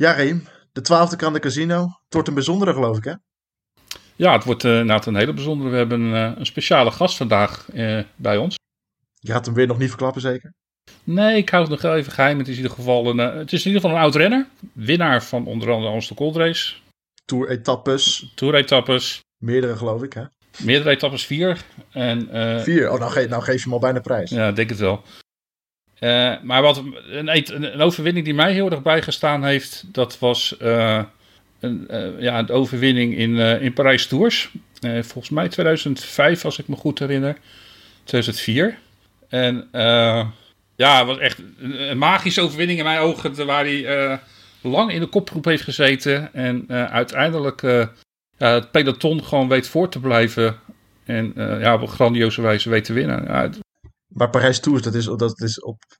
Ja, Reem, de 12e Grande Casino. Het wordt een bijzondere, geloof ik, hè? Ja, het wordt inderdaad een hele bijzondere. We hebben een speciale gast vandaag bij ons. Je gaat hem weer nog niet verklappen, zeker? Nee, ik hou het nog even geheim. Het is in ieder geval een oud-renner. Winnaar van onder andere de Amstel Gold Race. Tour-etappes. Meerdere, geloof ik, hè? Meerdere etappes, 4. Vier? Oh, nou geef je hem al bijna prijs. Ja, ik denk het wel. Maar wat een overwinning die mij heel erg bijgestaan heeft, dat was een overwinning in Parijs-Tours. Volgens mij 2005, als ik me goed herinner. 2004. Het was echt een magische overwinning in mijn ogen, waar hij lang in de kopgroep heeft gezeten. En uiteindelijk het peloton gewoon weet voor te blijven. En op een grandioze wijze weet te winnen. Maar Parijs-Tours,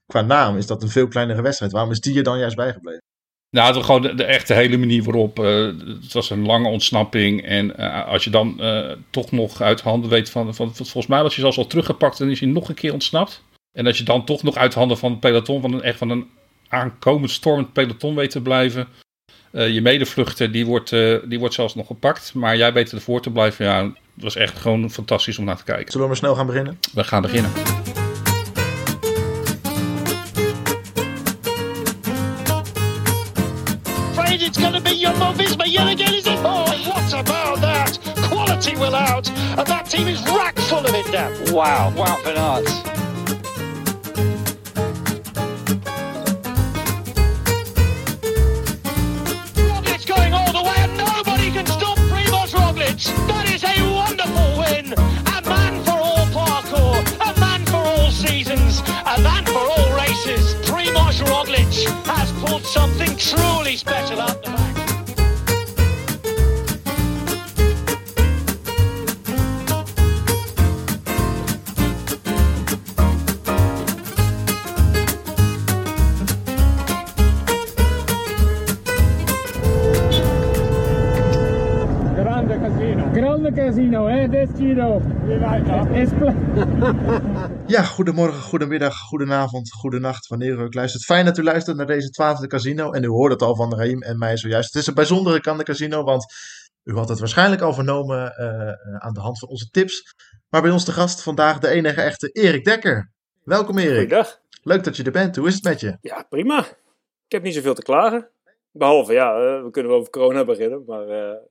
qua naam is dat een veel kleinere wedstrijd. Waarom is die je dan juist bijgebleven? Nou, dat gewoon de echte hele manier waarop. Het was een lange ontsnapping. En als je dan toch nog uit handen weet van... Volgens mij was hij zelfs al teruggepakt en is hij nog een keer ontsnapt. En als je dan toch nog uit handen van het peloton... Van een aankomend stormend peloton weet te blijven. Je medevluchter, die wordt zelfs nog gepakt. Maar jij weet ervoor te blijven. Ja, het was echt gewoon fantastisch om naar te kijken. Zullen we maar snel gaan beginnen? We gaan beginnen. It's going to be Jumbo-Visma yet again, is it? Oh, what about that? Quality will out, and that team is rack full of it now. Wow, Wout van Aert. Roglic's going all the way, and nobody can stop Primoz Roglic. That is a wonderful win. A man for all parkour, a man for all seasons, a man for all races. Primoz Roglic has pulled something truly special out the back. Grande casino, hè? Dit Giro. Ja, goedemorgen, goedemiddag, goedenavond, goedenacht, wanneer u ook luistert. Fijn dat u luistert naar deze 12e Casino. En u hoort het al van Raim en mij zojuist. Het is een bijzondere Grande Casino, want u had het waarschijnlijk al vernomen aan de hand van onze tips. Maar bij ons te gast vandaag de enige echte Erik Dekker. Welkom, Erik. Goedendag. Leuk dat je er bent. Hoe is het met je? Ja, prima. Ik heb niet zoveel te klagen. Behalve, we kunnen wel over corona beginnen. Maar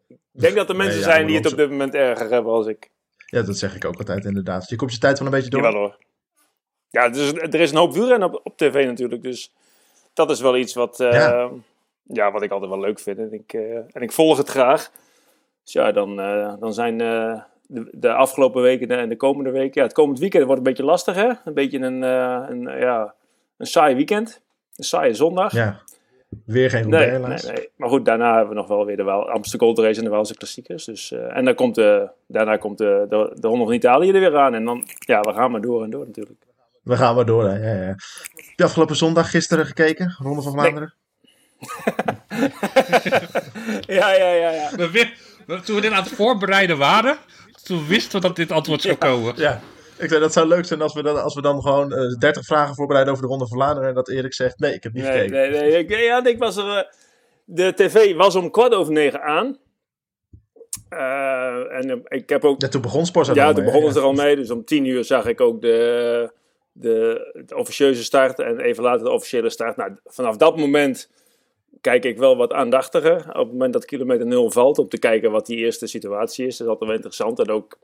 ik denk dat er mensen zijn die het op dit moment erger hebben als ik. Ja, dat zeg ik ook altijd inderdaad. Je komt je tijd wel een beetje door. Jawel hoor. Ja, dus, er is een hoop wielrennen op tv natuurlijk. Dus dat is wel iets wat, wat ik altijd wel leuk vind. En ik volg het graag. Dus ja, dan zijn de afgelopen weken en de komende weken... Ja, het komend weekend wordt een beetje lastig, hè? Een beetje een saai weekend. Een saaie zondag. Ja. Weer geen Roubaix helaas. Nee. Maar goed, daarna hebben we nog wel weer de Amstel Gold Race en de Waalse klassiekers. Dus, en dan komt daarna komt de Ronde van Italië er weer aan. En dan, we gaan maar door en door natuurlijk. We gaan maar door, hè. Ja. Heb je afgelopen zondag gisteren gekeken? Ronde van Vlaanderen? Nee. Ja. Toen we dit aan het voorbereiden waren, toen wisten we dat dit antwoord zou komen. Ja. Ik zei, dat zou leuk zijn als we dan gewoon 30 vragen voorbereiden over de Ronde van Vlaanderen. En dat Erik zegt, nee, ik heb niet gekeken. Nee. Ik was er... de tv was om 9:15 aan. En ik heb ook... Ja, toen begon Sport er al mee. Ja, toen begonnen ze er al mee. Dus om 10:00 zag ik ook de officieuze start. En even later de officiële start. Nou, vanaf dat moment kijk ik wel wat aandachtiger. Op het moment dat kilometer 0 valt. Om te kijken wat die eerste situatie is. Dat is altijd wel interessant. En ook,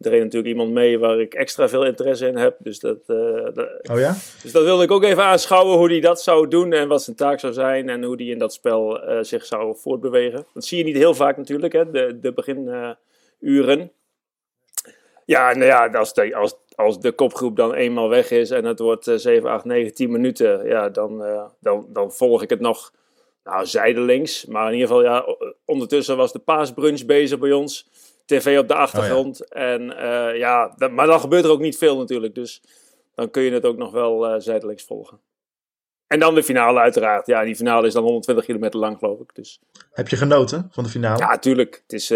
er reed natuurlijk iemand mee waar ik extra veel interesse in heb. Dus dus dat wilde ik ook even aanschouwen. Hoe hij dat zou doen en wat zijn taak zou zijn. En hoe hij in dat spel zich zou voortbewegen. Dat zie je niet heel vaak natuurlijk, hè, de beginuren. Als de kopgroep dan eenmaal weg is en het wordt 7, 8, 9, 10 minuten. Ja, dan volg ik het nog zijdelings. Maar in ieder geval, ondertussen was de paasbrunch bezig bij ons. TV op de achtergrond. Maar dan gebeurt er ook niet veel natuurlijk. Dus dan kun je het ook nog wel zijdelings volgen. En dan de finale uiteraard. Ja, die finale is dan 120 kilometer lang, geloof ik. Dus. Heb je genoten van de finale? Ja, tuurlijk. Het is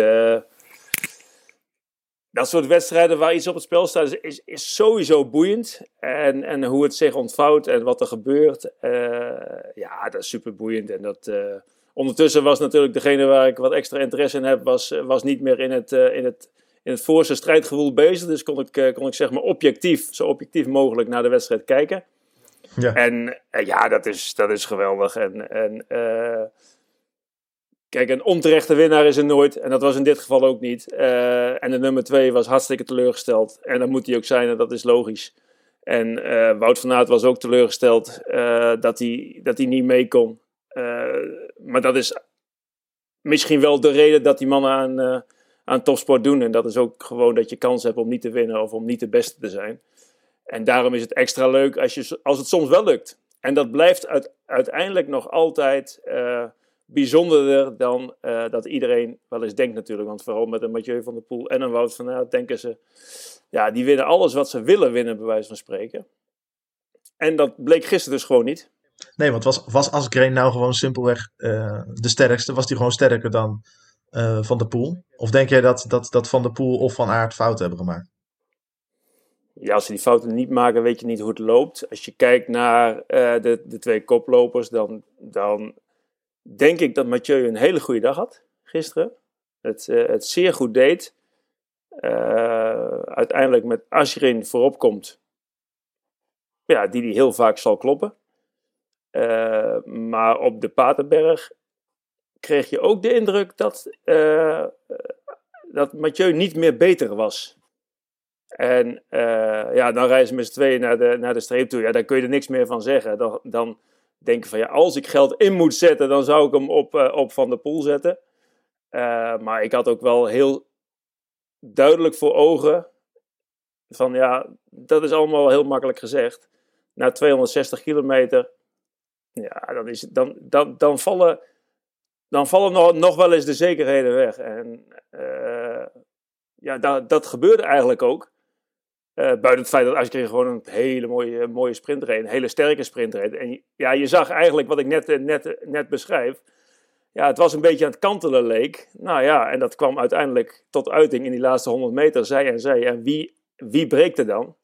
dat soort wedstrijden waar iets op het spel staat is sowieso boeiend. En hoe het zich ontvouwt en wat er gebeurt. Ja, dat is super boeiend. En dat, ondertussen was natuurlijk degene waar ik wat extra interesse in heb, was niet meer in het voorste strijdgewoel bezig. Dus kon ik zeg maar objectief, zo objectief mogelijk naar de wedstrijd kijken. Ja. En ja, dat is geweldig. En kijk, een onterechte winnaar is er nooit. En dat was in dit geval ook niet. En de nummer 2 was hartstikke teleurgesteld. En dat moet hij ook zijn en dat is logisch. En Wout van Aert was ook teleurgesteld dat hij niet mee kon. Maar dat is misschien wel de reden dat die mannen aan topsport doen. En dat is ook gewoon dat je kans hebt om niet te winnen of om niet de beste te zijn. En daarom is het extra leuk als het soms wel lukt. En dat blijft uiteindelijk nog altijd bijzonderder dan dat iedereen wel eens denkt natuurlijk. Want vooral met een Mathieu van der Poel en een Wout van Aert denken ze, ja, die winnen alles wat ze willen winnen, bij wijze van spreken. En dat bleek gisteren dus gewoon niet. Nee, want was Asgreen nou gewoon simpelweg de sterkste? Was die gewoon sterker dan Van der Poel? Of denk jij dat Van der Poel of Van Aert fouten hebben gemaakt? Ja, als ze die fouten niet maken, weet je niet hoe het loopt. Als je kijkt naar de twee koplopers, dan denk ik dat Mathieu een hele goede dag had gisteren. Het zeer goed deed. Uiteindelijk met Asgreen voorop komt. Ja, die heel vaak zal kloppen. Maar op de Paterberg kreeg je ook de indruk dat Mathieu niet meer beter was. En dan reizen met z'n tweeën naar de streep toe. Ja, daar kun je er niks meer van zeggen. Dan denk je van, ja, als ik geld in moet zetten, dan zou ik hem op Van der Poel zetten. Maar ik had ook wel heel duidelijk voor ogen van, ja, dat is allemaal heel makkelijk gezegd. Na 260 kilometer, ja, dan vallen nog wel eens de zekerheden weg. En dat gebeurde eigenlijk ook. Buiten het feit dat Asgreen gewoon een hele mooie sprint reed. Een hele sterke sprint reed. En ja, je zag eigenlijk wat ik net beschrijf. Ja, het was een beetje aan het kantelen leek. Nou ja, en dat kwam uiteindelijk tot uiting in die laatste 100 meter. Zij. En wie breekt er dan?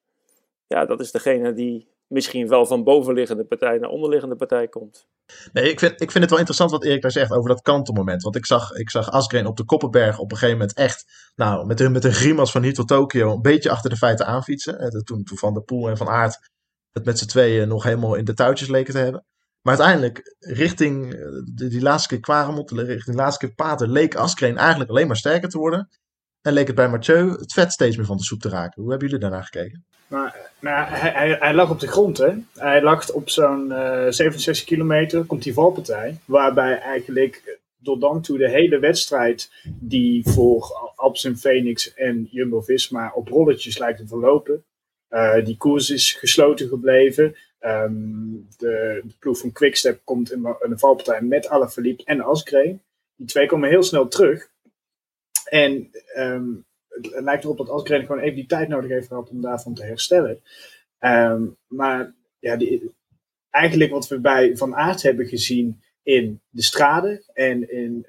Ja, dat is degene die misschien wel van bovenliggende partij naar onderliggende partij komt. Nee, ik vind het wel interessant wat Erik daar zegt over dat kantelmoment. Want ik zag Asgreen op de Koppenberg op een gegeven moment echt, nou, met een grimas van hier tot Tokio een beetje achter de feiten aanfietsen. En toen Van der Poel en Van Aert het met z'n tweeën nog helemaal in de touwtjes leken te hebben. Maar uiteindelijk, richting die laatste keer Kwaremond, richting de laatste keer Pater, leek Asgreen eigenlijk alleen maar sterker te worden. En leek het bij Mathieu het vet steeds meer van de soep te raken. Hoe hebben jullie daarnaar gekeken? Maar hij lag op de grond, hè. Hij lag op zo'n 67 kilometer, komt die valpartij. Waarbij eigenlijk tot dan toe de hele wedstrijd die voor Alpecin-Fenix en Jumbo-Visma op rolletjes lijkt te verlopen. Die koers is gesloten gebleven. De ploeg van Quickstep komt in de valpartij met Alaphilippe en Asgreen. Die twee komen heel snel terug. En het lijkt erop dat Asgreen gewoon even die tijd nodig heeft gehad om daarvan te herstellen. Maar ja, eigenlijk wat we bij Van Aert hebben gezien in de straten en in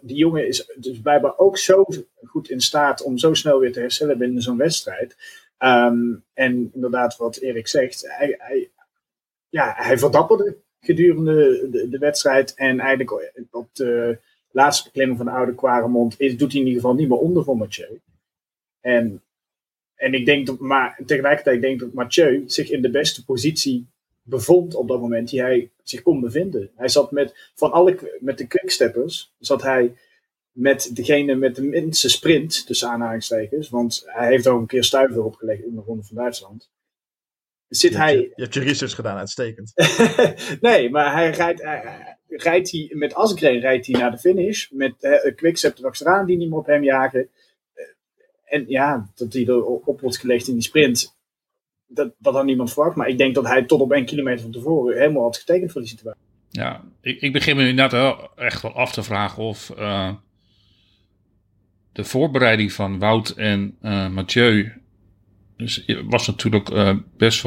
die jongen is dus blijkbaar ook zo goed in staat om zo snel weer te herstellen binnen zo'n wedstrijd. En inderdaad wat Erik zegt, hij verdapperde gedurende de wedstrijd en eigenlijk op de laatste beklimming van de oude Kwaremond doet hij in ieder geval niet meer onder voor Mathieu. En ik denk dat, maar tegelijkertijd denk ik dat Mathieu zich in de beste positie bevond op dat moment die hij zich kon bevinden. Hij zat met de quicksteppers, zat hij met degene met de minste sprint, tussen aanhalingstekens, want hij heeft ook een keer stuiver opgelegd in de Ronde van Duitsland. Je hebt je research gedaan, uitstekend. Nee, maar hij rijdt... met Asgreen rijdt hij naar de finish. Met Quickstep erachteraan die niet meer op hem jagen. En ja, dat hij erop wordt gelegd in die sprint. Dat had niemand verwacht. Maar ik denk dat hij tot op 1 kilometer van tevoren helemaal had getekend voor die situatie. Ja, ik begin me inderdaad wel echt wel af te vragen of de voorbereiding van Wout en Mathieu was natuurlijk best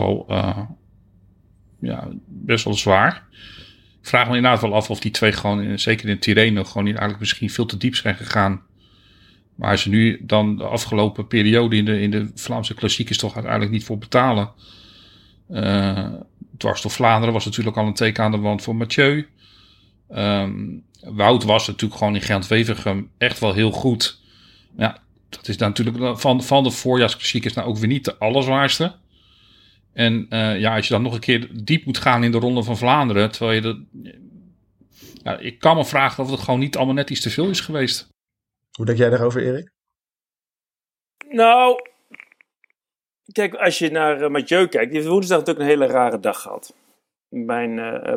wel zwaar. Ik vraag me inderdaad wel af of die twee gewoon, zeker in Tirreno, gewoon eigenlijk misschien veel te diep zijn gegaan Maar als je nu dan de afgelopen periode in de Vlaamse klassiekers toch uiteindelijk niet voor betalen. Dwars door Vlaanderen was natuurlijk al een teken aan de wand voor Mathieu. Wout was natuurlijk gewoon in Gent-Wevelgem echt wel heel goed. Ja, dat is dan natuurlijk van de voorjaarsklassiekers nou ook weer niet de allerzwaarste. En ja, als je dan nog een keer diep moet gaan in de Ronde van Vlaanderen, terwijl je dat... Ja, ik kan me vragen of het gewoon niet allemaal net iets te veel is geweest. Hoe denk jij daarover, Erik? Nou, kijk, als je naar Mathieu kijkt, die heeft woensdag natuurlijk een hele rare dag gehad.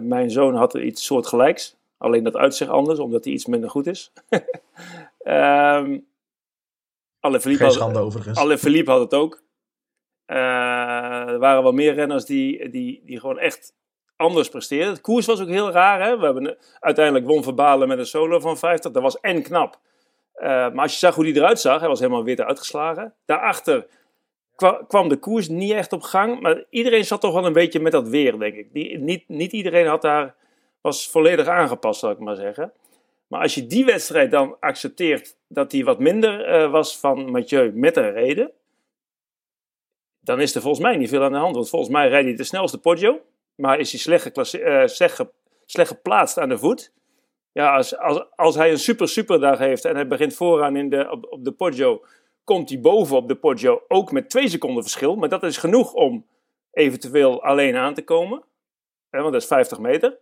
Mijn zoon had iets soortgelijks, alleen dat uitzicht anders, omdat hij iets minder goed is. Geen schande overigens. Alaphilippe had het ook. Er waren wel meer renners die gewoon echt anders presteerden. Het koers was ook heel raar, hè? We hebben uiteindelijk won Van Baarle met een solo van 50. Dat was en knap. Maar als je zag hoe die eruit zag, hij was helemaal wit uitgeslagen. Daarachter kwam de koers niet echt op gang. Maar iedereen zat toch wel een beetje met dat weer, denk ik. Niet iedereen was volledig aangepast, zal ik maar zeggen. Maar als je die wedstrijd dan accepteert dat die wat minder was van Mathieu met een reden, dan is er volgens mij niet veel aan de hand. Want volgens mij rijdt hij de snelste Poggio, maar is hij slecht geplaatst aan de voet. Ja, als hij een super dag heeft en hij begint vooraan op de Poggio, komt hij boven op de Poggio ook met 2 seconden verschil. Maar dat is genoeg om eventueel alleen aan te komen, hè, want dat is 50 meter.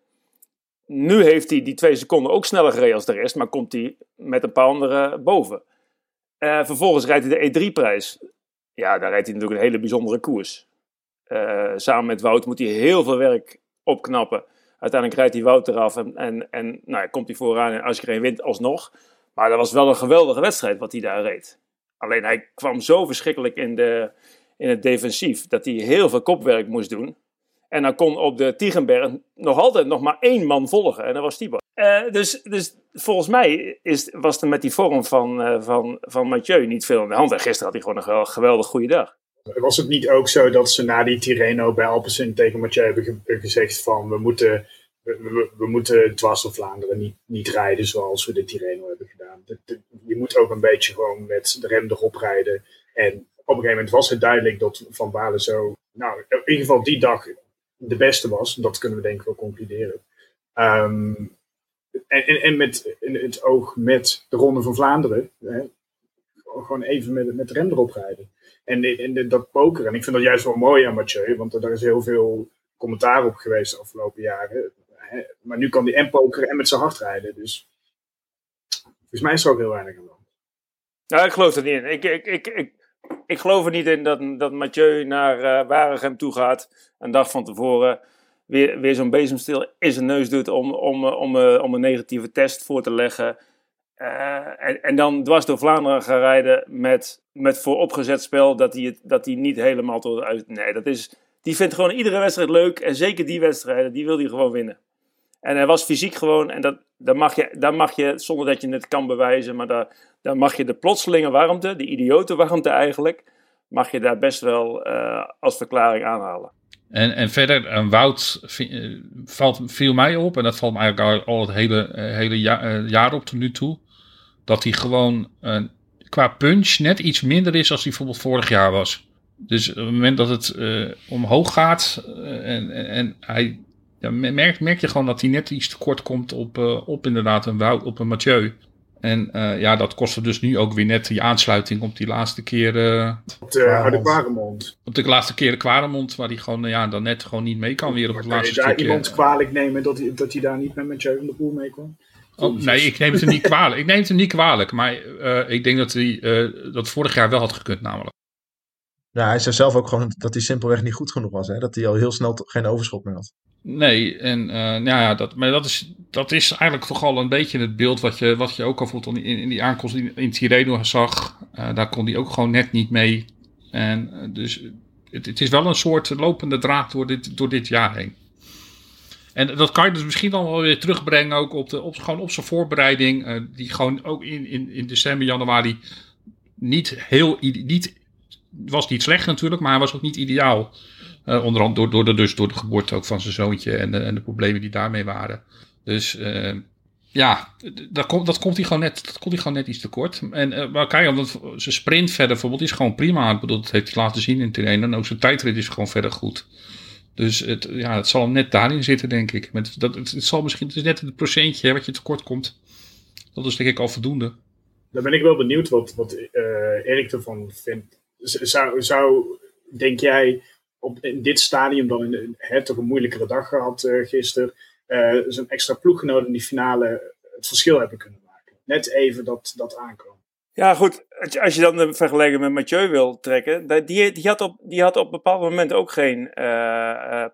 Nu heeft hij die 2 seconden ook sneller gereden als de rest, maar komt hij met een paar anderen boven. Vervolgens rijdt hij de E3-prijs. Ja, daar rijdt hij natuurlijk een hele bijzondere koers. Samen met Wout moet hij heel veel werk opknappen. Uiteindelijk rijdt hij Wout eraf en nou ja, komt hij vooraan en Asgreen wint alsnog. Maar dat was wel een geweldige wedstrijd wat hij daar reed. Alleen hij kwam zo verschrikkelijk in het defensief dat hij heel veel kopwerk moest doen. En dan kon op de Tiegenberg nog altijd nog maar 1 man volgen. En dat was Thibaut. Dus volgens mij was er met die vorm van Mathieu niet veel aan de hand. En gisteren had hij gewoon een geweldig goede dag. Was het niet ook zo dat ze na die Tirreno bij Alpecin tegen Mathieu hebben gezegd van we moeten dwars door Vlaanderen niet rijden zoals we de Tirreno hebben gedaan. Je moet ook een beetje gewoon met de rem erop rijden. En op een gegeven moment was het duidelijk dat Van Baarle zo, nou in ieder geval die dag de beste was. Dat kunnen we denk ik wel concluderen. En met in het oog met de Ronde van Vlaanderen. Hè, gewoon even met de rem erop rijden. En dat pokeren. En ik vind dat juist wel mooi aan Mathieu. Want daar is heel veel commentaar op geweest de afgelopen jaren. Hè, maar nu kan hij en pokeren en met zijn hart rijden. Dus volgens mij is er ook heel weinig aan de hand. Nou, ik geloof er niet in. Ik geloof er niet in dat Mathieu naar Waregem toe gaat. Een dag van tevoren weer zo'n bezemstil in zijn neus doet om een negatieve test voor te leggen. En dan dwars door Vlaanderen gaan rijden met vooropgezet spel dat hij niet helemaal tot uit... Nee, die vindt gewoon iedere wedstrijd leuk. En zeker die wedstrijden, die wil hij gewoon winnen. En hij was fysiek gewoon... En daar mag je, zonder dat je het kan bewijzen... Maar daar mag je de plotselinge warmte, de idiote warmte eigenlijk... mag je daar best wel als verklaring aanhalen. En verder, Wout viel mij op... en dat valt me eigenlijk al het hele jaar op tot nu toe... dat hij gewoon qua punch net iets minder is... als hij bijvoorbeeld vorig jaar was. Dus op het moment dat het omhoog gaat... en hij... Ja, merk je gewoon dat hij net iets tekort komt op inderdaad een Wout, op een Mathieu. En ja, dat kostte dus nu ook weer net die aansluiting op die laatste keer... de Kwaremond. Op de laatste keer de Kwaremond, waar hij gewoon dan net gewoon niet mee kan weer op het laatste stukje. Kan je daar iemand kwalijk nemen dat hij daar niet met Mathieu van der Poel mee kwam? Oh, nee, ik neem het hem niet kwalijk. Maar ik denk dat hij dat vorig jaar wel had gekund namelijk. Ja, hij zei zelf ook gewoon dat hij simpelweg niet goed genoeg was. Hè? Dat hij al heel snel geen overschot meer had. Nee, en dat is eigenlijk toch al een beetje het beeld wat je ook al voelt in die aankomst in Tirreno zag. Daar kon hij ook gewoon net niet mee. En dus het is wel een soort lopende draad door dit jaar heen. En dat kan je dus misschien dan wel weer terugbrengen ook gewoon op zijn voorbereiding. Die gewoon ook in december, januari was niet slecht natuurlijk, maar hij was ook niet ideaal. Onder andere door de geboorte ook van zijn zoontje en de problemen die daarmee waren. Dus Ja, dat komt hij gewoon net iets te kort. Maar kijk, want zijn sprint verder bijvoorbeeld is gewoon prima. Ik bedoel, dat heeft hij laten zien in Tirreno. En ook zijn tijdrit is gewoon verder goed. Dus het zal hem net daarin zitten, denk ik. Met, dat, het zal misschien, het is net het procentje hè, wat je tekort komt. Dat is denk ik al voldoende. Dan ben ik wel benieuwd wat Erik ervan vindt. Zou denk jij, in dit stadium dan toch een moeilijkere dag gehad gisteren... Zijn extra ploeggenoten in die finale het verschil hebben kunnen maken. Net even dat aankomen. Ja goed, als je dan de vergelijking met Mathieu wil trekken, die had op bepaalde momenten ook geen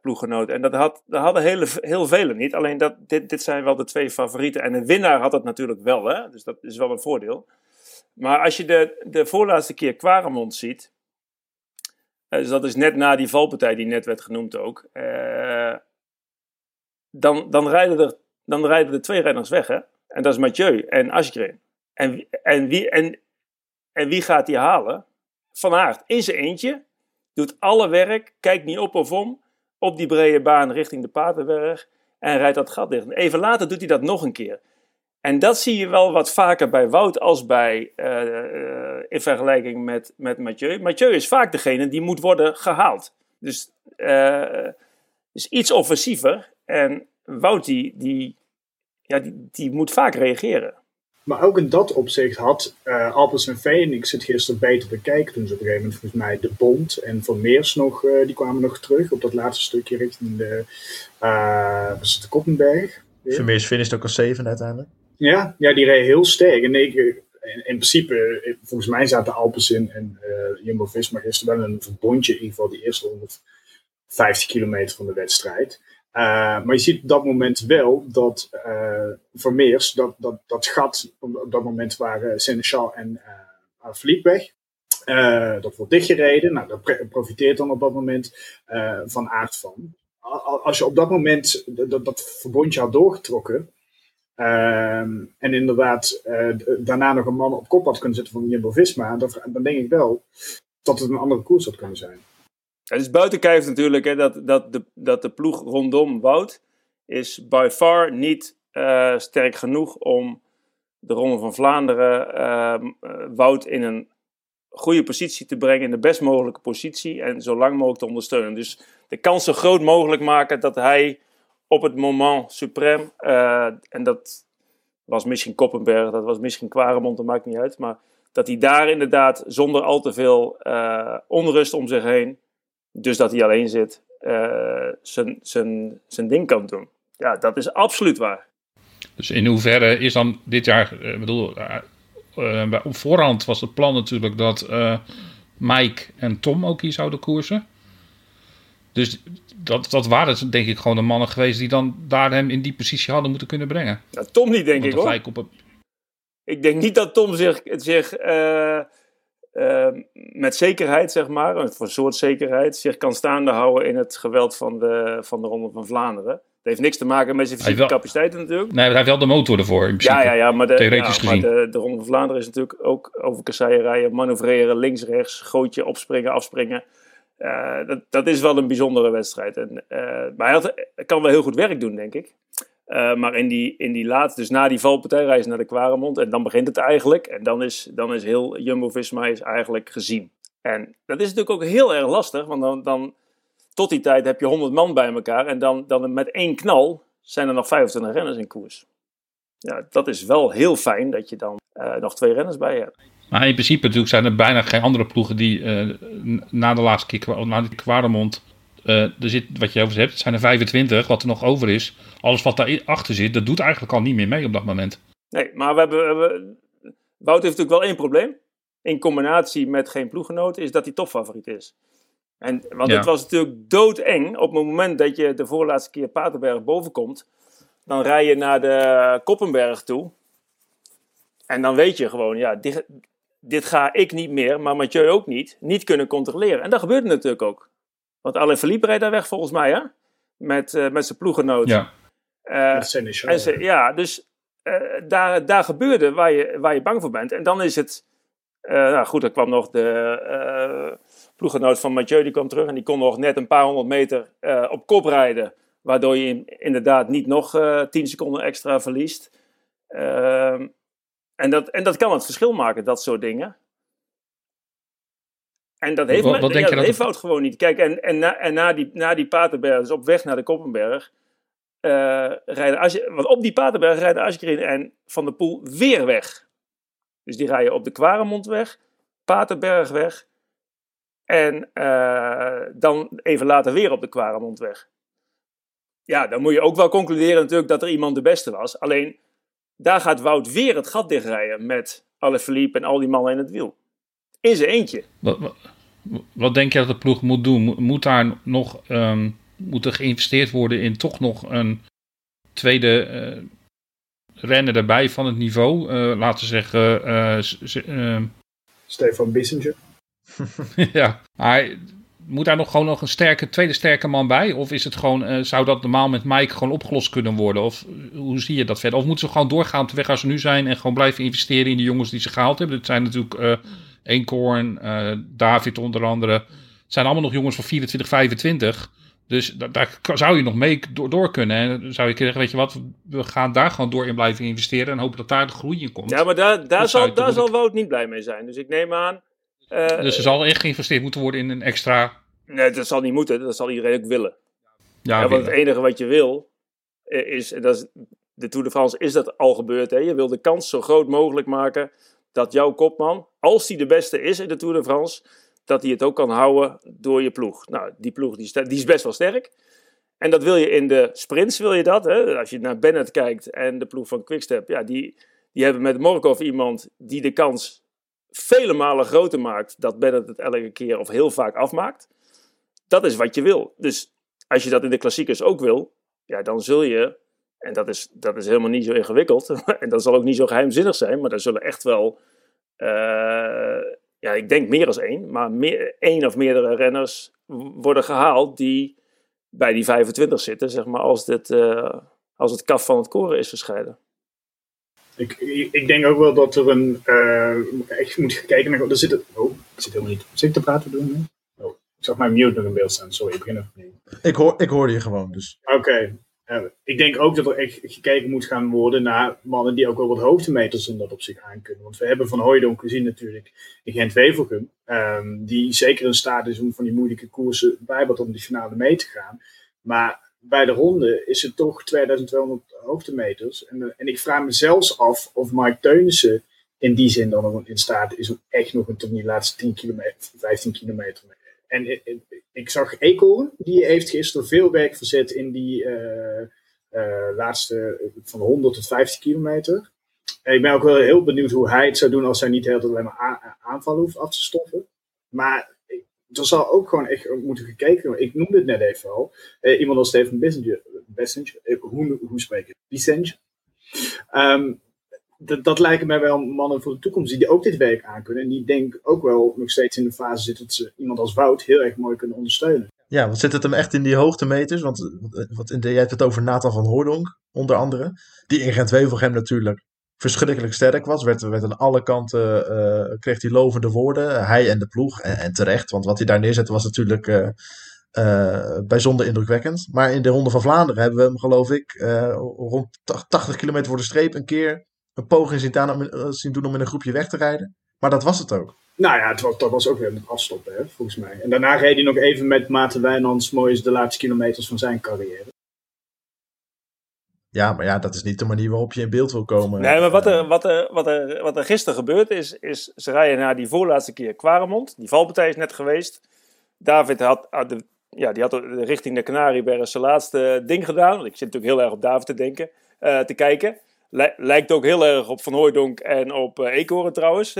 ploeggenoten. En dat hadden heel velen niet. Alleen dit zijn wel de twee favorieten. En een winnaar had dat natuurlijk wel, hè? Dus dat is wel een voordeel. Maar als je de voorlaatste keer Quaremont ziet, dus dat is net na die valpartij die net werd genoemd ook... Dan rijden er twee renners weg, hè? En dat is Mathieu en Asgreen. En wie gaat die halen? Van Aert in zijn eentje. Doet alle werk. Kijkt niet op of om. Op die brede baan richting de Paterberg. En rijdt dat gat dicht. Even later doet hij dat nog een keer. En dat zie je wel wat vaker bij Wout als bij... in vergelijking met Mathieu. Mathieu is vaak degene die moet worden gehaald. Dus iets offensiever... En Wout, die moet vaak reageren. Maar ook in dat opzicht had Alpecin-Fenix het gisteren beter bekeken. Toen ze op een gegeven moment volgens mij de Bond en Van Meers nog, die kwamen nog terug. Op dat laatste stukje richting de Koppenberg. Van Meers finisht ook als 7 uiteindelijk. Ja, die reed heel sterk. En in principe, volgens mij zaten Alpecin en Jumbo-Visma gisteren wel een verbondje. In ieder geval die eerste 150 kilometer van de wedstrijd. Maar je ziet op dat moment wel dat Vermeers, dat gat, op dat moment waren Sénéchal en Philippe weg. Dat wordt dichtgereden. Nou, dat profiteert dan op dat moment Van Aert van. Als je op dat moment dat verbondje had doorgetrokken. En inderdaad daarna nog een man op kop had kunnen zetten van Jumbo-Visma. Dan denk ik wel dat het een andere koers had kunnen zijn. Het is buiten kijf natuurlijk hè, dat de ploeg rondom Wout is by far niet sterk genoeg om de Ronde van Vlaanderen Wout in een goede positie te brengen, in de best mogelijke positie en zo lang mogelijk te ondersteunen. Dus de kans zo groot mogelijk maken dat hij op het moment suprême, en dat was misschien Koppenberg, dat was misschien Quaremont, dat maakt niet uit, maar dat hij daar inderdaad zonder al te veel onrust om zich heen, dus dat hij alleen zit, zijn ding kan doen. Ja, dat is absoluut waar. Dus in hoeverre is dan dit jaar... op voorhand was het plan natuurlijk dat Mike en Tom ook hier zouden koersen. Dus dat waren denk ik gewoon de mannen geweest die dan daar hem in die positie hadden moeten kunnen brengen. Ja, Tom niet, denk ik hoor. Ik denk niet dat Tom zich met zekerheid, zeg maar, een soort zekerheid, zich kan staande houden in het geweld van de Ronde van Vlaanderen. Dat heeft niks te maken met zijn fysieke capaciteiten natuurlijk. Nee, hij heeft wel de motor ervoor in principe. Ja, maar de Ronde van Vlaanderen is natuurlijk ook over kasseien, manoeuvreren, links, rechts, gootje, opspringen, afspringen. Dat is wel een bijzondere wedstrijd. Maar hij kan wel heel goed werk doen, denk ik. Maar in die laatste, dus na die valpartijreis naar de Quaremont, en dan begint het eigenlijk. En dan is heel Jumbo-Visma is eigenlijk gezien. En dat is natuurlijk ook heel erg lastig, want dan tot die tijd heb je 100 man bij elkaar. En dan met één knal zijn er nog 25 renners in koers. Ja, dat is wel heel fijn dat je dan nog 2 renners bij hebt. Maar in principe natuurlijk zijn er bijna geen andere ploegen die na de laatste keer, na die Quaremont... wat je over hebt, zijn er 25, wat er nog over is. Alles wat daarachter zit, dat doet eigenlijk al niet meer mee op dat moment. Nee, maar Wout heeft natuurlijk wel één probleem. In combinatie met geen ploeggenoot, is dat hij topfavoriet is. Het was natuurlijk doodeng. Op het moment dat je de voorlaatste keer Paterberg bovenkomt, dan rij je naar de Koppenberg toe. En dan weet je gewoon, ja, dit ga ik niet meer, maar Mathieu ook niet kunnen controleren. En dat gebeurde natuurlijk ook. Want Alaphilippe rijdt daar weg volgens mij, hè? Met zijn ploeggenoot. Ja, daar gebeurde waar je bang voor bent. En dan is het... er kwam nog de ploeggenoot van Mathieu, die kwam terug. En die kon nog net een paar honderd meter op kop rijden. Waardoor je inderdaad niet nog 10 seconden extra verliest. En dat kan het verschil maken, dat soort dingen. En dat heeft Wout gewoon niet. Kijk, na die Paterberg, dus op weg naar de Koppenberg, want op die Paterberg rijden Asgreen en Van der Poel weer weg. Dus die rijden op de Kwaremond weg, Paterberg weg, en dan even later weer op de Kwaremond weg. Ja, dan moet je ook wel concluderen natuurlijk dat er iemand de beste was. Alleen, daar gaat Wout weer het gat dichtrijden met Alaphilippe en al die mannen in het wiel. In zijn eentje. Wat denk je dat de ploeg moet doen? Moet daar nog moet er geïnvesteerd worden in toch nog een tweede renner erbij van het niveau? Laten we zeggen... Stefan Bissegger. Ja, hij... Moet daar nog gewoon nog een tweede sterke man bij? Of is het gewoon, zou dat normaal met Mike gewoon opgelost kunnen worden? Of hoe zie je dat verder? Of moeten ze gewoon doorgaan op de weg als ze nu zijn en gewoon blijven investeren in de jongens die ze gehaald hebben? Dat zijn natuurlijk Eenkorn, David onder andere. Het zijn allemaal nog jongens van 24, 25. Dus daar zou je nog mee door kunnen. En dan zou je zeggen, weet je wat, we gaan daar gewoon door in blijven investeren en hopen dat daar de groei in komt. Ja, maar daar zal Wout niet blij mee zijn. Dus ik neem aan... Dus er zal echt geïnvesteerd moeten worden in een extra... Nee, dat zal niet moeten. Dat zal iedereen ook willen. Ja, want het enige wat je wil is... En dat is de Tour de France is dat al gebeurd. Hè? Je wil de kans zo groot mogelijk maken dat jouw kopman, als die de beste is in de Tour de France, dat hij het ook kan houden door je ploeg. Nou, die ploeg die is best wel sterk. En dat wil je in de sprints, wil je dat. Hè? Als je naar Bennett kijkt en de ploeg van Quickstep, ja, die hebben met Morkov iemand die de kans... vele malen groter maakt, dat Bennett het elke keer of heel vaak afmaakt. Dat is wat je wil. Dus als je dat in de klassiekers ook wil, ja, dan zul je, en dat is helemaal niet zo ingewikkeld, en dat zal ook niet zo geheimzinnig zijn, maar daar zullen echt wel, ik denk meer dan één, maar één of meerdere renners worden gehaald die bij die 25 zitten, zeg maar, als het kaf van het koren is gescheiden. Ik denk ook wel dat er een... echt moet kijken naar... Er zit ik zit helemaal niet... Zit ik te praten doen? Oh, ik zag mijn mute nog in beeld staan. Sorry, ik begin even opnieuw. Ik hoorde je gewoon, dus... Oké. Ik denk ook dat er echt gekeken moet gaan worden naar mannen die ook wel wat hoogtemeters in dat op zich aankunnen. Want we hebben Van Hooydonck gezien natuurlijk in Gent-Wevelgem. Die zeker in staat is om van die moeilijke koersen bijbad om de finale mee te gaan. Maar... Bij de ronde is het toch 2200 hoogtemeters. En ik vraag me zelfs af of Mike Teunissen in die zin dan nog in staat is om echt nog tot die laatste 10 kilometer, 15 kilometer mee. En ik zag Eekhoorn, die heeft gisteren veel werk verzet in die laatste van 100 tot 50 kilometer. En ik ben ook wel heel benieuwd hoe hij het zou doen als hij niet de hele tijd alleen maar aanvallen hoeft af te stoppen. Maar... Er zal ook gewoon echt moeten gekeken worden. Ik noemde het net even al. Iemand als Stefan Bissegger. Hoe spreek ik? Bissegger. Dat lijken mij wel mannen voor de toekomst die ook dit werk aankunnen. En die denk ook wel nog steeds in de fase zitten dat ze iemand als Wout heel erg mooi kunnen ondersteunen. Ja, want zit het hem echt in die hoogtemeters? Want jij hebt het over Nathan van Hooydonck, onder andere. Die in Gent-Wevelgem natuurlijk verschrikkelijk sterk was, werd aan alle kanten, kreeg hij lovende woorden, hij en de ploeg, en terecht, want wat hij daar neerzette was natuurlijk bijzonder indrukwekkend. Maar in de Ronde van Vlaanderen hebben we hem, geloof ik, rond 80 kilometer voor de streep een keer een poging zien doen om in een groepje weg te rijden. Maar dat was het ook. Nou ja, dat was ook weer een afstop, hè, volgens mij. En daarna reed hij nog even met Maarten Wynants mooi de laatste kilometers van zijn carrière. Ja, maar ja, dat is niet de manier waarop je in beeld wil komen. Nee, maar wat er gisteren gebeurd is ze rijden naar die voorlaatste keer Kwaremond. Die valpartij is net geweest. David had richting de Canarieberg zijn laatste ding gedaan. Ik zit natuurlijk heel erg op David te kijken. Lijkt ook heel erg op Van Hooydonck en op Eekhoorn trouwens.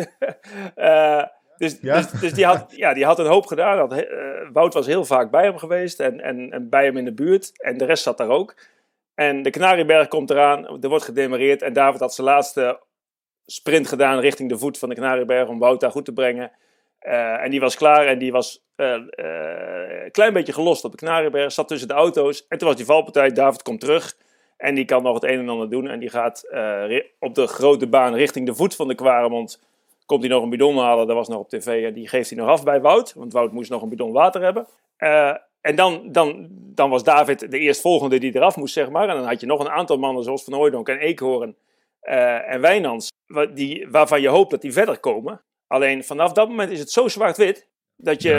Dus die had een hoop gedaan. Wout was heel vaak bij hem geweest en bij hem in de buurt. En de rest zat daar ook. En de Canarieberg komt eraan, er wordt gedemareerd. En David had zijn laatste sprint gedaan richting de voet van de Canarieberg om Wout daar goed te brengen. En die was klaar en die was een klein beetje gelost op de Canarieberg. Zat tussen de auto's en toen was die valpartij. David komt terug en die kan nog het een en ander doen. En die gaat op de grote baan richting de voet van de Kwaremond. Komt hij nog een bidon halen, dat was nog op tv. En die geeft hij nog af bij Wout, want Wout moest nog een bidon water hebben. En dan was David de eerstvolgende die eraf moest, zeg maar. En dan had je nog een aantal mannen zoals Van Hooydonck en Eekhoorn en Wijnands, waarvan je hoopt dat die verder komen. Alleen vanaf dat moment is het zo zwart-wit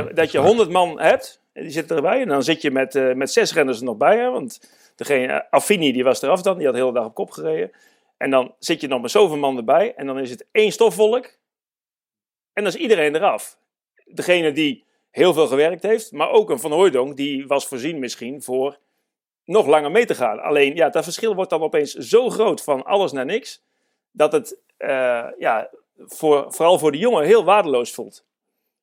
dat je 100 man hebt. Die zitten erbij. En dan zit je met 6 renners er nog bij. Hè? Want degene, Affini, die was eraf dan. Die had de hele dag op kop gereden. En dan zit je nog met zoveel man erbij. En dan is het één stofwolk. En dan is iedereen eraf. Degene die heel veel gewerkt heeft. Maar ook een Van Hooydonck. Die was voorzien misschien voor nog langer mee te gaan. Alleen, ja, dat verschil wordt dan opeens zo groot van alles naar niks. Dat het, vooral voor de jongen, heel waardeloos voelt.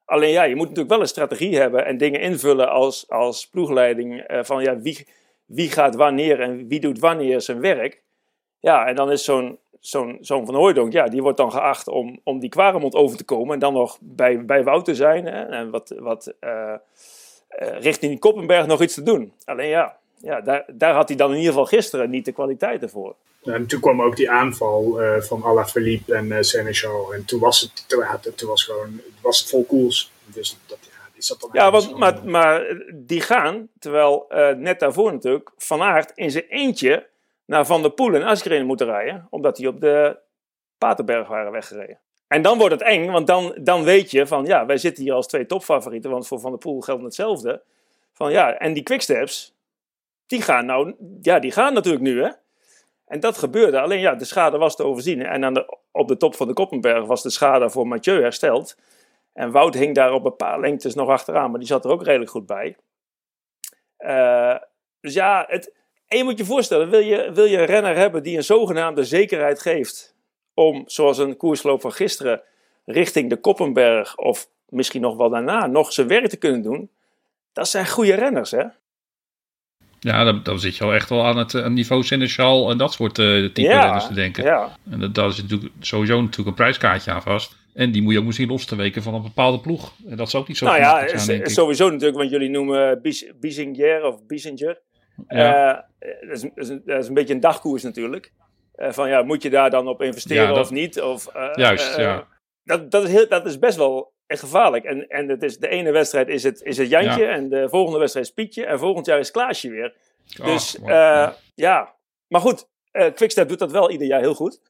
Alleen ja, je moet natuurlijk wel een strategie hebben en dingen invullen als ploegleiding. Van ja, wie gaat wanneer en wie doet wanneer zijn werk. Ja, en dan is zo'n Van Hooydonck, ja, die wordt dan geacht om die Kwaremond over te komen. En dan nog bij Wout te zijn. Hè, en richting Koppenberg nog iets te doen. Alleen ja daar had hij dan in ieder geval gisteren niet de kwaliteiten voor. En toen kwam ook die aanval van Alaphilippe en Sénéchal. En toen was het toen was het vol koers. Dus dat, ja, die zat dan maar die gaan, terwijl net daarvoor natuurlijk Van Aert in zijn eentje naar Van der Poel en Asgreen moeten rijden. Omdat die op de Paterberg waren weggereden. En dan wordt het eng, want dan weet je van ja, wij zitten hier als twee topfavorieten. Want voor Van der Poel geldt hetzelfde. Van ja, en die quicksteps, die gaan natuurlijk nu, hè. En dat gebeurde. Alleen ja, de schade was te overzien. En op de top van de Koppenberg was de schade voor Mathieu hersteld. En Wout hing daar op een paar lengtes nog achteraan. Maar die zat er ook redelijk goed bij. Dus ja, en je moet je voorstellen. Wil je een renner hebben die een zogenaamde zekerheid geeft. Om, zoals een koersloop van gisteren, richting de Koppenberg. Of misschien nog wel daarna nog zijn werk te kunnen doen. Dat zijn goede renners, hè. Ja, dan zit je al echt wel aan het niveau Sénéchal en dat soort type renners te denken. Ja. En daar zit sowieso natuurlijk een prijskaartje aan vast. En die moet je ook misschien los te weken van een bepaalde ploeg. En dat is ook niet zo gemakkelijk zijn, denk ik. Sowieso natuurlijk, want jullie noemen Bissinger of Bissinger. Ja. Dat is een beetje een dagkoers natuurlijk. Moet je daar dan op investeren of niet? Of, juist, ja. Dat is best wel... En gevaarlijk. En het is, de ene wedstrijd is het Jantje. Ja. En de volgende wedstrijd is Pietje. En volgend jaar is Klaasje weer. Dus ja. Maar goed, Quickstep doet dat wel ieder jaar heel goed.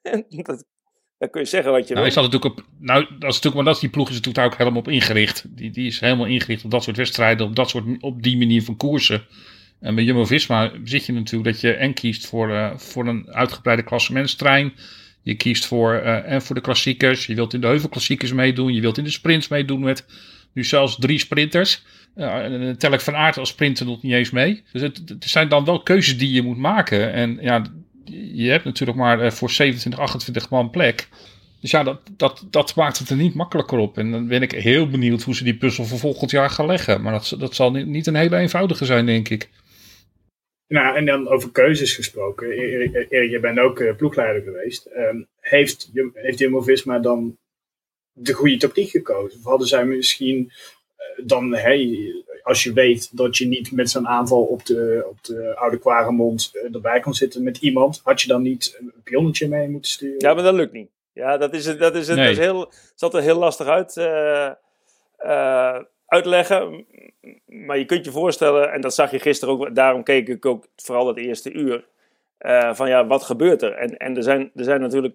Dat kun je zeggen wat je wil. Dat is die ploeg is natuurlijk daar ook helemaal op ingericht. Die is helemaal ingericht op dat soort wedstrijden. Op die manier van koersen. En bij Jumbo-Visma zit je natuurlijk dat je en kiest voor een uitgebreide klassementstrein. Je kiest voor de klassiekers. Je wilt in de heuvelklassiekers meedoen. Je wilt in de sprints meedoen met nu zelfs 3 sprinters. En tel ik Van Aert als sprinter nog niet eens mee. Dus het zijn dan wel keuzes die je moet maken. En ja, je hebt natuurlijk maar voor 27, 28 man plek. Dus ja, dat maakt het er niet makkelijker op. En dan ben ik heel benieuwd hoe ze die puzzel voor volgend jaar gaan leggen. Maar dat zal niet een hele eenvoudige zijn, denk ik. Nou, en dan over keuzes gesproken. Erik, je bent ook ploegleider geweest. Heeft Jumbo-Visma dan de goede tactiek gekozen? Of hadden zij misschien dan, als je weet dat je niet met zo'n aanval op de oude Kwaremond erbij kon zitten met iemand, had je dan niet een pionnetje mee moeten sturen? Ja, maar dat lukt niet. Ja, dat zat er heel lastig uit. Uitleggen, maar je kunt je voorstellen, en dat zag je gisteren ook, daarom keek ik ook vooral dat eerste uur, wat gebeurt er? En er zijn natuurlijk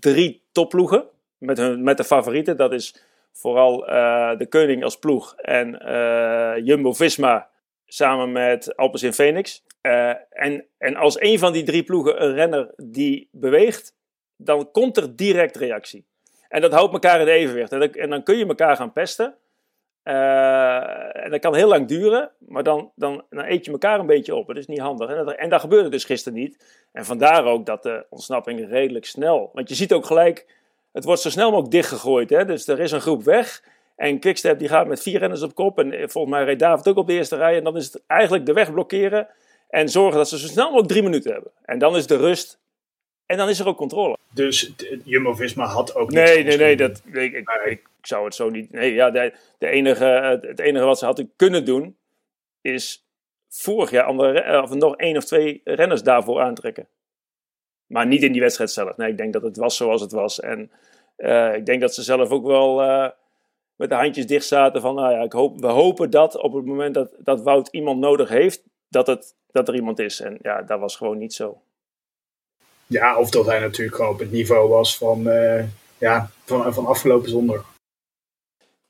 3 topploegen met de favorieten, dat is vooral de Keuning als ploeg en Jumbo-Visma samen met Alpecin-Fenix. En als een van die 3 ploegen een renner die beweegt, dan komt er direct reactie. En dat houdt elkaar in evenwicht. En dan kun je elkaar gaan pesten. En dat kan heel lang duren, maar dan eet je elkaar een beetje op. Dat is niet handig. En dat gebeurde dus gisteren niet. En vandaar ook dat de ontsnapping redelijk snel... Want je ziet ook gelijk, het wordt zo snel mogelijk dichtgegooid. Hè? Dus er is een groep weg. En Quickstep die gaat met 4 renners op kop. En volgens mij reed David ook op de eerste rij. En dan is het eigenlijk de weg blokkeren. En zorgen dat ze zo snel mogelijk 3 minuten hebben. En dan is de rust. En dan is er ook controle. Dus Jumbo-Visma had ook niks. Ik zou het zo niet... Nee, ja, het enige wat ze hadden kunnen doen... is vorig jaar nog 1 of 2 renners daarvoor aantrekken. Maar niet in die wedstrijd zelf. Nee, ik denk dat het was zoals het was. En ik denk dat ze zelf ook wel met de handjes dicht zaten... van nou ja, we hopen dat op het moment dat Wout iemand nodig heeft... dat er iemand is. En ja, dat was gewoon niet zo. Ja, of dat hij natuurlijk op het niveau was van afgelopen zondag.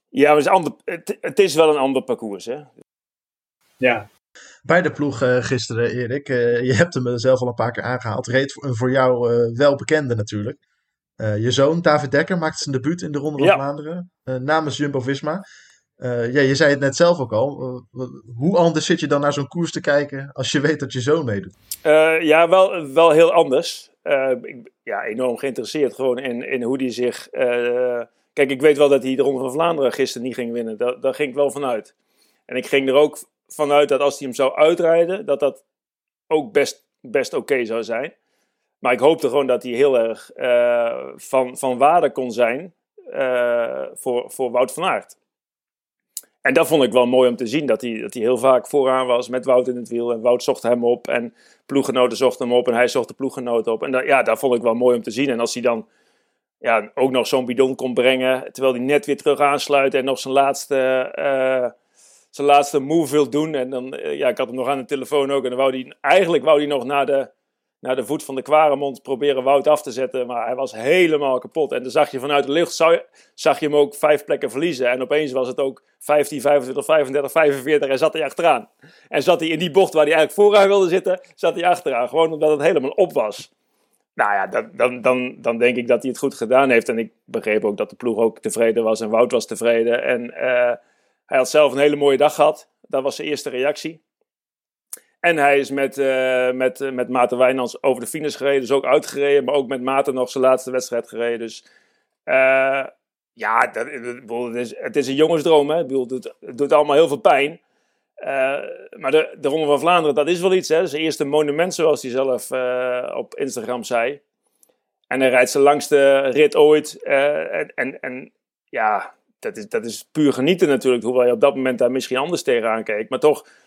Ja, maar het is wel een ander parcours, hè? Ja. Bij de ploeg gisteren, Erik, je hebt hem zelf al een paar keer aangehaald. Reed voor jou welbekende natuurlijk. Je zoon, David Dekker, maakte zijn debuut in de Ronde van Vlaanderen namens Jumbo-Visma. Je zei het net zelf ook al. Hoe anders zit je dan naar zo'n koers te kijken als je weet dat je zoon meedoet? Wel heel anders. Enorm geïnteresseerd gewoon in hoe die zich... Kijk, ik weet wel dat hij de Ronde van Vlaanderen gisteren niet ging winnen. Daar ging ik wel vanuit. En ik ging er ook vanuit dat als hij hem zou uitrijden, dat ook best oké zou zijn. Maar ik hoopte gewoon dat hij heel erg van waarde kon zijn voor Wout van Aert. En dat vond ik wel mooi om te zien, dat hij heel vaak vooraan was met Wout in het wiel. En Wout zocht hem op en ploeggenoten zochten hem op en hij zocht de ploeggenoten op. En dat vond ik wel mooi om te zien. En als hij dan ook nog zo'n bidon kon brengen, terwijl hij net weer terug aansluit en nog zijn laatste move wil doen. En dan, ik had hem nog aan de telefoon ook. En dan wou hij nog naar de voet van de Kwaremond proberen Wout af te zetten. Maar hij was helemaal kapot. En dan zag je vanuit de lucht, zag je hem ook 5 plekken verliezen. En opeens was het ook 15, 25, 35, 45 en zat hij achteraan. En zat hij in die bocht waar hij eigenlijk vooruit wilde zitten, zat hij achteraan. Gewoon omdat het helemaal op was. Nou ja, dan denk ik dat hij het goed gedaan heeft. En ik begreep ook dat de ploeg ook tevreden was en Wout was tevreden. En hij had zelf een hele mooie dag gehad. Dat was zijn eerste reactie. En hij is met Maarten Wynants over de finish gereden. Dus ook uitgereden, maar ook met Maarten nog zijn laatste wedstrijd gereden. Dus het is een jongensdroom. Hè? Ik bedoel, het doet allemaal heel veel pijn. Maar de Ronde van Vlaanderen, dat is wel iets. Hè? Zijn eerste monument, zoals hij zelf op Instagram zei. En hij rijdt zijn langste rit ooit. Dat is puur genieten natuurlijk. Hoewel je op dat moment daar misschien anders tegenaan keek. Maar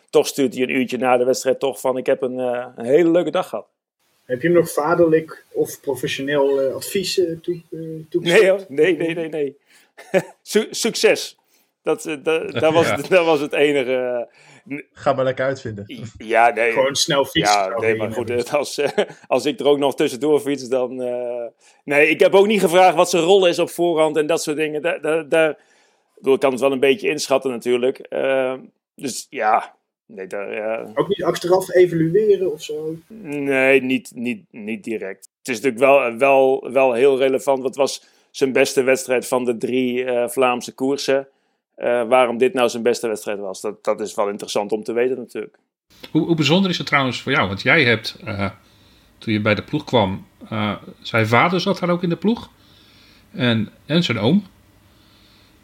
toch stuurt hij een uurtje na de wedstrijd toch van: ik heb een hele leuke dag gehad. Heb je hem nog vaderlijk of professioneel advies toegezegd? Nee hoor, nee. Succes. Dat was het enige. Ga maar lekker uitvinden. Ja, nee. Gewoon snel fietsen. Ja, nee, maar goed, als ik er ook nog tussendoor fiets, dan... Nee, ik heb ook niet gevraagd wat zijn rol is op voorhand en dat soort dingen. Ik kan het wel een beetje inschatten natuurlijk. Ook niet achteraf evalueren of zo? Nee, niet direct. Het is natuurlijk wel heel relevant. Wat was zijn beste wedstrijd van de 3 Vlaamse koersen? Waarom dit nou zijn beste wedstrijd was. Dat is wel interessant om te weten natuurlijk. Hoe bijzonder is het trouwens voor jou? Want jij hebt, toen je bij de ploeg kwam... zijn vader zat daar ook in de ploeg. En zijn oom.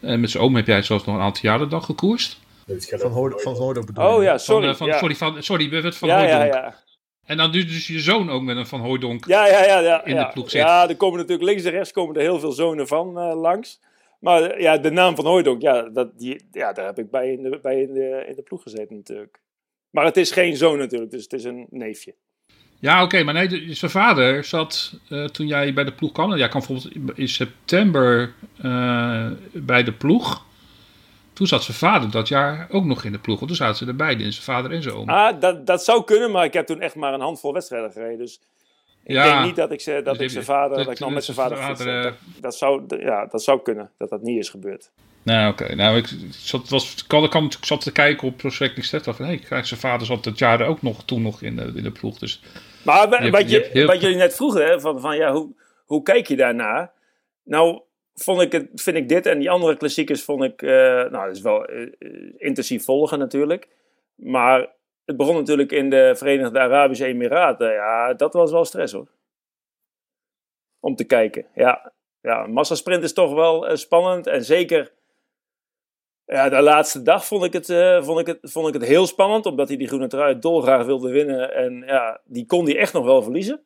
En met zijn oom heb jij zelfs nog een aantal jaren dan gekoerst. Van Hooydonck bedoel ik. Oh ja, sorry. Hooydonck. Ja. En dan dus je zoon ook met een Van Hooydonck in de ploeg zit. Ja, er komen natuurlijk links en rechts komen er heel veel zonen van langs. Maar ja, de naam van Hooydonck, daar heb ik bij in de ploeg gezeten natuurlijk. Maar het is geen zoon natuurlijk, dus het is een neefje. Ja, oké, maar nee, zijn vader zat toen jij bij de ploeg kwam. Jij kwam bijvoorbeeld in september bij de ploeg. Toen zat zijn vader dat jaar ook nog in de ploeg. Want toen zaten ze er beide in, zijn vader en zijn oom. Ah, dat zou kunnen, maar ik heb toen echt maar een handvol wedstrijden gereden, dus... Ik denk niet dat ik zijn vader... dat ik nog met zijn vader... Dat zou kunnen, dat niet is gebeurd. Nou, oké. Nou, ik zat te kijken op Prospect Next van... zijn vader zat dat jaar ook nog in de ploeg. Dus, maar wat jullie net vroegen... Hè, hoe kijk je daarna? Nou, vind ik dit... en die andere klassiekers vond ik... dat is wel intensief volgen natuurlijk. Maar... het begon natuurlijk in de Verenigde Arabische Emiraten. Ja, dat was wel stress hoor. Om te kijken. Ja, massasprint is toch wel spannend. En zeker de laatste dag vond ik het heel spannend. Omdat hij die groene trui dolgraag wilde winnen. En ja, die kon hij echt nog wel verliezen.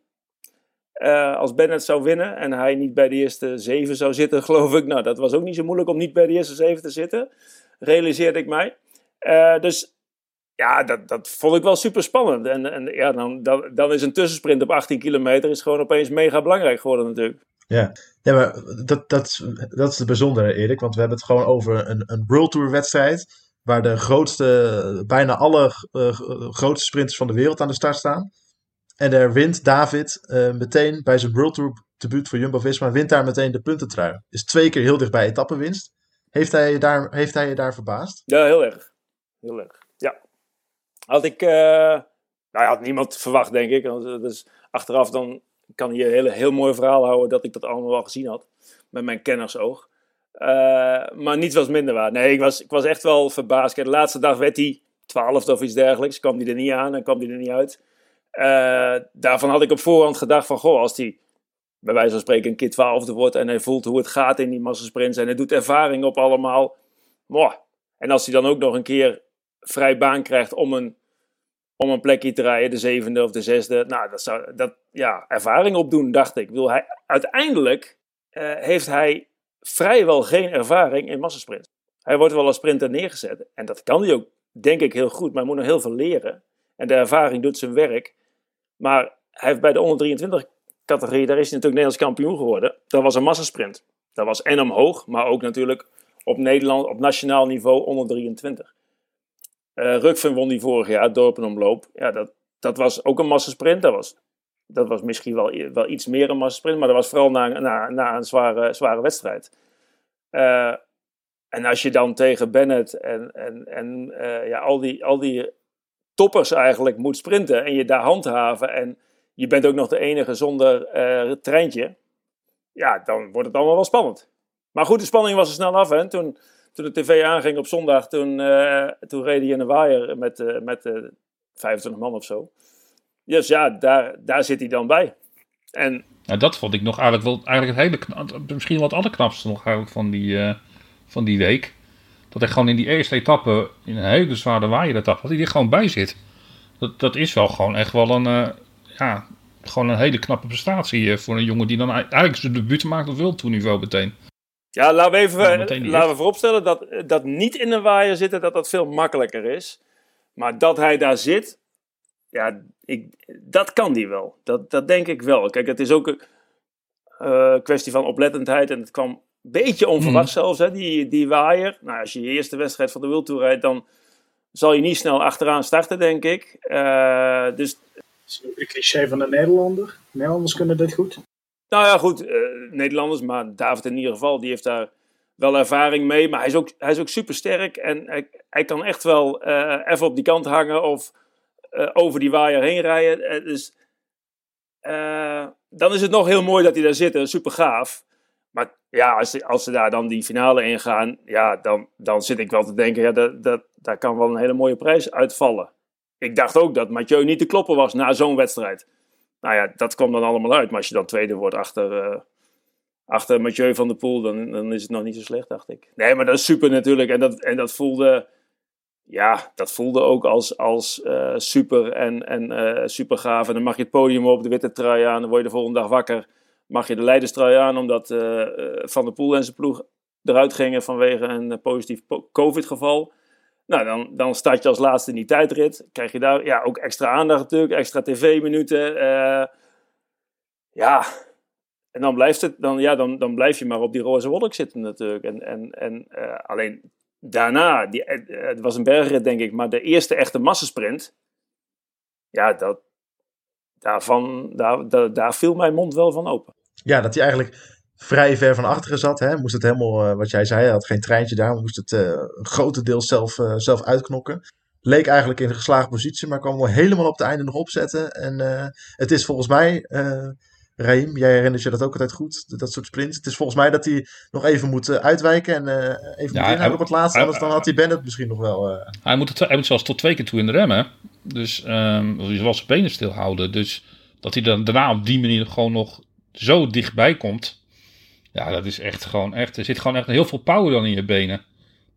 Als Bennett zou winnen en hij niet bij de eerste 7 zou zitten, geloof ik. Nou, dat was ook niet zo moeilijk om niet bij de eerste 7 te zitten. Realiseerde ik mij. Dus... ja, dat vond ik wel super spannend. Dan is een tussensprint op 18 kilometer is gewoon opeens mega belangrijk geworden natuurlijk. Ja, maar dat is het bijzondere, Erik. Want we hebben het gewoon over een World Tour wedstrijd. Waar bijna alle grootste sprinters van de wereld aan de start staan. En daar wint David meteen bij zijn World Tour debuut voor Jumbo-Visma, wint daar meteen de puntentrui. Is 2 keer heel dicht bij etappenwinst. Heeft hij je daar verbaasd? Ja, heel erg. Heel erg, ja. Had niemand verwacht, denk ik. Dus achteraf dan kan hij een heel mooi verhaal houden dat ik dat allemaal wel gezien had. Met mijn kennersoog. Maar niets was minder waar. Nee, ik was echt wel verbaasd. Kijk, de laatste dag werd hij 12e of iets dergelijks. Kwam hij er niet aan en kwam hij er niet uit. Daarvan had ik op voorhand gedacht van, goh, als hij bij wijze van spreken een keer 12e wordt en hij voelt hoe het gaat in die massasprints en hij doet ervaring op allemaal. Mwah. En als hij dan ook nog een keer vrij baan krijgt om een plekje te rijden, de 7e of de 6e, nou, dat zou ervaring opdoen, dacht ik. Uiteindelijk heeft hij vrijwel geen ervaring in massasprint. Hij wordt wel als sprinter neergezet en dat kan hij ook, denk ik, heel goed, maar hij moet nog heel veel leren. En de ervaring doet zijn werk. Maar hij heeft bij de onder 23 categorie, daar is hij natuurlijk Nederlands kampioen geworden. Dat was een massasprint. Dat was en omhoog, maar ook natuurlijk op Nederland, op nationaal niveau onder 23. Rukven won die vorig jaar, dorpenomloop. Ja, dat was ook een massasprint. Dat was misschien wel iets meer een massasprint, maar dat was vooral na een zware wedstrijd. En als je dan tegen Bennett en al die toppers eigenlijk moet sprinten en je daar handhaven en je bent ook nog de enige zonder treintje, ja, dan wordt het allemaal wel spannend. Maar goed, de spanning was er snel af, hè. Toen de tv aanging op zondag, toen reed hij in een waaier met 25 man of zo. Dus ja, daar zit hij dan bij. En nou, dat vond ik nog eigenlijk het hele, misschien wat allerknapste nog eigenlijk van die week. Dat hij gewoon in die eerste etappe, in een hele zware waaieretappe, dat hij er gewoon bij zit. Dat is wel gewoon echt wel een hele knappe prestatie voor een jongen die dan eigenlijk zijn debuut maakt op wereldtoerniveau meteen. Ja, laten we vooropstellen dat niet in een waaier zitten, dat veel makkelijker is. Maar dat hij daar zit, ja, dat kan hij wel. Dat denk ik wel. Kijk, het is ook een kwestie van oplettendheid en het kwam beetje onverwacht zelfs, hè, die waaier. Nou, als je je eerste wedstrijd van de World Tour rijdt, dan zal je niet snel achteraan starten, denk ik. Dus een cliché van de Nederlander. Nederlanders kunnen dit goed. Nou ja, goed. Nederlanders, maar David in ieder geval, die heeft daar wel ervaring mee. Maar hij is ook supersterk en hij kan echt wel even op die kant hangen of over die waaier heen rijden. Dus dan is het nog heel mooi dat hij daar zit. Super gaaf. Maar ja, als ze daar dan die finale in gaan, ja, dan zit ik wel te denken, ja, daar kan wel een hele mooie prijs uitvallen. Ik dacht ook dat Mathieu niet te kloppen was na zo'n wedstrijd. Nou ja, dat kwam dan allemaal uit. Maar als je dan tweede wordt achter Mathieu van der Poel, dan is het nog niet zo slecht, dacht ik. Nee, maar dat is super natuurlijk. En dat voelde, ja, dat voelde ook als super en super gaaf. En dan mag je het podium op, de witte trui aan, dan word je de volgende dag wakker. Mag je de leiderstrui aan omdat Van der Poel en zijn ploeg eruit gingen vanwege een positief COVID-geval. Nou, dan start je als laatste in die tijdrit. Krijg je daar ook extra aandacht natuurlijk, extra tv-minuten. En dan blijft het, dan blijf je maar op die roze wolk zitten natuurlijk. Alleen daarna, het was een bergrit denk ik, maar de eerste echte massasprint, ja, dat... Daar viel mijn mond wel van open. Ja, dat hij eigenlijk vrij ver van achteren zat. Hè? Moest het helemaal, wat jij zei, hij had geen treintje daar. Moest het grotendeels zelf uitknokken. Leek eigenlijk in een geslaagde positie, maar kwam wel helemaal op het einde nog opzetten. En het is volgens mij, Raim, jij herinnert je dat ook altijd goed, dat soort sprints. Het is volgens mij dat hij nog even moet uitwijken en even moet inhouden op het laatste. Anders dan had hij Bennett misschien nog wel... Hij moet zelfs tot 2 keer toe in de rem, hè. Dus hij zal zijn benen stil houden. Dus dat hij dan daarna op die manier gewoon nog zo dichtbij komt. Ja, dat is echt gewoon echt... Er zit gewoon echt heel veel power dan in je benen.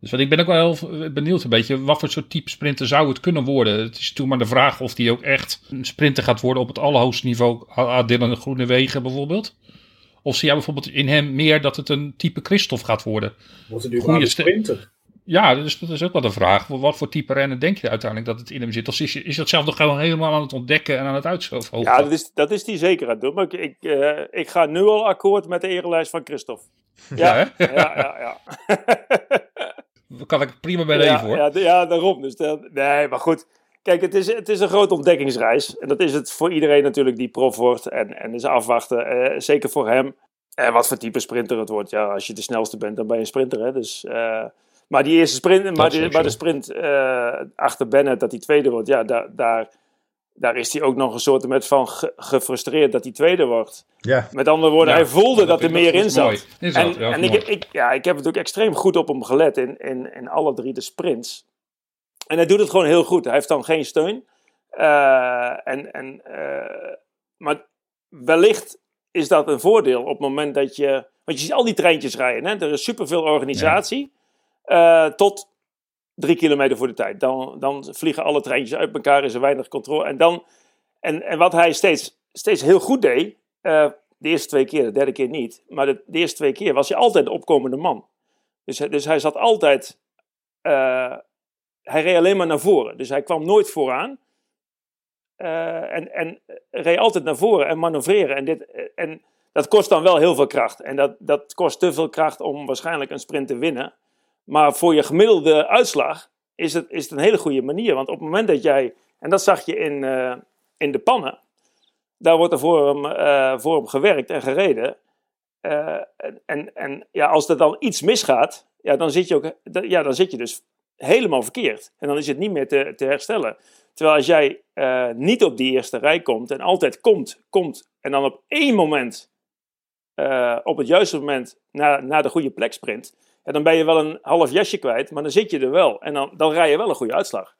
Dus wat, ik ben ook wel heel benieuwd een beetje... wat voor soort type sprinter zou het kunnen worden? Het is toen maar de vraag of die ook echt een sprinter gaat worden... op het allerhoogste niveau. Dylan Groenewegen bijvoorbeeld. Of zie jij bijvoorbeeld in hem meer dat het een type Christophe gaat worden? Wordt het nu een sprinter? Ja, dus dat is ook wel de vraag. Wat voor type renner denk je uiteindelijk dat het in hem zit? Of is dat zelf nog helemaal aan het ontdekken en aan het uitzoeken? Ja, dat is die zeker aan het doen. Maar ik ga nu al akkoord met de erenlijst van Christophe. Ja. Daar kan ik prima bij leven, hoor. Ja, daarom. Dus, nee, maar goed. Kijk, het is een grote ontdekkingsreis. En dat is het voor iedereen natuurlijk die prof wordt. En is afwachten. Zeker voor hem. En wat voor type sprinter het wordt. Ja, als je de snelste bent, dan ben je een sprinter. Hè? Dus, maar die eerste sprint, maar de sprint achter Bennett, dat die tweede wordt. Ja, daar is hij ook nog een soort met van gefrustreerd dat hij tweede wordt. Ja. Met andere woorden, hij voelde dat er meer in zat. En ik heb natuurlijk extreem goed op hem gelet in alle drie de sprints. En hij doet het gewoon heel goed. Hij heeft dan geen steun. Maar wellicht is dat een voordeel op het moment dat je... Want je ziet al die treintjes rijden. Hè? Er is superveel organisatie. Ja. Tot 3 kilometer voor de tijd. Dan vliegen alle treintjes uit elkaar. Is er weinig controle. En wat hij steeds heel goed deed... de eerste 2 keer, de derde keer niet. Maar de eerste 2 keer was hij altijd de opkomende man. Dus hij zat altijd... hij reed alleen maar naar voren. Dus hij kwam nooit vooraan. En reed altijd naar voren en manoeuvreren. En dat kost dan wel heel veel kracht. En dat kost te veel kracht om waarschijnlijk een sprint te winnen. Maar voor je gemiddelde uitslag is het een hele goede manier. Want op het moment dat jij... En dat zag je in de pannen. Daar wordt er voor hem gewerkt en gereden. Als er dan iets misgaat... Ja, dan zit je dus... helemaal verkeerd. En dan is het niet meer te herstellen. Terwijl als jij niet op die eerste rij komt en altijd komt en dan op één moment, op het juiste moment, naar de goede plek sprint, en dan ben je wel een half jasje kwijt, maar dan zit je er wel. En dan rij je wel een goede uitslag.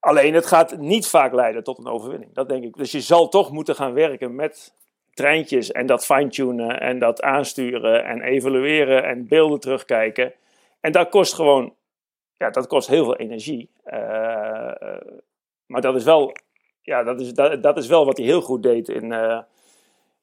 Alleen het gaat niet vaak leiden tot een overwinning. Dat denk ik. Dus je zal toch moeten gaan werken met treintjes en dat fine-tunen en dat aansturen en evalueren en beelden terugkijken. En dat kost gewoon... Ja, dat kost heel veel energie. Maar dat is wel wat hij heel goed deed in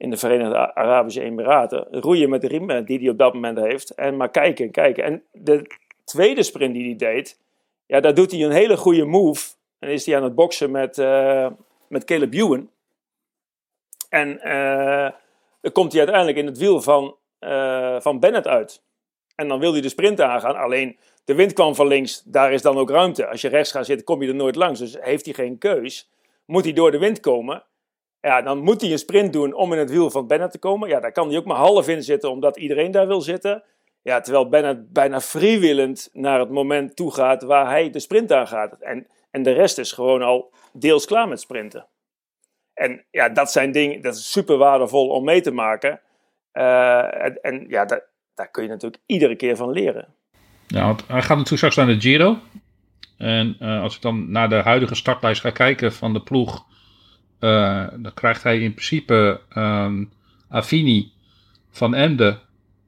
de Verenigde Arabische Emiraten. Roeien met de riem die hij op dat moment heeft. En maar kijken. En de tweede sprint die hij deed, ja, daar doet hij een hele goede move. En is hij aan het boksen met Caleb Ewan. En dan komt hij uiteindelijk in het wiel van Bennett uit. En dan wil hij de sprint aangaan, alleen... De wind kwam van links, daar is dan ook ruimte. Als je rechts gaat zitten, kom je er nooit langs. Dus heeft hij geen keus. Moet hij door de wind komen, ja, dan moet hij een sprint doen om in het wiel van Bennett te komen. Ja, daar kan hij ook maar half in zitten, omdat iedereen daar wil zitten. Ja, terwijl Bennett bijna freewheelend naar het moment toe gaat waar hij de sprint aan gaat. En de rest is gewoon al deels klaar met sprinten. En ja, dat zijn dingen, dat is super waardevol om mee te maken. Daar kun je natuurlijk iedere keer van leren. Ja, want hij gaat natuurlijk straks naar de Giro. En als ik dan naar de huidige startlijst ga kijken van de ploeg... dan krijgt hij in principe Affini, Van Emden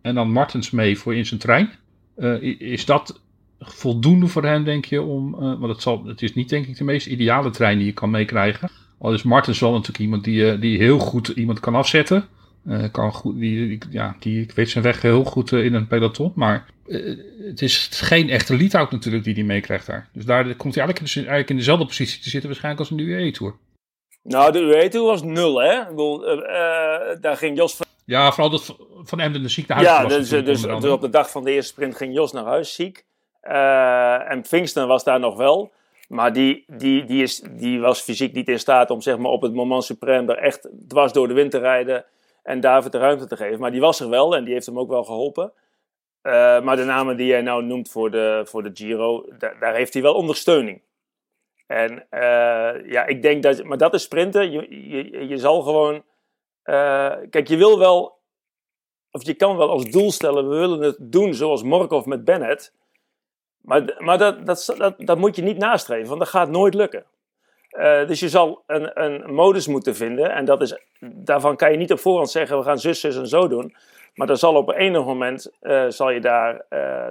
en dan Martens mee voor in zijn trein. Is dat voldoende voor hem, denk je? Want het is niet, denk ik, de meest ideale trein die je kan meekrijgen. Al is Martens wel natuurlijk iemand die heel goed iemand kan afzetten... die weet zijn weg heel goed in een peloton. Maar het is geen echte lead-out natuurlijk die hij meekrijgt daar. Dus daar komt hij eigenlijk in dezelfde positie te zitten waarschijnlijk als in de UAE-tour. Nou, de UAE-tour was 0, hè? Ik bedoel, daar ging Jos van... Ja, vooral dat Van Emden de ziek naar huis was. Ja, dus op de dag van de eerste sprint ging Jos naar huis ziek. En Pfingsten was daar nog wel. Maar die was fysiek niet in staat om zeg maar, op het moment suprême er echt dwars door de wind te rijden... En David de ruimte te geven. Maar die was er wel en die heeft hem ook wel geholpen. Maar de namen die jij nou noemt voor de Giro, daar heeft hij wel ondersteuning. En ik denk dat... Maar dat is sprinten. Je zal gewoon... kijk, je wil wel... Of je kan wel als doel stellen, we willen het doen zoals Morkov met Bennett. Maar dat moet je niet nastreven, want dat gaat nooit lukken. Dus je zal een modus moeten vinden. En daarvan kan je niet op voorhand zeggen... we gaan zus en zo doen. Maar dan zal op een enig moment...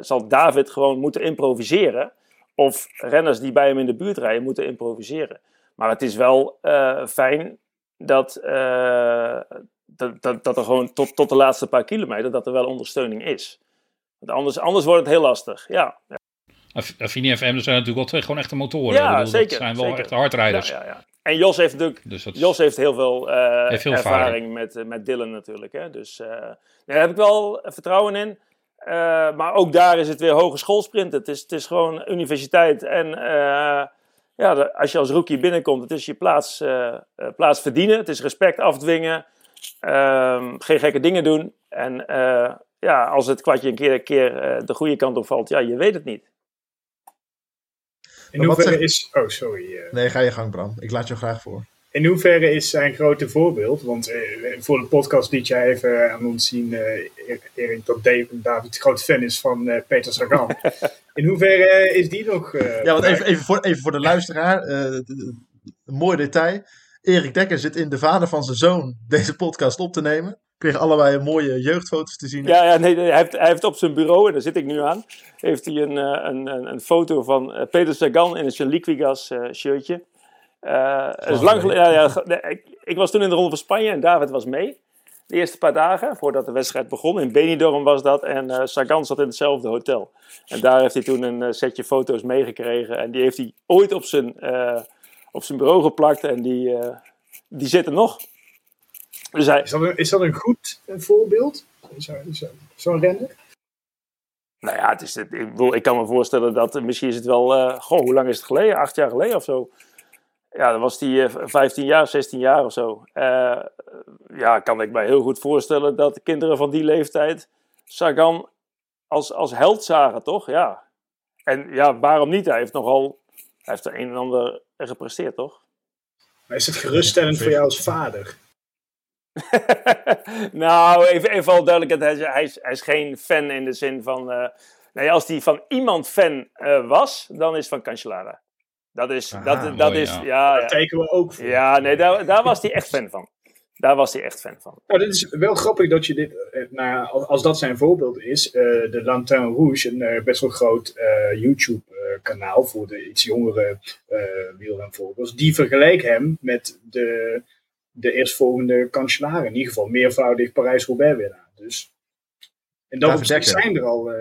zal David gewoon moeten improviseren. Of renners die bij hem in de buurt rijden... moeten improviseren. Maar het is wel fijn... dat er gewoon tot de laatste paar kilometer... dat er wel ondersteuning is. Want anders wordt het heel lastig. Ja. Affini en FM zijn natuurlijk wel twee gewoon echte motoren. Ja, zeker. Dat zijn wel echte hardrijders. Ja. En Jos heeft natuurlijk... Dus Jos heeft heel veel ervaring met Dylan natuurlijk. Hè? Dus daar heb ik wel vertrouwen in. Maar ook daar is het weer hogeschoolsprinten. Het is gewoon universiteit en ja, als je als rookie binnenkomt, het is je plaats verdienen. Het is respect afdwingen. Geen gekke dingen doen. En ja, als het kwartje een keer de goede kant op valt, ja, je weet het niet. In hoeverre is... Oh, sorry. Nee, ga je gang, Bram. Ik laat je graag voor. In hoeverre is zijn grote voorbeeld? Want voor de podcast liet jij even aan ons zien, Erik, dat David groot fan is van Peter Sagan. In hoeverre is die nog... ja, want even voor de luisteraar. Een mooi detail. Erik Dekker zit in de vader van zijn zoon deze podcast op te nemen. Kreeg allebei mooie jeugdfoto's te zien. Ja, nee, hij heeft op zijn bureau, en daar zit ik nu aan, heeft hij een foto van Peter Sagan in een Liquigas shirtje. Dus lang geleden, ik was toen in de Ronde van Spanje en David was mee. De eerste paar dagen, voordat de wedstrijd begon. In Benidorm was dat en Sagan zat in hetzelfde hotel. En daar heeft hij toen een setje foto's meegekregen. En die heeft hij ooit op zijn bureau geplakt en die zit er nog. Dus is dat een goed voorbeeld? Zo'n renner? Nou ja, ik kan me voorstellen dat misschien is het wel... hoe lang is het geleden? 8 jaar geleden of zo. Ja, dan was die 15 jaar, 16 jaar of zo. Ja, kan ik mij heel goed voorstellen dat kinderen van die leeftijd Sagan als held zagen, toch? Ja. En ja, waarom niet? Hij heeft er een en ander gepresteerd, toch? Maar is het geruststellend voor jou als vader? Nou, even al duidelijk, hij is geen fan in de zin van... nee, als hij van iemand fan was, dan is het van Cancellara. Dat is... Dat tekenen we ook voor. Ja, nee, daar was hij echt fan van. Nou, dit is wel grappig dat je dit... als dat zijn voorbeeld is... de Lanterne Rouge, een best wel groot YouTube-kanaal... voor de iets jongere wielrenvolgers... die vergelijken hem met de eerstvolgende kanselaar. In ieder geval meervoudig Parijs-Roubaix winnaar. Dus in dat opzicht zijn er al...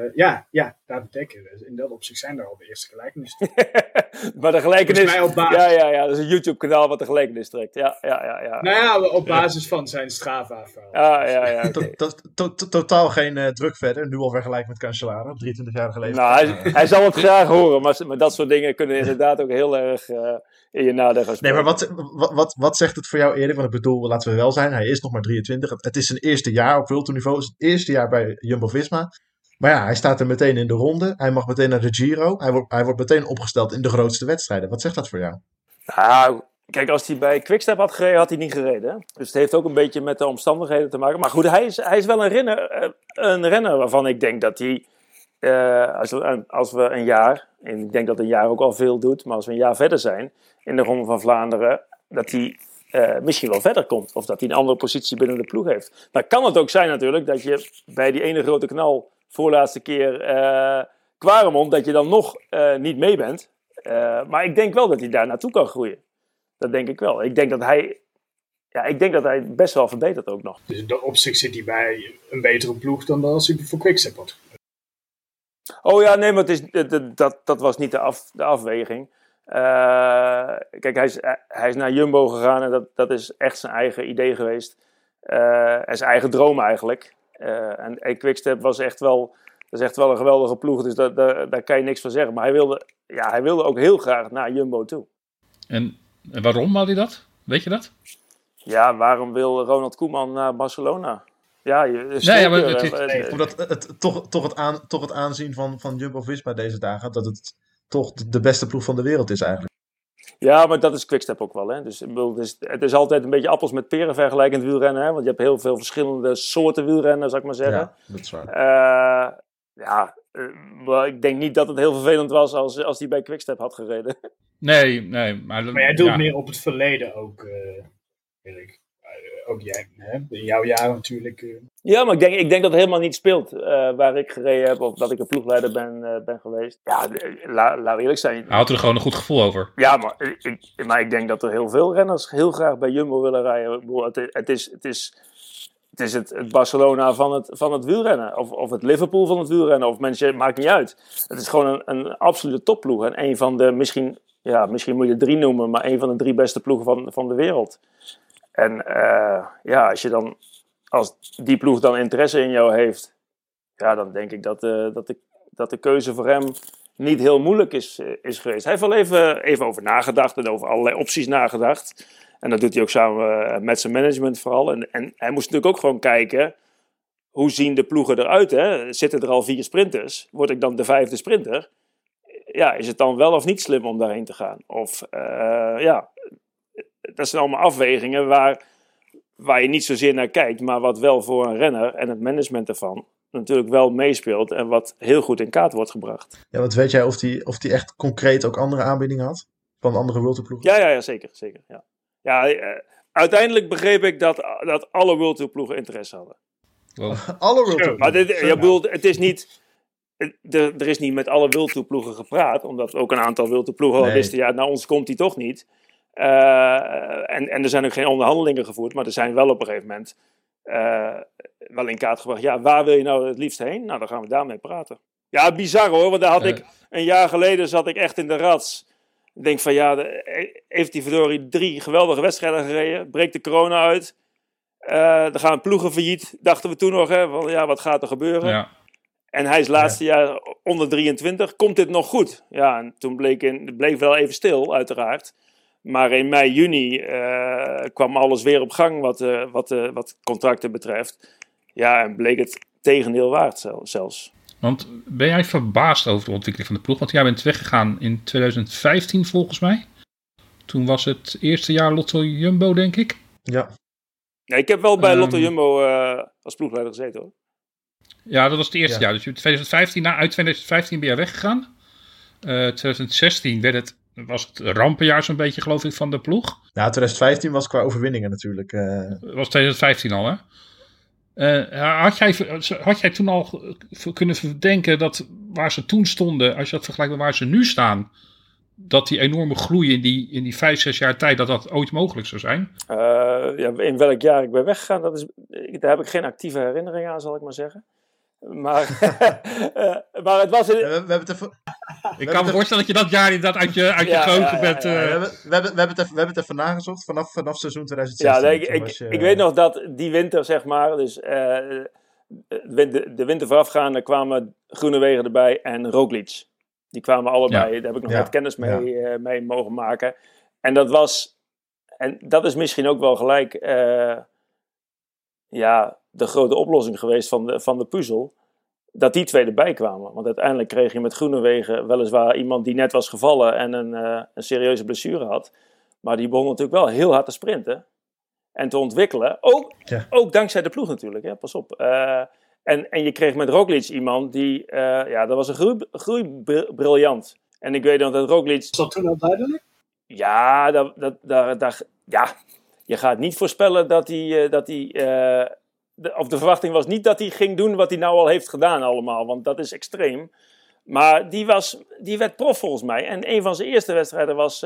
David Dekker. In dat opzicht zijn er al de eerste gelijkenissen. Maar de gelijkenis... Mij op basis... Ja, dat is een YouTube-kanaal wat de gelijkenis trekt. Ja. Nou ja, op basis van zijn Strava-verhaal. Ja. Totaal geen druk verder. Nu al vergelijkt met Cancellara, 23 jaar geleden. Nou, hij zal het graag horen, maar dat soort dingen kunnen inderdaad ook heel erg in je nadenken. Nee, maar wat zegt het voor jou, Erik? Want ik bedoel, laten we wel zijn, hij is nog maar 23. Het is zijn eerste jaar op vulteniveau. Het is het eerste jaar bij Jumbo-Visma. Maar ja, hij staat er meteen in de ronde. Hij mag meteen naar de Giro. Hij wordt meteen opgesteld in de grootste wedstrijden. Wat zegt dat voor jou? Nou, kijk, als hij bij Quickstep had gereden, had hij niet gereden. Hè? Dus het heeft ook een beetje met de omstandigheden te maken. Maar goed, hij is wel een renner waarvan ik denk dat hij... als we een jaar... En ik denk dat een jaar ook al veel doet. Maar als we een jaar verder zijn in de Ronde van Vlaanderen... dat hij misschien wel verder komt. Of dat hij een andere positie binnen de ploeg heeft. Dan kan het ook zijn natuurlijk dat je bij die ene grote knal... voorlaatste keer Quaremont, dat je dan nog niet mee bent. Maar ik denk wel dat hij daar naartoe kan groeien. Dat denk ik wel. Ik denk dat hij best wel verbetert ook nog. Dus in dat opzicht zit hij bij een betere ploeg dan als hij voor Quickstep had. Oh ja, nee, maar dat was niet de afweging. Kijk, hij is naar Jumbo gegaan en dat is echt zijn eigen idee geweest. En zijn eigen droom eigenlijk. En Quickstep was echt wel een geweldige ploeg, dus daar kan je niks van zeggen. Maar hij wilde ook heel graag naar Jumbo toe. En waarom wou hij dat? Weet je dat? Ja, waarom wil Ronald Koeman naar Barcelona? Ja, omdat het toch het aanzien van Jumbo-Visma deze dagen, dat het toch de beste ploeg van de wereld is eigenlijk. Ja, maar dat is Quickstep ook wel. Hè? Dus, het is altijd een beetje appels met peren vergelijkend wielrennen. Hè? Want je hebt heel veel verschillende soorten wielrennen, zou ik maar zeggen. Ja, dat is waar. Maar ik denk niet dat het heel vervelend was als hij bij Quickstep had gereden. Nee. Maar jij doet meer op het verleden ook, Erik. Ook jij, hè? In jouw jaar natuurlijk. Ja, maar ik denk dat het helemaal niet speelt waar ik gereden heb of dat ik een ploegleider ben geweest. Ja, laat eerlijk zijn. Hij had er gewoon een goed gevoel over. Ja, maar ik denk dat er heel veel renners heel graag bij Jumbo willen rijden. Het is het Barcelona van het wielrennen. Of het Liverpool van het wielrennen. Of mensen, maakt niet uit. Het is gewoon een absolute topploeg. En een van de, misschien moet je 3 noemen, maar een van de 3 beste ploegen van de wereld. En als die ploeg dan interesse in jou heeft, ja, dan denk ik dat de keuze voor hem niet heel moeilijk is geweest. Hij heeft wel even over nagedacht en over allerlei opties nagedacht. En dat doet hij ook samen met zijn management vooral. En hij moest natuurlijk ook gewoon kijken, hoe zien de ploegen eruit? Hè? Zitten er al 4 sprinters? Word ik dan de 5e sprinter? Ja, is het dan wel of niet slim om daarheen te gaan? Of dat zijn allemaal afwegingen waar je niet zozeer naar kijkt, maar wat wel voor een renner en het management ervan natuurlijk wel meespeelt en wat heel goed in kaart wordt gebracht. Ja, want weet jij of die echt concreet ook andere aanbiedingen had van andere World Tour ploegen? Ja, zeker. Ja, uiteindelijk begreep ik dat alle World Tour ploegen interesse hadden. Wow. Alle World Tour. Maar het is niet. Er is niet met alle World Tour ploegen gepraat, omdat ook een aantal World Tour ploegen al wisten, naar ons komt die toch niet. En er zijn ook geen onderhandelingen gevoerd, maar er zijn wel op een gegeven moment wel in kaart gebracht, ja, waar wil je nou het liefst heen? Nou, dan gaan we daarmee praten. Ja, bizar hoor, want daar had ik een jaar geleden zat ik echt in de rats. Ik denk van heeft die verdorie 3 geweldige wedstrijden gereden, breekt de corona uit, er gaan ploegen failliet, dachten we toen nog, hè, van, ja, wat gaat er gebeuren? Ja. En hij is laatste jaar onder 23, komt dit nog goed? Ja, en toen bleef wel even stil, uiteraard. Maar in mei, juni kwam alles weer op gang wat contracten betreft. Ja, en bleek het tegendeel waard zelfs. Want ben jij verbaasd over de ontwikkeling van de ploeg? Want jij bent weggegaan in 2015 volgens mij. Toen was het eerste jaar Lotto Jumbo, denk ik. Ja ik heb wel bij Lotto Jumbo als ploegleider gezeten hoor. Ja, dat was het eerste jaar. Dus in 2015, uit 2015 ben je weggegaan. 2016 was het rampenjaar zo'n beetje, geloof ik, van de ploeg. Nou, 2015 was qua overwinningen natuurlijk. Het was 2015 al, hè? Had jij toen al kunnen verdenken dat waar ze toen stonden, als je dat vergelijkt met waar ze nu staan, dat die enorme groei in die 5-6 jaar tijd, dat ooit mogelijk zou zijn? In welk jaar ik ben weggegaan, daar heb ik geen actieve herinnering aan, zal ik maar zeggen. Maar het was... Ik kan me voorstellen dat je dat jaar inderdaad uit je geheugen bent... We hebben het even nagezocht vanaf seizoen 2016. Ja, ik weet nog dat die winter, zeg maar... Dus de winter voorafgaande kwamen Groenewegen erbij en Roglic. Die kwamen allebei. Ja. Daar heb ik nog wat kennis mee mogen maken. En dat was... En dat is misschien ook wel gelijk... de grote oplossing geweest van de puzzel, dat die twee erbij kwamen. Want uiteindelijk kreeg je met Groenewegen weliswaar iemand die net was gevallen en een serieuze blessure had. Maar die begon natuurlijk wel heel hard te sprinten en te ontwikkelen. Ook dankzij de ploeg natuurlijk, hè? Pas op. En je kreeg met Roglic iemand die, dat was een groeibriljant. En ik weet nog dat Roglic... Is dat toen al duidelijk? Ja, je gaat niet voorspellen dat hij... De verwachting was niet dat hij ging doen wat hij nou al heeft gedaan allemaal, want dat is extreem. Maar die werd prof volgens mij. En een van zijn eerste wedstrijden was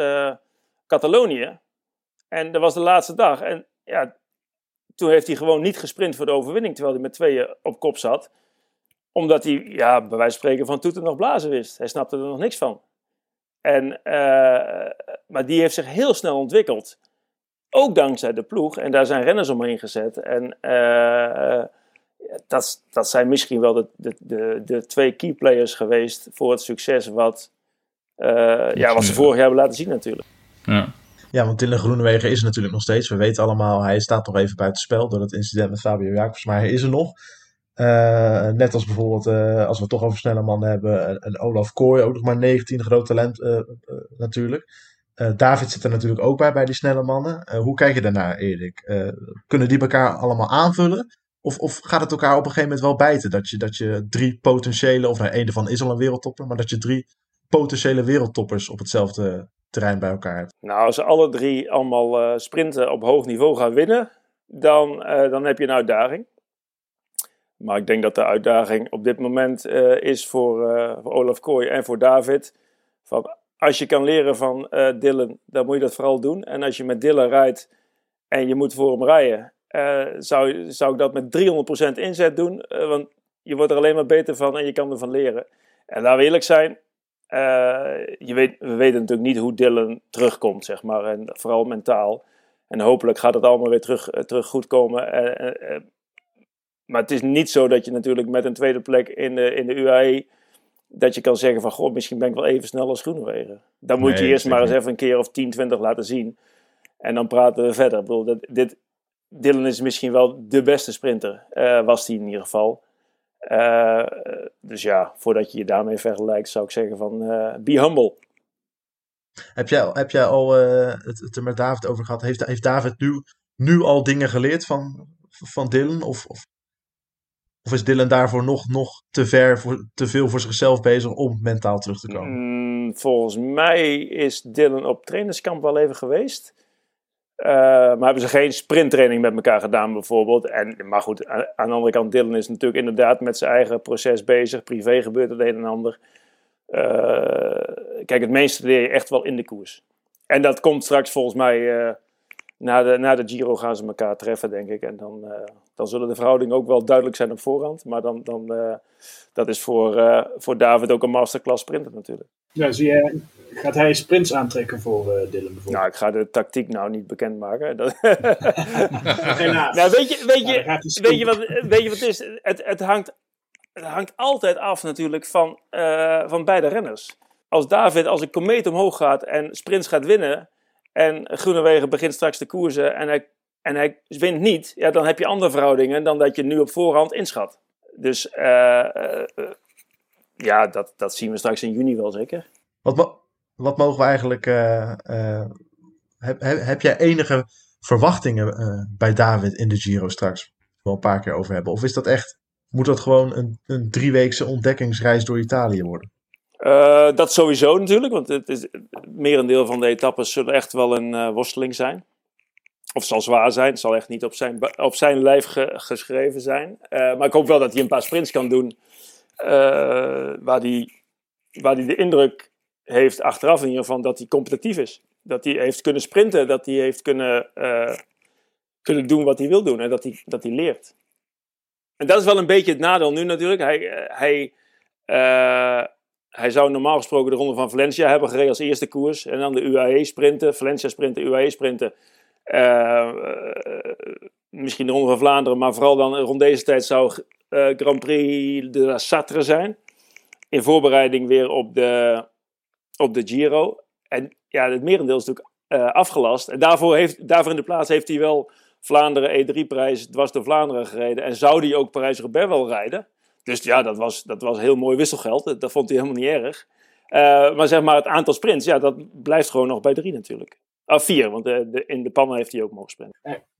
Catalonië. En dat was de laatste dag. En ja, toen heeft hij gewoon niet gesprint voor de overwinning, terwijl hij met 2 op kop zat. Omdat hij, bij wijze van spreken, van toeten nog blazen wist. Hij snapte er nog niks van. Maar die heeft zich heel snel ontwikkeld. Ook dankzij de ploeg. En daar zijn renners omheen gezet. En dat zijn misschien wel de 2 key players geweest voor het succes wat ze vorig jaar hebben laten zien natuurlijk. Ja, want Dylan Groenewegen is er natuurlijk nog steeds. We weten allemaal, hij staat nog even buitenspel door het incident met Fabio Jacobs. Maar hij is er nog. Net als bijvoorbeeld, als we het toch over snelle mannen hebben, een Olaf Kooi, ook nog maar 19, groot talent natuurlijk. David zit er natuurlijk ook bij die snelle mannen. Hoe kijk je daarnaar, Erik? Kunnen die elkaar allemaal aanvullen? Of gaat het elkaar op een gegeven moment wel bijten? Dat je 3 potentiële, of één ervan is al een wereldtopper, maar dat je 3 potentiële wereldtoppers op hetzelfde terrein bij elkaar hebt. Nou, als ze alle 3 allemaal sprinten op hoog niveau gaan winnen, dan heb je een uitdaging. Maar ik denk dat de uitdaging op dit moment is voor Olaf Kooi en voor David van... Als je kan leren van Dylan, dan moet je dat vooral doen. En als je met Dylan rijdt en je moet voor hem rijden, zou ik dat met 300% inzet doen. Want je wordt er alleen maar beter van en je kan ervan leren. En laten we eerlijk zijn, we weten natuurlijk niet hoe Dylan terugkomt, zeg maar. En vooral mentaal. En hopelijk gaat het allemaal weer terug goed komen. Maar het is niet zo dat je natuurlijk met een tweede plek in de UAE... dat je kan zeggen van, god, misschien ben ik wel even snel als Groenewegen. Dan moet je eerst maar eens even een keer of 10, 20 laten zien. En dan praten we verder. Ik bedoel, Dylan is misschien wel de beste sprinter. Was hij in ieder geval. Dus ja, voordat je je daarmee vergelijkt, zou ik zeggen van, be humble. Heb jij al het er met David over gehad? Heeft David nu al dingen geleerd van Dylan? Of is Dylan daarvoor nog te veel voor zichzelf bezig om mentaal terug te komen? Volgens mij is Dylan op trainerskamp wel even geweest. Maar hebben ze geen sprinttraining met elkaar gedaan bijvoorbeeld. Maar goed, aan de andere kant, Dylan is natuurlijk inderdaad met zijn eigen proces bezig. Privé gebeurt het een en ander. Kijk, het meeste leer je echt wel in de koers. En dat komt straks volgens mij... Na de Giro gaan ze elkaar treffen, denk ik. En dan zullen de verhoudingen ook wel duidelijk zijn op voorhand. Maar dat is voor David ook een masterclass sprinter natuurlijk. Ja, gaat hij sprints aantrekken voor Dylan bijvoorbeeld? Nou, ik ga de tactiek nou niet bekendmaken. Helaas. Nou, weet je wat het is? Het hangt altijd af natuurlijk van beide renners. Als David als een komeet omhoog gaat en sprints gaat winnen... En Groenewegen begint straks te koersen en hij wint niet. Ja, dan heb je andere verhoudingen dan dat je nu op voorhand inschat. Dus dat zien we straks in juni wel zeker. Wat mogen we eigenlijk... heb jij enige verwachtingen bij David in de Giro straks? Wel een paar keer over hebben. Of is dat echt... Moet dat gewoon een 3-weekse ontdekkingsreis door Italië worden? Dat sowieso natuurlijk, want het merendeel van de etappes zullen echt wel een worsteling zijn. Of zal zwaar zijn, het zal echt niet op zijn lijf geschreven zijn. Maar ik hoop wel dat hij een paar sprints kan doen waar hij de indruk heeft achteraf in ieder geval dat hij competitief is. Dat hij heeft kunnen sprinten, dat hij heeft kunnen doen wat hij wil doen en dat hij leert. En dat is wel een beetje het nadeel nu natuurlijk. Hij zou normaal gesproken de Ronde van Valencia hebben gereden als eerste koers. En dan de UAE sprinten, Valencia sprinten, UAE sprinten. Misschien de Ronde van Vlaanderen, maar vooral dan rond deze tijd zou Grand Prix de la Sarthe zijn. In voorbereiding weer op de Giro. En ja, het merendeel is natuurlijk afgelast. En daarvoor in de plaats heeft hij wel Vlaanderen E3-Prijs, Dwars door Vlaanderen gereden. En zou hij ook Parijs-Roubaix wel rijden? Dus ja, dat was heel mooi wisselgeld. Dat vond hij helemaal niet erg. Maar zeg maar, het aantal sprints, ja, dat blijft gewoon nog bij 3 natuurlijk. Ah, 4, want in de pannen heeft hij ook mogen sprinten.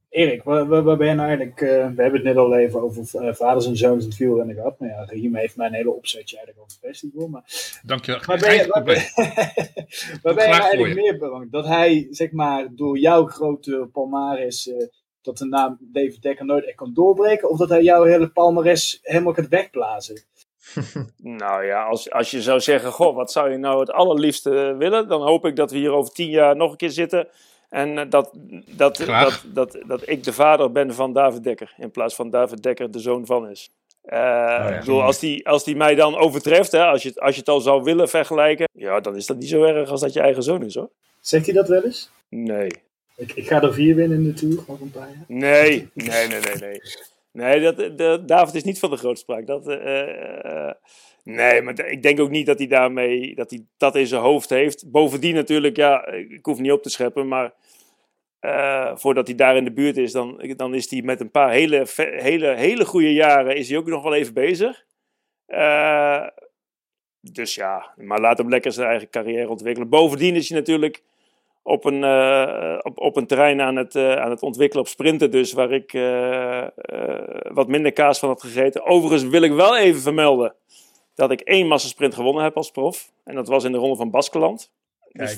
Erik, waar ben je nou eigenlijk... we hebben het net al even over vaders en zoons in het wielrennen gehad. Nou ja, hiermee heeft mijn hele opzetje eigenlijk over het festival. Maar, dank je wel. Waar ben je nou eigenlijk meer belangrijk? Dat hij, zeg maar, door jouw grote palmares... dat de naam David Dekker nooit echt kan doorbreken... of dat hij jouw hele palmares helemaal kan wegblazen? Nou ja, als je zou zeggen... goh, wat zou je nou het allerliefste willen... dan hoop ik dat we hier over 10 jaar nog een keer zitten... en dat ik de vader ben van David Dekker... in plaats van David Dekker de zoon van is. Ik bedoel, als die mij dan overtreft... Hè, als je het al zou willen vergelijken... ja, dan is dat niet zo erg als dat je eigen zoon is, hoor. Zegt hij dat wel eens? Nee. Ik ga er 4 winnen in de Tour, nog een paar jaar. Nee. David is niet van de grootspraak. Ik denk ook niet dat hij daarmee... dat hij dat in zijn hoofd heeft. Bovendien natuurlijk, ja, ik hoef niet op te scheppen, maar... voordat hij daar in de buurt is, dan is hij met een paar hele goede jaren... is hij ook nog wel even bezig. Dus ja, maar laat hem lekker zijn eigen carrière ontwikkelen. Bovendien is hij natuurlijk... Op een terrein aan het ontwikkelen op sprinten dus, waar ik wat minder kaas van had gegeten. Overigens wil ik wel even vermelden dat ik 1 massasprint gewonnen heb als prof. En dat was in de Ronde van Baskeland. Kijk. Dus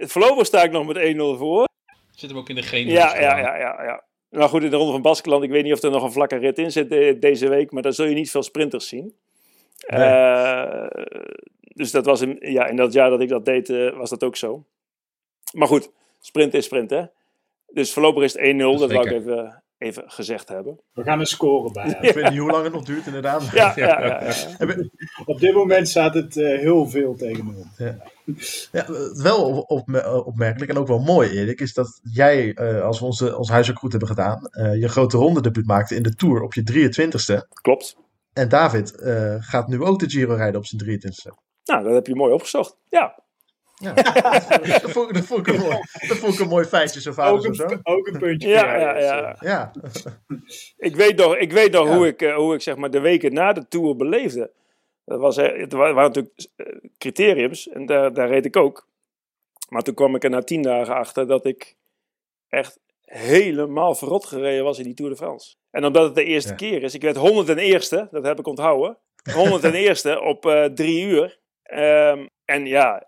voorlopig sta ik nog met 1-0 voor. Zit hem ook in de genen. Ja. Nou goed, in de Ronde van Baskeland, ik weet niet of er nog een vlakke rit in zit deze week, maar daar zul je niet veel sprinters zien. Nee. Dus dat was in dat jaar dat ik dat deed, was dat ook zo. Maar goed, sprint is sprint, hè? Dus voorlopig is het 1-0, dat wou ik even gezegd hebben. We gaan er scoren bij. Ja. Ik weet niet hoe lang het nog duurt, inderdaad. Ja. Op dit moment staat het heel veel tegen me. Ja. Ja, wel opmerkelijk en ook wel mooi, Erik, is dat jij, als we ons huiswerk goed hebben gedaan, je grote ronde debuut maakte in de Tour op je 23e. Klopt. En David gaat nu ook de Giro rijden op zijn 23e. Nou, dat heb je mooi opgezocht. Ja. Ja, dat vond ik een mooi feitje, zo vader of zo. Ook een puntje. Ja. Ik weet nog hoe ik zeg maar de weken na de Tour beleefde. Het waren natuurlijk criteriums en daar reed ik ook. Maar toen kwam ik er na 10 dagen achter dat ik echt helemaal verrot gereden was in die Tour de France. En omdat het de eerste keer is, ik werd 101ste, dat heb ik onthouden. 101ste op 3 uur. En ja,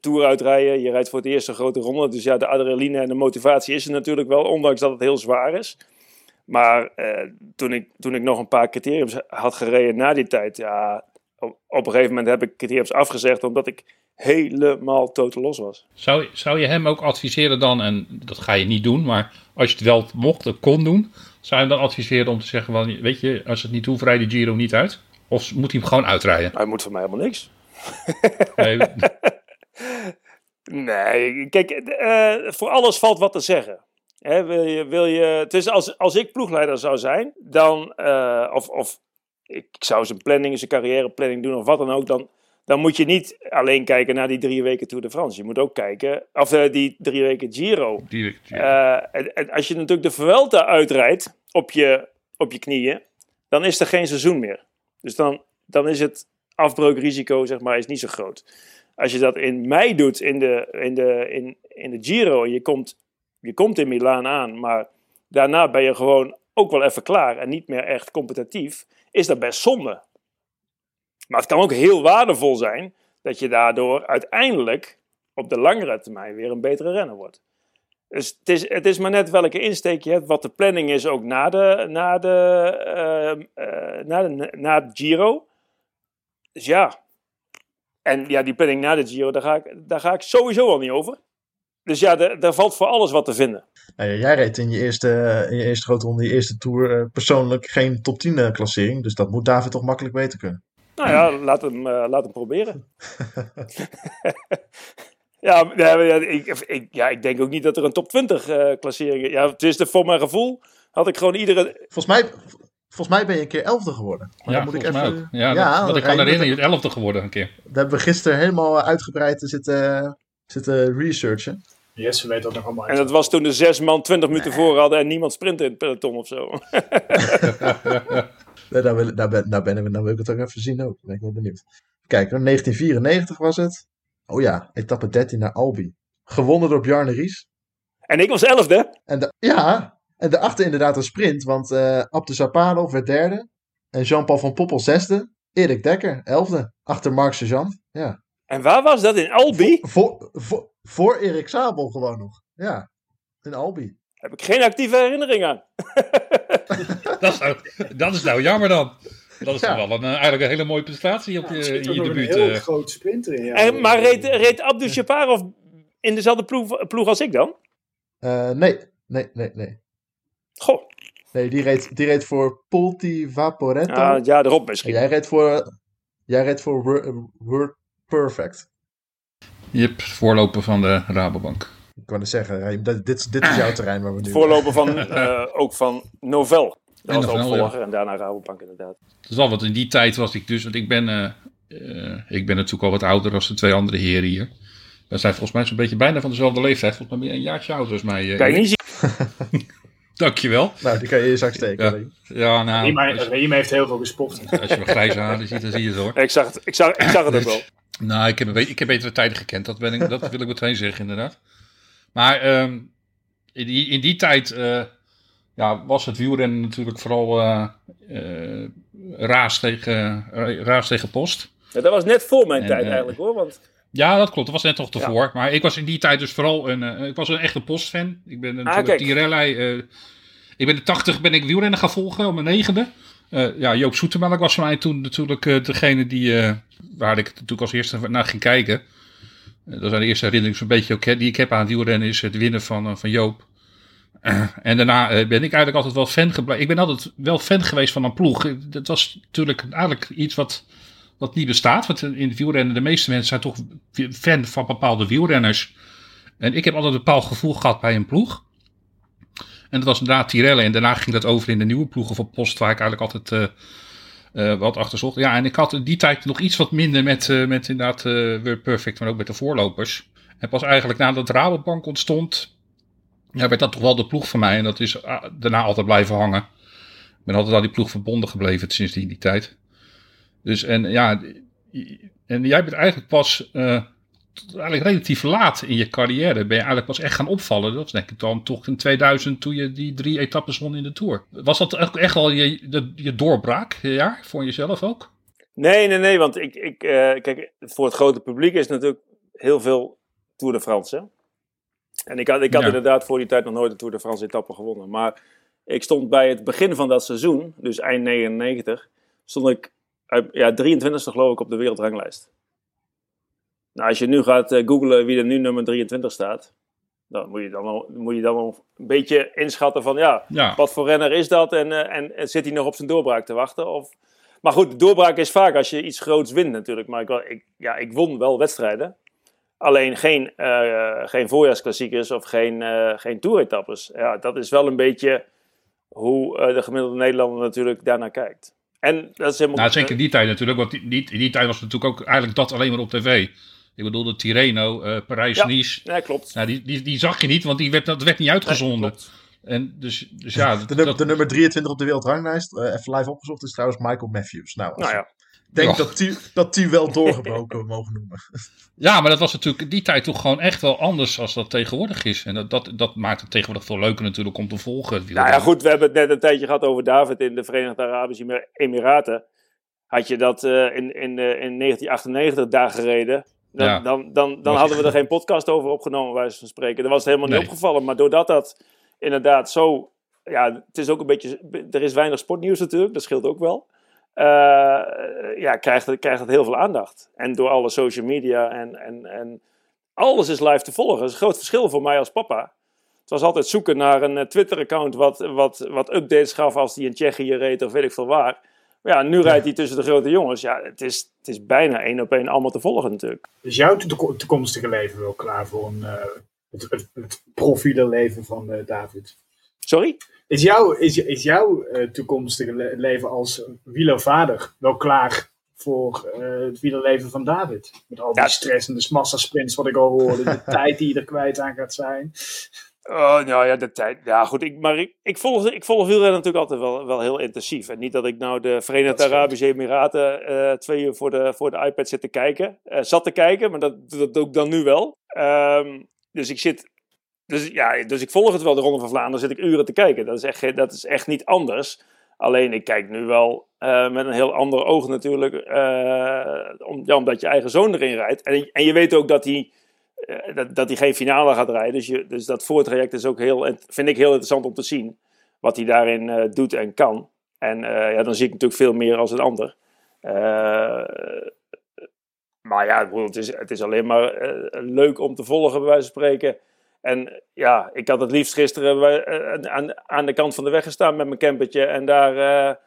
Tour uitrijden, je rijdt voor het eerst een grote ronde. Dus ja, de adrenaline en de motivatie is er natuurlijk wel, ondanks dat het heel zwaar is. Maar toen ik nog een paar criteriums had gereden na die tijd, ja, op een gegeven moment heb ik criteriums afgezegd, omdat ik helemaal totaal los was. Zou je hem ook adviseren dan, en dat ga je niet doen, maar als je het wel mocht, dat kon doen, zou je hem dan adviseren om te zeggen, van, weet je, als het niet hoeft, rijd de Giro niet uit? Of moet hij hem gewoon uitrijden? Hij moet van mij helemaal niks. Nee, kijk, voor alles valt wat te zeggen. Hè, wil je, dus als ik ploegleider zou zijn, dan, of ik zou zijn carrièreplanning doen of wat dan ook, dan moet je niet alleen kijken naar die 3 weken Tour de France. Je moet ook kijken, of die 3 weken Giro. En als je natuurlijk de Vuelta uitrijdt op je knieën, dan is er geen seizoen meer. Dus dan is het afbreukrisico, zeg maar, is niet zo groot. Als je dat in mei doet in de Giro en je komt in Milaan aan, maar daarna ben je gewoon ook wel even klaar en niet meer echt competitief, is dat best zonde. Maar het kan ook heel waardevol zijn dat je daardoor uiteindelijk op de langere termijn weer een betere renner wordt. Dus het is maar net welke insteek je hebt, wat de planning is ook na de Giro. Dus ja, en ja, die planning na de Giro, daar ga ik sowieso al niet over. Dus ja, daar valt voor alles wat te vinden. Nou ja, jij reed in je eerste grote ronde, je eerste Tour, persoonlijk geen top 10 klassering. Dus dat moet David toch makkelijk weten kunnen. Nou ja, laat hem proberen. Ik denk ook niet dat er een top 20 klassering is. Ja, het is voor mijn gevoel, had ik gewoon iedere... Volgens mij ben je een keer 11e geworden. Maar ja, moet ik even... dat ik kan herinneren, je bent 11e geworden een keer. Daar hebben we gisteren helemaal uitgebreid zitten researchen. Yes, we weten dat nog allemaal. En dat was toen de 6 man 20 minuten voor hadden en niemand sprintte in het peloton of zo. Daar wil ik het ook even zien ook. Ben ik wel benieuwd. Kijk, 1994 was het. Oh ja, etappe 13 naar Albi. Gewonnen door Bjarne Ries. En ik was 11e. En daarachter inderdaad een sprint, want Abdu Zapanov werd 3e. En Jean-Paul van Poppel 6e. Erik Dekker 11e. Achter Marc Sergeant. Ja. En waar was dat? In Albi? Voor Erik Zabel gewoon nog. Ja, in Albi. Heb ik geen actieve herinnering aan. Dat is nou jammer dan. Dat is wel eigenlijk een hele mooie prestatie op je debuut. Een heel groot sprinter in. Ja. Maar reed Abdu Zapanov in dezelfde ploeg als ik dan? Nee. Goh. Nee, die reed voor Polti Vaporetto. Ah, ja, erop misschien. En jij reed voor Word Perfect. Jip, voorloper van de Rabobank. Ik kan het zeggen, dit is jouw terrein waar we nu... Voorloper van, ook van Novell. Dat was de opvolger en daarna Rabobank inderdaad. Dat is al wat in die tijd was ik dus, want ik ben natuurlijk al wat ouder dan de 2 andere heren hier. We zijn volgens mij zo'n beetje bijna van dezelfde leeftijd. Volgens mij een jaartje ouder als mij. Kan je niet zien. Dankjewel. Nou, die kan je in je zak steken. Rima heeft heel veel gesport. Als je mijn grijze haren ziet, dan zie je het hoor. Ik zag het ook wel. Nou, ik heb betere tijden gekend. Dat wil ik meteen zeggen, inderdaad. Maar in die tijd was het wielrennen natuurlijk vooral raas tegen post. Ja, dat was net voor mijn tijd eigenlijk hoor, want... Ja, dat klopt. Dat was net nog tevoren. Ja. Maar ik was in die tijd dus vooral ik was een echte postfan. Ik ben natuurlijk Tirelli. Ik ben de 80 wielrennen gaan volgen op mijn 9e. Joop Zoetemelk was voor mij toen natuurlijk degene waar ik natuurlijk als eerste naar ging kijken. Dat zijn de eerste herinneringen zo'n beetje ook, die ik heb aan het wielrennen is het winnen van Joop. En daarna ben ik eigenlijk altijd wel fan gebleven. Ik ben altijd wel fan geweest van een ploeg. Dat was natuurlijk eigenlijk iets wat niet bestaat, want in de wielrennen de meeste mensen zijn toch fan van bepaalde wielrenners. En ik heb altijd een bepaald gevoel gehad bij een ploeg. En dat was inderdaad Tirelli. En daarna ging dat over in de nieuwe ploegen van Post, waar ik eigenlijk altijd wat achterzocht. Ja, en ik had in die tijd nog iets wat minder met inderdaad World Perfect, maar ook met de voorlopers. En pas eigenlijk nadat Rabobank ontstond, ja, werd dat toch wel de ploeg van mij. En dat is daarna altijd blijven hangen. Ik ben altijd aan die ploeg verbonden gebleven sindsdien die tijd. Dus en ja, en jij bent eigenlijk pas eigenlijk relatief laat in je carrière ben je eigenlijk pas echt gaan opvallen. Dat is denk ik dan toch in 2000 toen je die 3 etappes won in de Tour. Was dat echt al je doorbraakjaar voor jezelf ook? Nee, want ik kijk, voor het grote publiek is natuurlijk heel veel Tour de France. Hè? En ik had inderdaad voor die tijd nog nooit een Tour de France etappe gewonnen. Maar ik stond bij het begin van dat seizoen, dus eind 99, stond ik 23e geloof ik op de wereldranglijst. Nou, als je nu gaat googlen wie er nu nummer 23 staat, dan moet je dan wel een beetje inschatten van wat voor renner is dat en zit hij nog op zijn doorbraak te wachten? Maar goed, de doorbraak is vaak als je iets groots wint natuurlijk. Maar ik won wel wedstrijden, alleen geen voorjaarsklassiekers of geen toeretappes. Ja, dat is wel een beetje hoe de gemiddelde Nederlander natuurlijk daarnaar kijkt. En dat is helemaal... Nou, zeker in die tijd natuurlijk, want in die tijd was het natuurlijk ook eigenlijk dat alleen maar op tv. Ik bedoel, de Tirreno, Parijs-Nice. Ja, klopt. Nou, die zag je niet, want dat werd niet uitgezonden. Ja, en dus ja, de nummer 23 op de wereldranglijst, even live opgezocht, is trouwens Michael Matthews. Denk dat die wel doorgebroken mogen noemen. Ja, maar dat was natuurlijk die tijd toch gewoon echt wel anders als dat tegenwoordig is. En dat maakt het tegenwoordig veel leuker natuurlijk om te volgen. Nou ja, goed, we hebben het net een tijdje gehad over David in de Verenigde Arabische Emiraten. Had je dat in 1998 daar gereden, dan hadden we er geen podcast over opgenomen, wijze van spreken. Dan was het helemaal niet opgevallen. Maar doordat dat inderdaad zo... Ja, het is ook een beetje... Er is weinig sportnieuws natuurlijk, dat scheelt ook wel. Krijgt het heel veel aandacht. En door alle social media en alles is live te volgen. Dat is een groot verschil voor mij als papa. Het was altijd zoeken naar een Twitter-account wat updates gaf als die in Tsjechië reed of weet ik veel waar. Maar ja, nu rijdt hij tussen de grote jongens. Ja, het is bijna 1 op 1 allemaal te volgen natuurlijk. Is jouw toekomstige leven wel klaar voor het profielenleven van David? Sorry? Is jouw toekomstige leven als wielervader wel klaar voor het wielerleven van David? Met al die stress en de massasprints wat ik al hoorde. De tijd die er kwijt aan gaat zijn. Oh, nou ja, de tijd. Ja, goed. Ik volg wielrennen natuurlijk altijd wel heel intensief. En niet dat ik nou de Verenigde Arabische Emiraten 2 uur voor de iPad zat te kijken. Maar dat doe ik dan nu wel. Dus ik volg het wel, de Ronde van Vlaanderen zit ik uren te kijken. Dat is echt niet anders. Alleen ik kijk nu wel met een heel ander oog natuurlijk. Omdat je eigen zoon erin rijdt. En je weet ook dat hij geen finale gaat rijden. Dus dat voortraject is ook vind ik heel interessant om te zien. Wat hij daarin doet en kan. En dan zie ik natuurlijk veel meer als een ander. Maar ja, het is alleen maar leuk om te volgen bij wijze van spreken. En ja, ik had het liefst gisteren aan de kant van de weg gestaan met mijn campertje. En daar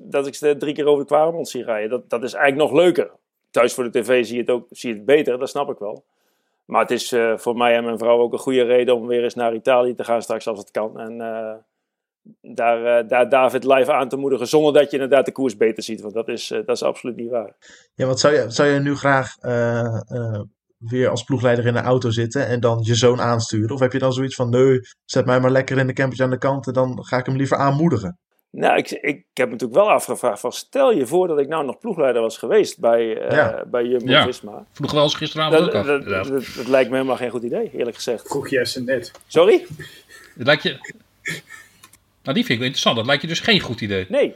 dat ik ze 3 keer over de Kwaremond zie rijden. Dat is eigenlijk nog leuker. Thuis voor de tv zie je het beter, dat snap ik wel. Maar het is voor mij en mijn vrouw ook een goede reden om weer eens naar Italië te gaan straks als het kan. En daar David live aan te moedigen zonder dat je inderdaad de koers beter ziet. Want dat is absoluut niet waar. Ja, want zou je nu graag... weer als ploegleider in de auto zitten en dan je zoon aansturen? Of heb je dan zoiets van, nee, zet mij maar lekker in de campertje aan de kant en dan ga ik hem liever aanmoedigen? Nou, ik heb me natuurlijk wel afgevraagd van, stel je voor dat ik nou nog ploegleider was geweest bij Jumbo-Visma. Ja, vroeg wel eens gisteravond ook af. Dat lijkt me helemaal geen goed idee, eerlijk gezegd. Vroeg je ze net. Sorry? Dat lijkt je... Nou, die vind ik wel interessant. Dat lijkt je dus geen goed idee. Nee.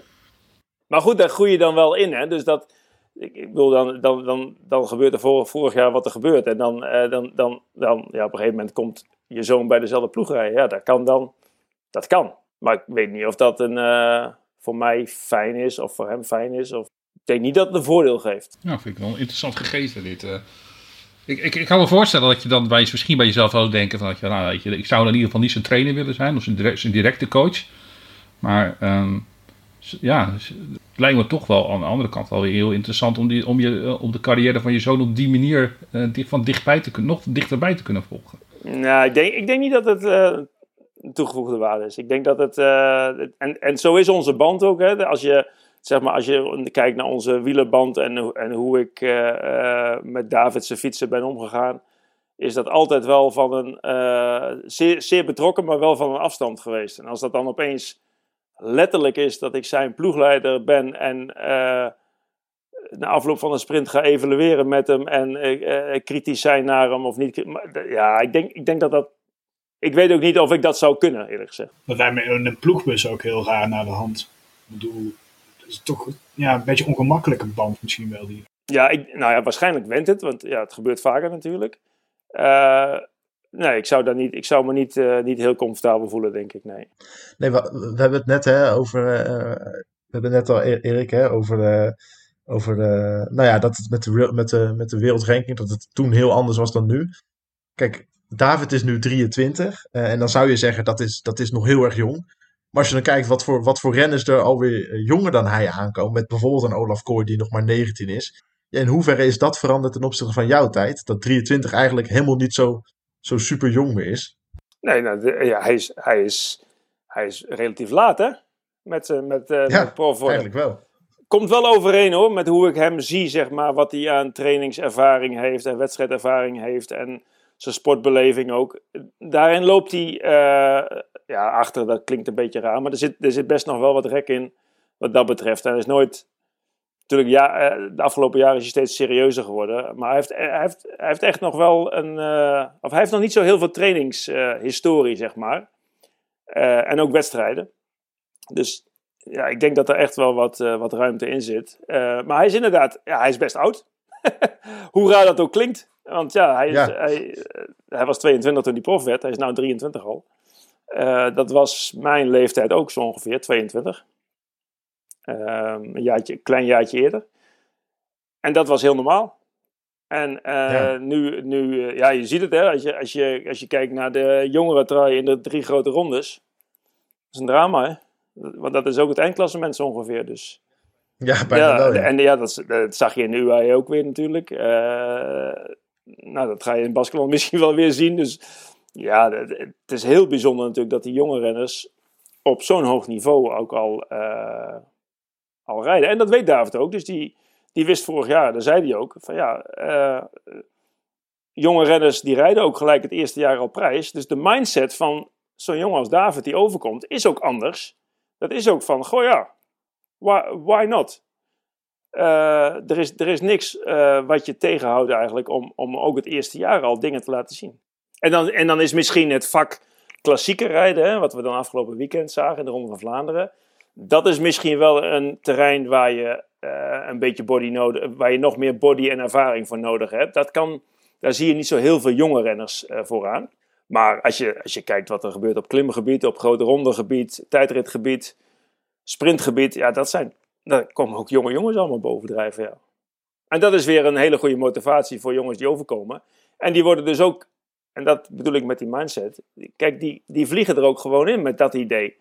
Maar goed, daar groei je dan wel in, hè. Dus dat... Ik bedoel, dan gebeurt er vorig jaar wat er gebeurt. En dan op een gegeven moment komt je zoon bij dezelfde ploeg rijden. Ja, dat kan. Maar ik weet niet of dat voor mij fijn is of voor hem fijn is. Ik denk niet dat het een voordeel geeft. Nou, vind ik wel een interessant gegeven dit. Ik kan me voorstellen dat je dan misschien bij jezelf wel denken van... ik zou in ieder geval niet zijn trainer willen zijn of zijn directe coach. Maar... ja, het lijkt me toch wel aan de andere kant alweer heel interessant om de carrière van je zoon op die manier nog dichterbij te kunnen volgen. Nou, ik denk niet dat het toegevoegde waarde is. Ik denk dat het... en zo is onze band ook. Hè? Als je zeg maar, als je kijkt naar onze wielerband en hoe ik met David zijn fietsen ben omgegaan, is dat altijd wel van een zeer betrokken, maar wel van een afstand geweest. En als dat dan opeens letterlijk is dat ik zijn ploegleider ben en na afloop van een sprint ga evalueren met hem en kritisch zijn naar hem of niet. Maar, ja, ik denk dat dat... Ik weet ook niet of ik dat zou kunnen, eerlijk gezegd. Dat wij met een ploegbus ook heel raar naar de hand. Ik bedoel, het is toch ja, een beetje ongemakkelijke band misschien wel. Die... Ja, waarschijnlijk went het, want ja, het gebeurt vaker natuurlijk. Nee, ik zou me niet heel comfortabel voelen, denk ik, nee. Nee, we hebben het net over dat het met de wereldranking, dat het toen heel anders was dan nu. Kijk, David is nu 23 en dan zou je zeggen dat is nog heel erg jong. Maar als je dan kijkt wat voor renners er alweer jonger dan hij aankomen, met bijvoorbeeld een Olaf Kooi die nog maar 19 is. Ja, in hoeverre is dat veranderd ten opzichte van jouw tijd? Dat 23 eigenlijk helemaal niet zo super jong meer is. Nee, hij is relatief laat, hè? Met prof eigenlijk wel. Komt wel overeen, hoor, met hoe ik hem zie, zeg maar. Wat hij aan trainingservaring heeft en wedstrijdervaring heeft en zijn sportbeleving ook. Daarin loopt hij achter, dat klinkt een beetje raar, maar er zit best nog wel wat rek in wat dat betreft. Hij is nooit... Natuurlijk, ja, de afgelopen jaren is hij steeds serieuzer geworden. Maar hij heeft echt nog wel een... Of hij heeft nog niet zo heel veel trainingshistorie, zeg maar. En ook wedstrijden. Dus ja, ik denk dat er echt wel wat ruimte in zit. Maar hij is inderdaad... Ja, hij is best oud. Hoe raar dat ook klinkt. Want ja, hij was 22 toen hij prof werd. Hij is nu 23 al. Dat was mijn leeftijd ook zo ongeveer, 22. Een klein jaartje eerder. En dat was heel normaal. En nu, je ziet het, hè, als je kijkt naar de jongere trui in de 3 grote rondes. Dat is een drama, hè. Want dat is ook het eindklassement zo ongeveer, dus. Ja, bijna wel. Ja. En ja, dat zag je in de UAE ook weer natuurlijk. Dat ga je in Baskeland misschien wel weer zien. Dus ja, het is heel bijzonder natuurlijk dat die jonge renners op zo'n hoog niveau ook al rijden. En dat weet David ook. Dus die wist vorig jaar, daar zei hij ook, van ja, jonge renners die rijden ook gelijk het eerste jaar al prijs. Dus de mindset van zo'n jongen als David die overkomt, is ook anders. Dat is ook van, goh ja, why not? Er is niks wat je tegenhoudt eigenlijk om ook het eerste jaar al dingen te laten zien. En dan is misschien het vak klassieke rijden, hè, wat we dan afgelopen weekend zagen in de Ronde van Vlaanderen. Dat is misschien wel een terrein waar je een beetje body nodig, waar je nog meer body en ervaring voor nodig hebt. Daar zie je niet zo heel veel jonge renners vooraan. Maar als je kijkt wat er gebeurt op klimgebied, op grote rondegebied, tijdritgebied, sprintgebied, ja, daar komen ook jonge jongens allemaal bovendrijven. Ja. En dat is weer een hele goede motivatie voor jongens die overkomen. En die worden dus ook, en dat bedoel ik met die mindset, kijk, die vliegen er ook gewoon in met dat idee.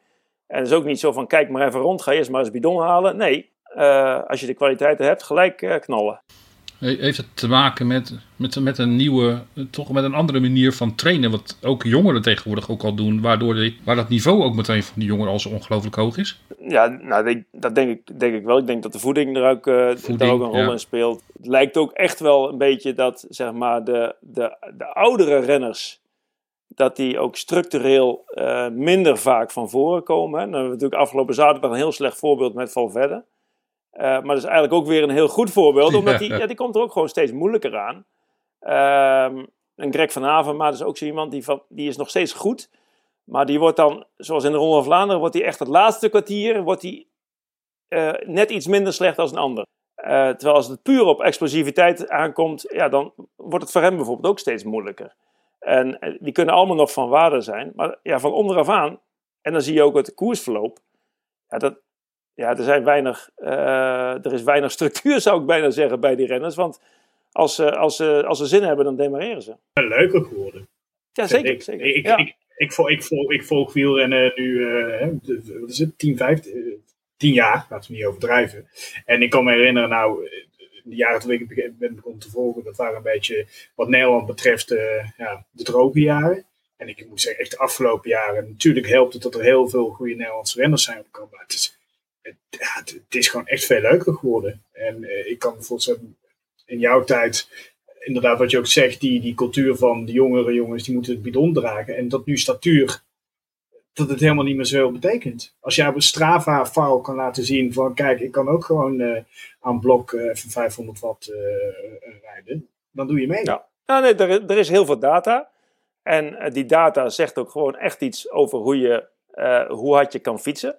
En het is ook niet zo van, kijk maar even rond, ga eerst maar eens bidon halen. Nee, als je de kwaliteiten hebt, gelijk knallen. Heeft het te maken met een nieuwe, toch met een andere manier van trainen, wat ook jongeren tegenwoordig ook al doen, waar dat niveau ook meteen van die jongeren al zo ongelooflijk hoog is? Ja, dat denk ik wel. Ik denk dat de voeding daar ook een rol in speelt. Het lijkt ook echt wel een beetje dat, zeg maar, de oudere renners, dat die ook structureel minder vaak van voren komen. Hè. Dan hebben we natuurlijk afgelopen zaterdag een heel slecht voorbeeld met Valverde. Maar dat is eigenlijk ook weer een heel goed voorbeeld, omdat die komt er ook gewoon steeds moeilijker aan. En Greg van Avermaat, dat is ook zo iemand, die is nog steeds goed. Maar die wordt dan, zoals in de Ronde van Vlaanderen, wordt hij echt het laatste kwartier net iets minder slecht als een ander. Terwijl als het puur op explosiviteit aankomt, ja, dan wordt het voor hem bijvoorbeeld ook steeds moeilijker. En die kunnen allemaal nog van waarde zijn. Maar ja, van onderaf aan, en dan zie je ook het koersverloop. Ja, er is weinig structuur, zou ik bijna zeggen, bij die renners. Want als ze zin hebben, dan demareren ze. Leuker geworden. Ja, zeker. Ik volg wielrennen nu, 10 jaar, laten we niet overdrijven. En ik kan me herinneren, de jaren toen ik ben begonnen te volgen, dat waren een beetje, wat Nederland betreft, de droge jaren. En ik moet zeggen, echt de afgelopen jaren. Natuurlijk helpt het dat er heel veel goede Nederlandse renners zijn gekomen. Maar het is het is gewoon echt veel leuker geworden. En ik kan bijvoorbeeld in jouw tijd, inderdaad wat je ook zegt, die cultuur van de jongere jongens, die moeten het bidon dragen. En dat nu statuur, dat het helemaal niet meer zoveel betekent. Als jij op een Strava-file kan laten zien van, kijk, ik kan ook gewoon aan blok van 500 watt rijden, dan doe je mee. Ja. Nou, nee, er is heel veel data. En die data zegt ook gewoon echt iets over hoe hard je kan fietsen.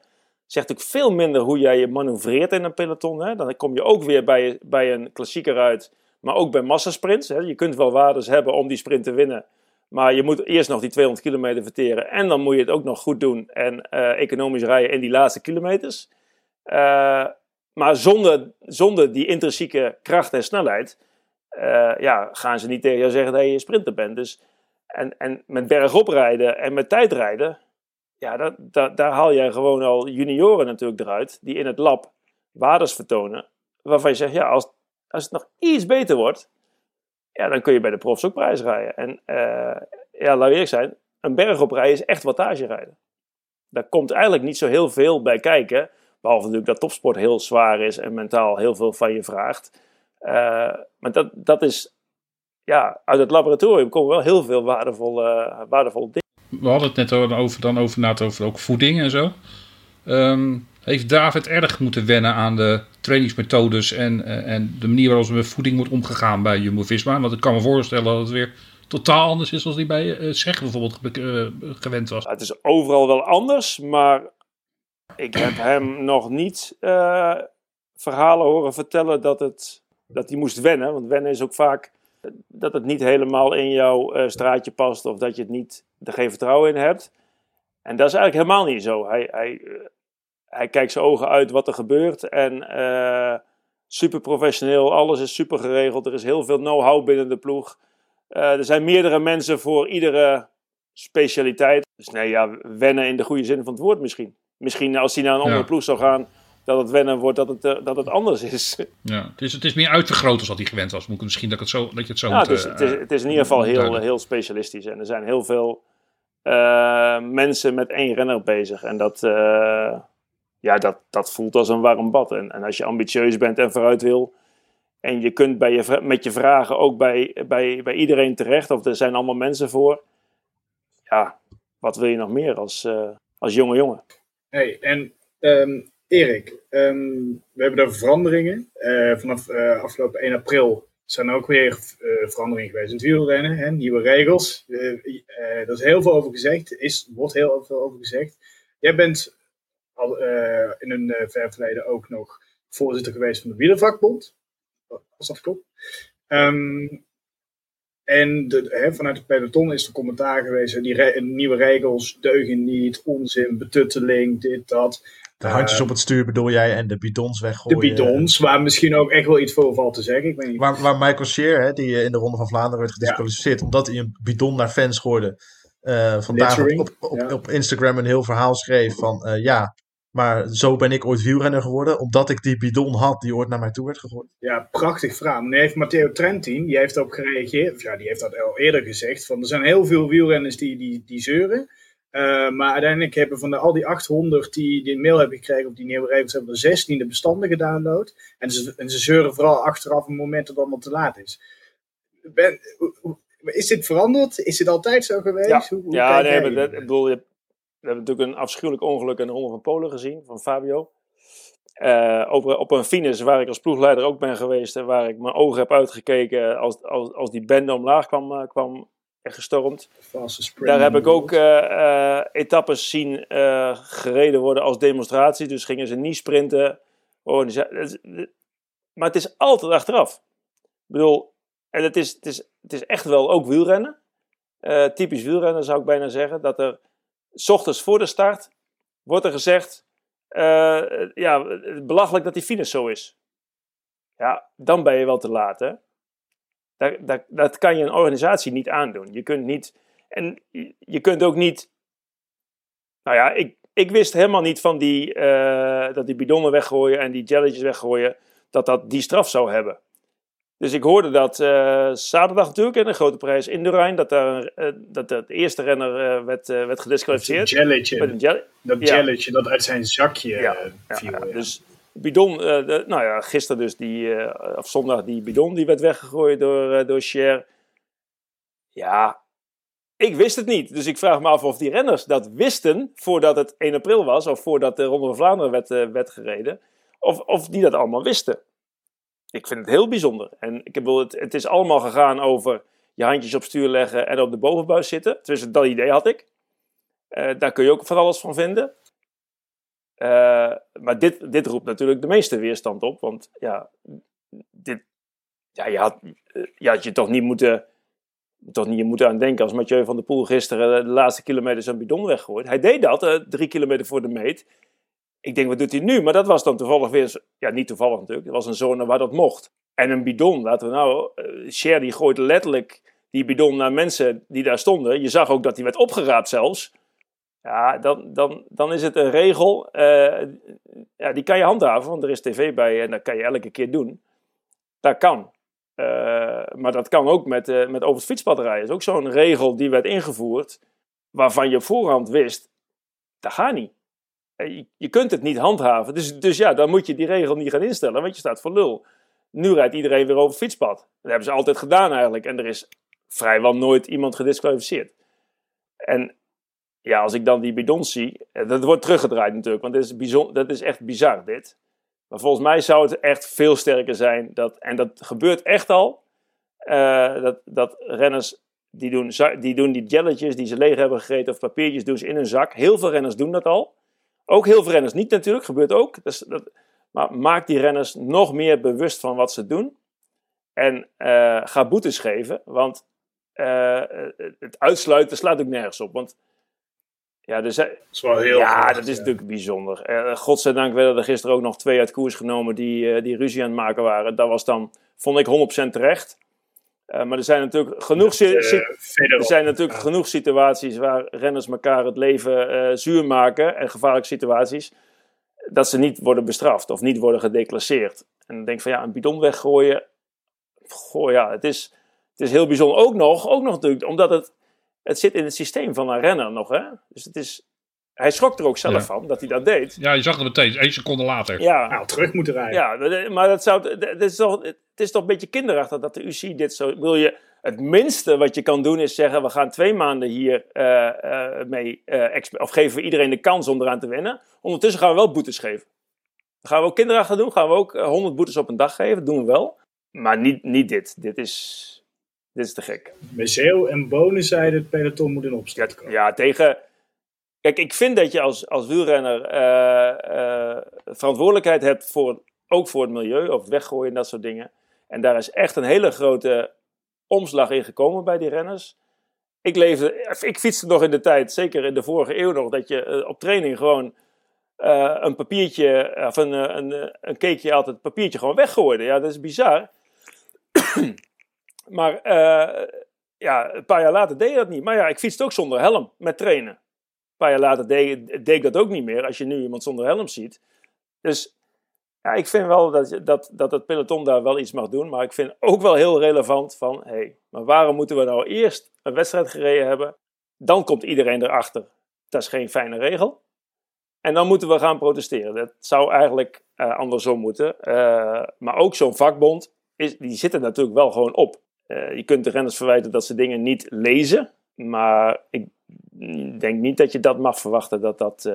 Zegt ook veel minder hoe jij je manoeuvreert in een peloton. Hè? Dan kom je ook weer bij een klassieker uit, maar ook bij massasprints. Hè? Je kunt wel waardes hebben om die sprint te winnen. Maar je moet eerst nog die 200 kilometer verteren. En dan moet je het ook nog goed doen en economisch rijden in die laatste kilometers. Maar zonder die intrinsieke kracht en snelheid gaan ze niet tegen jou zeggen dat je sprinter bent. Dus, en met bergop rijden en met tijdrijden, ja, daar haal jij gewoon al junioren natuurlijk eruit, die in het lab waardes vertonen, waarvan je zegt, ja, als het nog iets beter wordt, ja, dan kun je bij de profs ook prijs rijden. En laat ik eerlijk zijn, een bergoprijden is echt wattage rijden. Daar komt eigenlijk niet zo heel veel bij kijken, behalve natuurlijk dat topsport heel zwaar is en mentaal heel veel van je vraagt. Maar dat is, ja, uit het laboratorium komen wel heel veel waardevolle dingen. We hadden het net over ook voeding en zo. Heeft David erg moeten wennen aan de trainingsmethodes en de manier waarop er met voeding wordt omgegaan bij Jumbo-Visma? Want ik kan me voorstellen dat het weer totaal anders is dan die bij Zeg bijvoorbeeld gewend was. Het is overal wel anders, maar ik heb hem nog niet verhalen horen vertellen dat hij moest wennen. Want wennen is ook vaak dat het niet helemaal in jouw straatje past of dat je het niet er geen vertrouwen in hebt. En dat is eigenlijk helemaal niet zo. Hij kijkt zijn ogen uit wat er gebeurt en super professioneel, alles is super geregeld. Er is heel veel know-how binnen de ploeg. Er zijn meerdere mensen voor iedere specialiteit. Dus nee, ja, wennen in de goede zin van het woord misschien. Misschien als hij naar een andere ploeg zou gaan, dat het wennen wordt, dat het anders is. Ja, het is meer uitvergroot als dat hij gewend was. Misschien dat je het zo moet... Het is in ieder geval heel, heel specialistisch. En er zijn heel veel mensen met één renner bezig. En dat voelt als een warm bad. En als je ambitieus bent en vooruit wil, en je kunt met je vragen ook bij iedereen terecht, of er zijn allemaal mensen voor. Ja, wat wil je nog meer als jonge jongen? Hey, en Erik, we hebben daar veranderingen. Vanaf afgelopen 1 april zijn er ook weer veranderingen geweest in het wielrennen. Hè? Nieuwe regels. Daar is heel veel over gezegd. Wordt heel veel over gezegd. Jij bent al in een ver verleden ook nog voorzitter geweest van de wielervakbond. Als dat klopt. En vanuit het peloton is er commentaar geweest. Die nieuwe regels deugen niet. Onzin, betutteling, dit, dat. De handjes op het stuur bedoel jij en de bidons weggooien. De bidons, waar misschien ook echt wel iets voor valt te zeggen. Ik weet niet. Waar Michael Scheer, die in de Ronde van Vlaanderen werd gedisqualificeerd, omdat hij een bidon naar fans gooide. Vandaag op Instagram een heel verhaal schreef van maar zo ben ik ooit wielrenner geworden, omdat ik die bidon had die ooit naar mij toe werd gegooid. Ja, prachtig verhaal. Nu heeft Matteo Trentin, die heeft op gereageerd, of die heeft dat al eerder gezegd, van er zijn heel veel wielrenners die zeuren. Maar uiteindelijk hebben van al die 800 die een mail hebben gekregen op die nieuwe regels, hebben er 16 de bestanden gedownload. En ze zeuren vooral achteraf een moment dat het allemaal te laat is. Is dit veranderd? Is dit altijd zo geweest? Ja, we hebben natuurlijk een afschuwelijk ongeluk in de Ronde van Polen gezien, van Fabio. Op een finish waar ik als ploegleider ook ben geweest en waar ik mijn ogen heb uitgekeken als die bende omlaag kwam gestormd. Daar heb ik ook etappes zien gereden worden als demonstratie. Dus gingen ze niet sprinten. Maar het is altijd achteraf. Ik bedoel, en het is echt wel ook wielrennen. Typisch wielrennen zou ik bijna zeggen. Dat er 's ochtends voor de start wordt er gezegd, belachelijk dat die finish zo is. Ja, dan ben je wel te laat, hè. Dat kan je een organisatie niet aandoen. Je kunt niet. En je kunt ook niet. Nou ja, ik wist helemaal niet van dat die bidonnen weggooien en die jelletjes weggooien, dat die straf zou hebben. Dus ik hoorde dat zaterdag natuurlijk in de grote prijs in de Rijn, dat de eerste renner werd gedisqualificeerd. Dat jelletje dat uit zijn zakje viel. Ja. Dus bidon, gisteren dus of zondag die bidon die werd weggegooid door Cher. Ja, ik wist het niet. Dus ik vraag me af of die renners dat wisten voordat het 1 april was of voordat de Ronde van Vlaanderen werd gereden. Of die dat allemaal wisten. Ik vind het heel bijzonder. En ik bedoel, het is allemaal gegaan over je handjes op stuur leggen en op de bovenbuis zitten. Tenminste, dat idee had ik. Daar kun je ook van alles van vinden. Maar dit roept natuurlijk de meeste weerstand op. Want je had je toch niet moeten aan denken als Mathieu van der Poel gisteren de laatste kilometer zijn bidon weggooit. Hij deed dat 3 kilometer voor de meet. Ik denk, wat doet hij nu? Maar dat was dan toevallig weer... Ja, niet toevallig natuurlijk. Het was een zone waar dat mocht. En een bidon, Cher die gooide letterlijk die bidon naar mensen die daar stonden. Je zag ook dat die werd opgeraapt zelfs. Ja, dan is het een regel. Die kan je handhaven, want er is tv bij en dat kan je elke keer doen. Dat kan. Maar dat kan ook met over het fietspad rijden. Dat is ook zo'n regel die werd ingevoerd, waarvan je op voorhand wist, dat gaat niet. Je kunt het niet handhaven. Dus dan moet je die regel niet gaan instellen, want je staat voor lul. Nu rijdt iedereen weer over het fietspad. Dat hebben ze altijd gedaan eigenlijk. En er is vrijwel nooit iemand gedisqualificeerd. En ja, als ik dan die bidons zie, dat wordt teruggedraaid natuurlijk, want dat is echt bizar dit. Maar volgens mij zou het echt veel sterker zijn. Dat gebeurt echt al. Dat renners die doen die jelletjes die ze leeg hebben gegeten of papiertjes doen ze in hun zak. Heel veel renners doen dat al. Ook heel veel renners niet natuurlijk, gebeurt ook. Maar maak die renners nog meer bewust van wat ze doen. En ga boetes geven, want het uitsluiten slaat ook nergens op. Want dat is wel heel graag, dat is natuurlijk bijzonder. Godzijdank werden er gisteren ook nog 2 uit koers genomen die ruzie aan het maken waren. Dat was dan, vond ik, 100% terecht. Maar er zijn natuurlijk genoeg situaties waar renners elkaar het leven zuur maken en gevaarlijke situaties, dat ze niet worden bestraft of niet worden gedeclasseerd. En dan denk ik van een bidon weggooien. Goh ja, het is heel bijzonder. Ook nog natuurlijk, omdat het zit in het systeem van een renner nog, hè. Dus hij schrok er ook zelf van dat hij dat deed. Ja, je zag het meteen, 1 seconde later. Ja, terug moeten rijden. Ja, maar het is toch een beetje kinderachtig dat de UCI dit zo... het minste wat je kan doen is zeggen, we gaan 2 maanden hier mee... of geven we iedereen de kans om eraan te wennen. Ondertussen gaan we wel boetes geven. Dan gaan we ook kinderachtig doen, gaan we ook 100 boetes op een dag geven. Dat doen we wel. Maar niet dit. Dit is te gek. Mezeeuw en Bonen zeiden het peloton moet in opstand komen. Ja, tegen... Kijk, ik vind dat je als wielrenner verantwoordelijkheid hebt ook voor het milieu of het weggooien en dat soort dingen. En daar is echt een hele grote omslag in gekomen bij die renners. Ik fietste nog in de tijd, zeker in de vorige eeuw nog, dat je op training gewoon een papiertje of een cakeje altijd het papiertje gewoon weggooide. Ja, dat is bizar. Maar een paar jaar later deed je dat niet. Maar ja, ik fietste ook zonder helm met trainen. Een paar jaar later deed ik dat ook niet meer als je nu iemand zonder helm ziet. Dus ja, ik vind wel dat het peloton daar wel iets mag doen. Maar ik vind ook wel heel relevant van... maar waarom moeten we nou eerst een wedstrijd gereden hebben? Dan komt iedereen erachter. Dat is geen fijne regel. En dan moeten we gaan protesteren. Dat zou eigenlijk andersom moeten. Maar ook zo'n vakbond, die zit er natuurlijk wel gewoon op. Je kunt de renners verwijten dat ze dingen niet lezen. Maar ik denk niet dat je dat mag verwachten, dat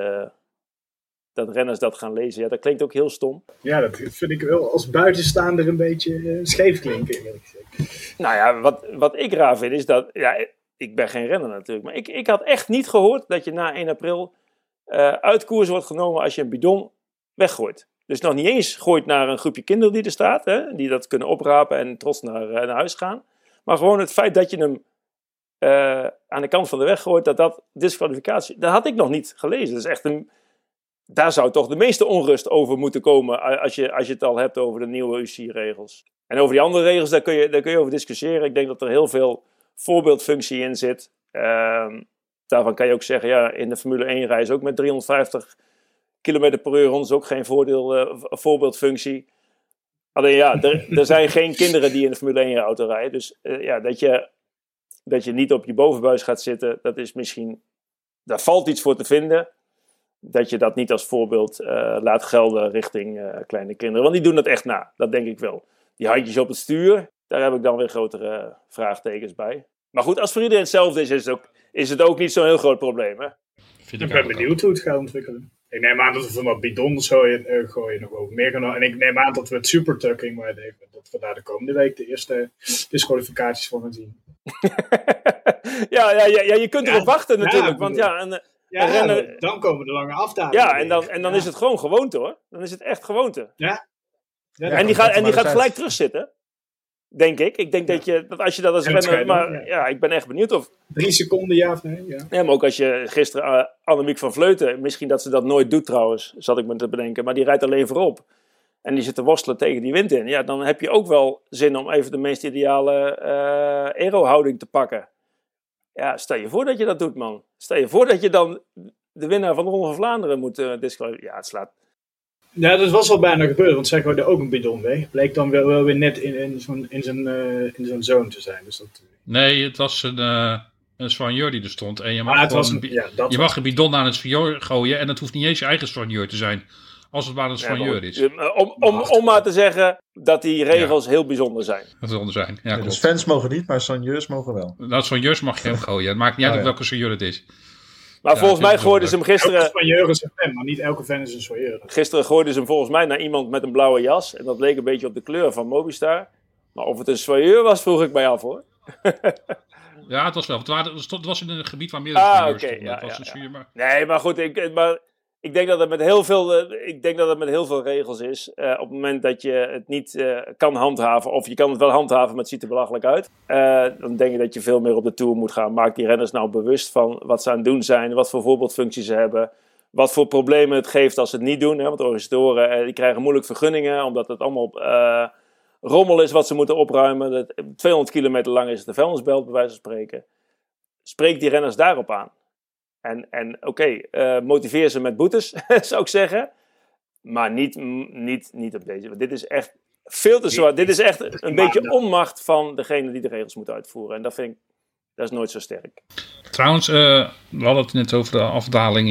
renners dat gaan lezen. Ja, dat klinkt ook heel stom. Ja, dat vind ik wel als buitenstaander een beetje scheef klinken, eerlijk gezegd. Nou ja, wat ik raar vind is dat... Ja, ik ben geen renner natuurlijk, maar ik had echt niet gehoord dat je na 1 april uit koers wordt genomen als je een bidon weggooit. Dus nog niet eens gooit naar een groepje kinderen die er staat, hè, die dat kunnen oprapen en trots naar huis gaan. Maar gewoon het feit dat je hem... aan de kant van de weg gehoord dat disqualificatie... Dat had ik nog niet gelezen. Dat is echt daar zou toch de meeste onrust over moeten komen als je het al hebt over de nieuwe UCI-regels. En over die andere regels, daar kun je over discussiëren. Ik denk dat er heel veel voorbeeldfunctie in zit. Daarvan kan je ook zeggen, in de Formule 1 reis ook met 350 km per uur... is ook geen voorbeeldfunctie. Alleen ja, er zijn geen kinderen die in de Formule 1 auto rijden. Dus ja, dat je niet op je bovenbuis gaat zitten, dat is misschien... Daar valt iets voor te vinden. Dat je dat niet als voorbeeld laat gelden richting kleine kinderen. Want die doen dat echt na, dat denk ik wel. Die handjes op het stuur, daar heb ik dan weer grotere vraagtekens bij. Maar goed, als voor iedereen hetzelfde is, is het ook niet zo'n heel groot probleem. Hè? Ik ben benieuwd hoe het gaat ontwikkelen. Ik neem aan dat we wat bidonnen gooien nog ook meer. En ik neem aan dat we het supertucking maar even, dat we daar de komende week de eerste disqualificaties van gaan zien. Ja, je kunt erop wachten natuurlijk. Want ja, dan komen de lange afdagingen. Ja, en dan is het gewoon gewoonte hoor. Dan is het echt gewoonte. Ja. En die gaat gelijk terugzitten. Denk ik. Ik denk dat als je dat als renner... Maar ik ben echt benieuwd of... 3 seconden, ja of nee? Ja, ja, maar ook als je gisteren Annemiek van Vleuten... Misschien dat ze dat nooit doet trouwens, zat ik me te bedenken. Maar die rijdt alleen voorop. En die zit te worstelen tegen die wind in. Ja, dan heb je ook wel zin om even de meest ideale aero-houding te pakken. Ja, stel je voor dat je dat doet, man. Stel je voor dat je dan de winnaar van de Ronde van Vlaanderen moet disqualificeren. Ja, het slaat... Ja, dat was al bijna gebeurd, want zij gooide ook een bidon weg. Bleek dan wel weer net in zo'n zone te zijn. Dus dat... Nee, het was een soigneur die er stond. En je mag, mag een bidon aan het soigneur gooien en het hoeft niet eens je eigen soigneur te zijn. Als het maar een soigneur is. Om maar te zeggen dat die regels heel bijzonder zijn. Bijzonder zijn, ja, klopt. Dus fans mogen niet, maar soigneurs mogen wel. Nou, soigneurs mag je hem gooien. Het maakt niet uit welke soigneur het is. Maar volgens mij gooiden ze hem gisteren... Elke soigneur is een fan, maar niet elke fan is een soigneur. Gisteren gooiden ze hem volgens mij naar iemand met een blauwe jas. En dat leek een beetje op de kleur van Mobistar. Maar of het een soigneur was, vroeg ik mij af hoor. Ja, het was wel. Het was in een gebied waar meerdere soigneurs stonden. Nee, maar goed. Ik denk dat het met heel veel regels is. Op het moment dat je het niet kan handhaven... of je kan het wel handhaven, maar het ziet er belachelijk uit... dan denk je dat je veel meer op de Tour moet gaan. Maak die renners nou bewust van wat ze aan het doen zijn... wat voor voorbeeldfuncties ze hebben... wat voor problemen het geeft als ze het niet doen. Hè? Want organisatoren die krijgen moeilijk vergunningen... omdat het allemaal rommel is wat ze moeten opruimen. 200 kilometer lang is het een vuilnisbelt, bij wijze van spreken. Spreek die renners daarop aan. En motiveer ze met boetes, zou ik zeggen. Maar niet op deze. Want dit is echt veel te zwaar. Dit is echt een beetje onmacht van degene die de regels moet uitvoeren. En dat vind ik, dat is nooit zo sterk. Trouwens, we hadden het net over de afdaling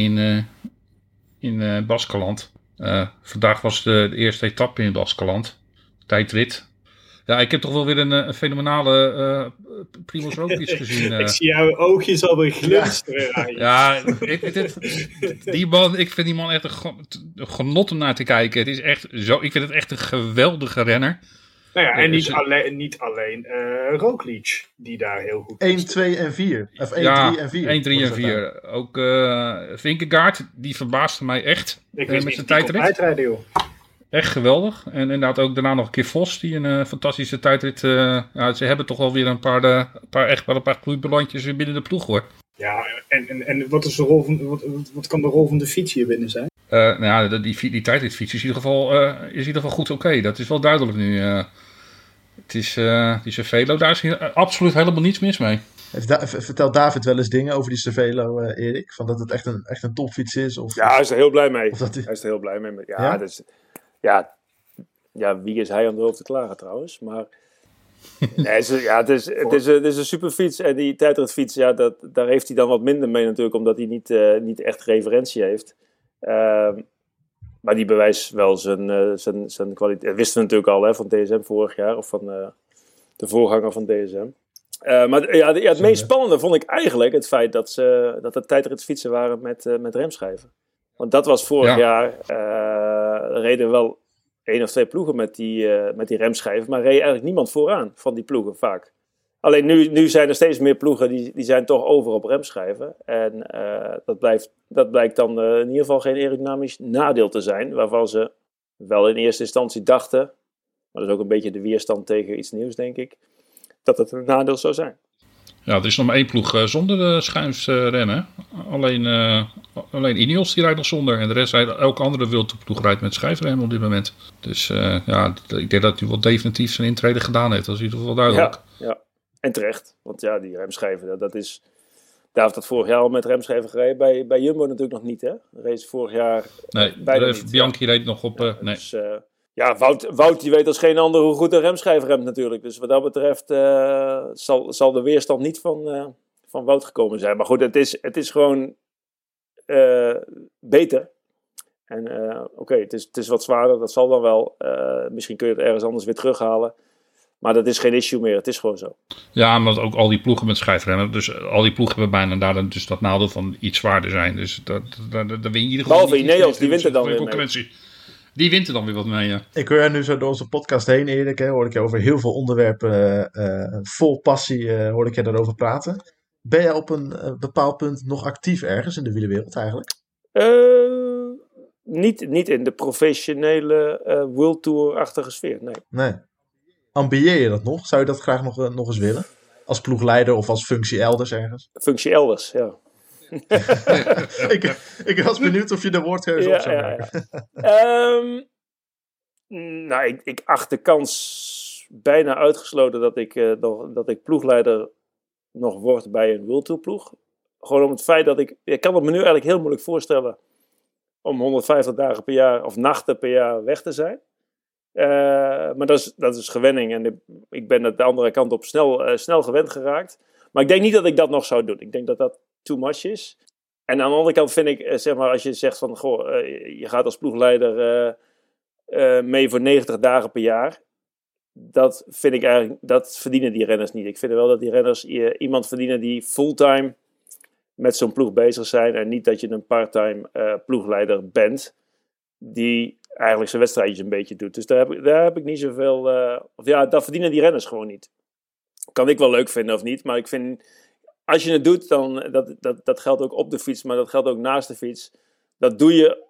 in Baskeland. Vandaag was de eerste etappe in Baskeland. Tijdrit. Ja, ik heb toch wel weer een fenomenale Primoz Roglic gezien. Ik zie jouw oogjes alweer glinsteren. Ja, ik vind die man echt een genot om naar te kijken. Het is echt zo, ik vind het echt een geweldige renner. Nou ja, en niet alleen Roglic, die daar heel goed is. 1, 2 en 4. Of 1, 3 en 4. 1, 3 en 4. Ook Vinkegaard, die verbaasde mij echt met zijn tijdrit. Uitrijden, joh. Echt geweldig. En inderdaad ook daarna nog een keer Vos, die een fantastische tijdrit... ze hebben toch wel weer een paar groeiballantjes weer binnen de ploeg, hoor. Ja, en wat is de rol van, wat kan de rol van de fiets hier binnen zijn? Die tijdritfiets is in ieder geval goed oké. Dat is wel duidelijk nu. Die Cervelo, daar is absoluut helemaal niets mis mee. Vertelt David wel eens dingen over die Cervelo, Erik? Van dat het echt een topfiets is? Of, ja, hij is er heel blij mee. Hij is er heel blij mee. Ja? Dat is... Ja, wie is hij om erover te klagen trouwens? Maar het is een superfiets. En die tijdritfiets, daar heeft hij dan wat minder mee natuurlijk. Omdat hij niet echt referentie heeft. Maar die bewijst wel zijn kwaliteit. Dat wisten we natuurlijk al hè, van DSM vorig jaar. Of van de voorganger van DSM. Het meest spannende vond ik eigenlijk het feit dat het tijdritfietsen waren met remschijven. Want dat was vorig jaar... reden wel 1 of 2 ploegen met die remschijven, maar reed eigenlijk niemand vooraan van die ploegen vaak. Alleen nu zijn er steeds meer ploegen die zijn toch over op remschijven. En dat blijkt dan in ieder geval geen aerodynamisch nadeel te zijn, waarvan ze wel in eerste instantie dachten, maar dat is ook een beetje de weerstand tegen iets nieuws denk ik, dat het een nadeel zou zijn. Ja, er is nog maar 1 ploeg zonder schuifremmen. Alleen Ineos die rijdt nog zonder. En de rest, elke andere wildploeg rijdt met schuifremmen op dit moment. Dus ik denk dat hij wel definitief zijn intrede gedaan heeft. Dat is in ieder geval duidelijk. Ja. En terecht. Want ja, die remschijven, dat is... Daar heeft dat vorig jaar al met remschijven gereden. Bij Jumbo natuurlijk nog niet, hè? Race vorig jaar... Nee, Bianchi reed nog op... Dus, Ja, Wout die weet als geen ander hoe goed een remschijf remt natuurlijk. Dus wat dat betreft zal de weerstand niet van Wout gekomen zijn. Maar goed, het is gewoon beter. En oké, het is wat zwaarder, dat zal dan wel. Misschien kun je het ergens anders weer terughalen. Maar dat is geen issue meer, het is gewoon zo. Ja, omdat ook al die ploegen met schijfremmen. Dus al die ploegen hebben bijna daar dus dat nadeel van iets zwaarder zijn. Dus dat win je ieder geval. Behalve Ineos, die wint er dan weer mee. Die wint er dan weer wat mee, ja. Ik hoor nu zo door onze podcast heen, Erik, hoor ik je over heel veel onderwerpen vol passie hoor ik je daarover praten. Ben jij op een bepaald punt nog actief ergens in de wielerwereld eigenlijk? Niet in de professionele World Tour-achtige sfeer, nee. Ambieer je dat nog? Zou je dat graag nog eens willen? Als ploegleider of als functie elders ergens? Functie elders, ja. ik was benieuwd of je de woordkeuze op zou maken. Ik acht de kans bijna uitgesloten dat ik ploegleider nog word bij een World Tour ploeg. Gewoon om het feit dat ik kan het me nu eigenlijk heel moeilijk voorstellen om 150 dagen per jaar of nachten per jaar weg te zijn. Maar dat is gewenning en ik ben het de andere kant op snel gewend geraakt. Maar ik denk niet dat ik dat nog zou doen. Ik denk dat dat too much is. En aan de andere kant vind ik, zeg maar, als je zegt van, goh, je gaat als ploegleider mee voor 90 dagen per jaar. Dat vind ik eigenlijk, dat verdienen die renners niet. Ik vind wel dat die renners iemand verdienen die fulltime met zo'n ploeg bezig zijn. En niet dat je een parttime ploegleider bent die eigenlijk zijn wedstrijdjes een beetje doet. Dus daar heb ik niet zoveel... dat verdienen die renners gewoon niet. Kan ik wel leuk vinden of niet, maar ik vind... Als je het doet, dan dat geldt ook op de fiets, maar dat geldt ook naast de fiets. Dat doe je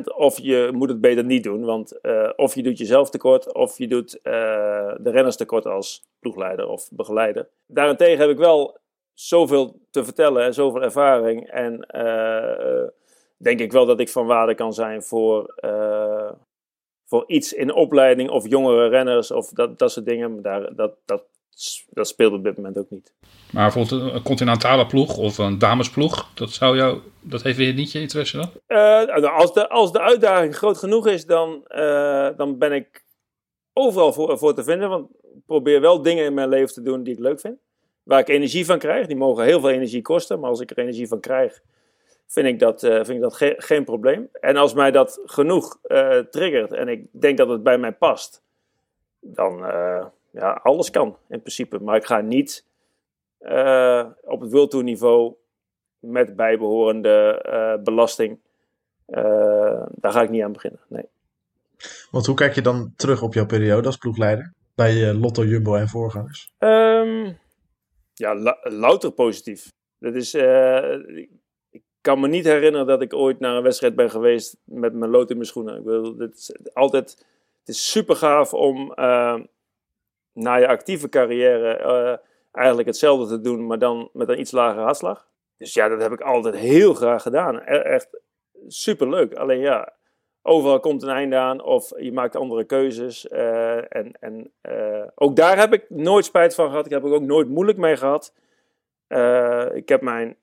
100% of je moet het beter niet doen. Want of je doet jezelf tekort, of je doet de renners tekort als ploegleider of begeleider. Daarentegen heb ik wel zoveel te vertellen en zoveel ervaring. En denk ik wel dat ik van waarde kan zijn voor iets in opleiding of jongere renners of dat soort dingen. Maar dat speelt op dit moment ook niet. Maar bijvoorbeeld een continentale ploeg of een damesploeg, dat heeft weer niet je interesse dan? Als de uitdaging groot genoeg is, dan ben ik overal voor te vinden. Want ik probeer wel dingen in mijn leven te doen die ik leuk vind. Waar ik energie van krijg. Die mogen heel veel energie kosten. Maar als ik er energie van krijg, vind ik dat geen probleem. En als mij dat genoeg triggert en ik denk dat het bij mij past, dan... alles kan in principe, maar ik ga niet op het World Tour niveau met bijbehorende belasting. Daar ga ik niet aan beginnen, nee. Want hoe kijk je dan terug op jouw periode als ploegleider bij Lotto, Jumbo en voorgangers? Louter positief. Dat is, ik kan me niet herinneren dat ik ooit naar een wedstrijd ben geweest met mijn lood in mijn schoenen. Ik bedoel, het is super gaaf om... na je actieve carrière eigenlijk hetzelfde te doen, maar dan met een iets lagere hartslag. Dus ja, dat heb ik altijd heel graag gedaan. Echt superleuk. Alleen ja, overal komt een einde aan of je maakt andere keuzes. En ook daar heb ik nooit spijt van gehad. Ik heb er ook nooit moeilijk mee gehad. Ik heb mijn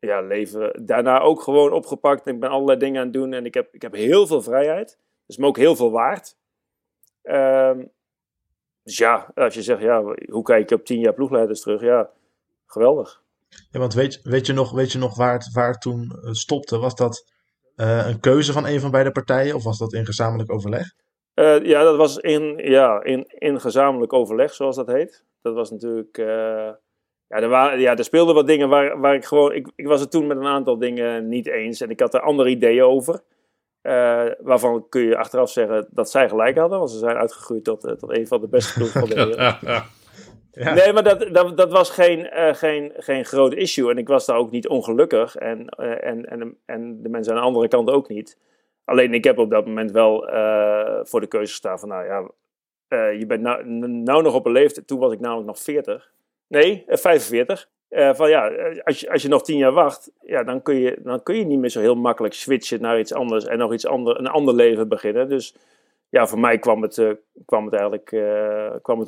leven daarna ook gewoon opgepakt. En ik ben allerlei dingen aan het doen en ik heb heel veel vrijheid. Dat is me ook heel veel waard. Dus ja, als je zegt, hoe kijk je op 10 jaar ploegleiders terug? Ja, geweldig. Ja, want weet je nog waar het toen stopte? Was dat een keuze van een van beide partijen of was dat in gezamenlijk overleg? Dat was in gezamenlijk overleg, zoals dat heet. Dat was natuurlijk... er speelden wat dingen waar ik gewoon... Ik was het toen met een aantal dingen niet eens en ik had er andere ideeën over. Waarvan kun je achteraf zeggen dat zij gelijk hadden, want ze zijn uitgegroeid tot een van de beste ploegen van de wereld. Ja. Nee, maar dat was geen groot issue. En ik was daar ook niet ongelukkig. En de mensen aan de andere kant ook niet. Alleen ik heb op dat moment wel voor de keuze gestaan van, je bent nou nog op een leeftijd. Toen was ik namelijk nog 45. Als je nog 10 jaar wacht, dan kun je niet meer zo heel makkelijk switchen naar iets anders en nog een ander leven beginnen. Dus ja, voor mij kwam het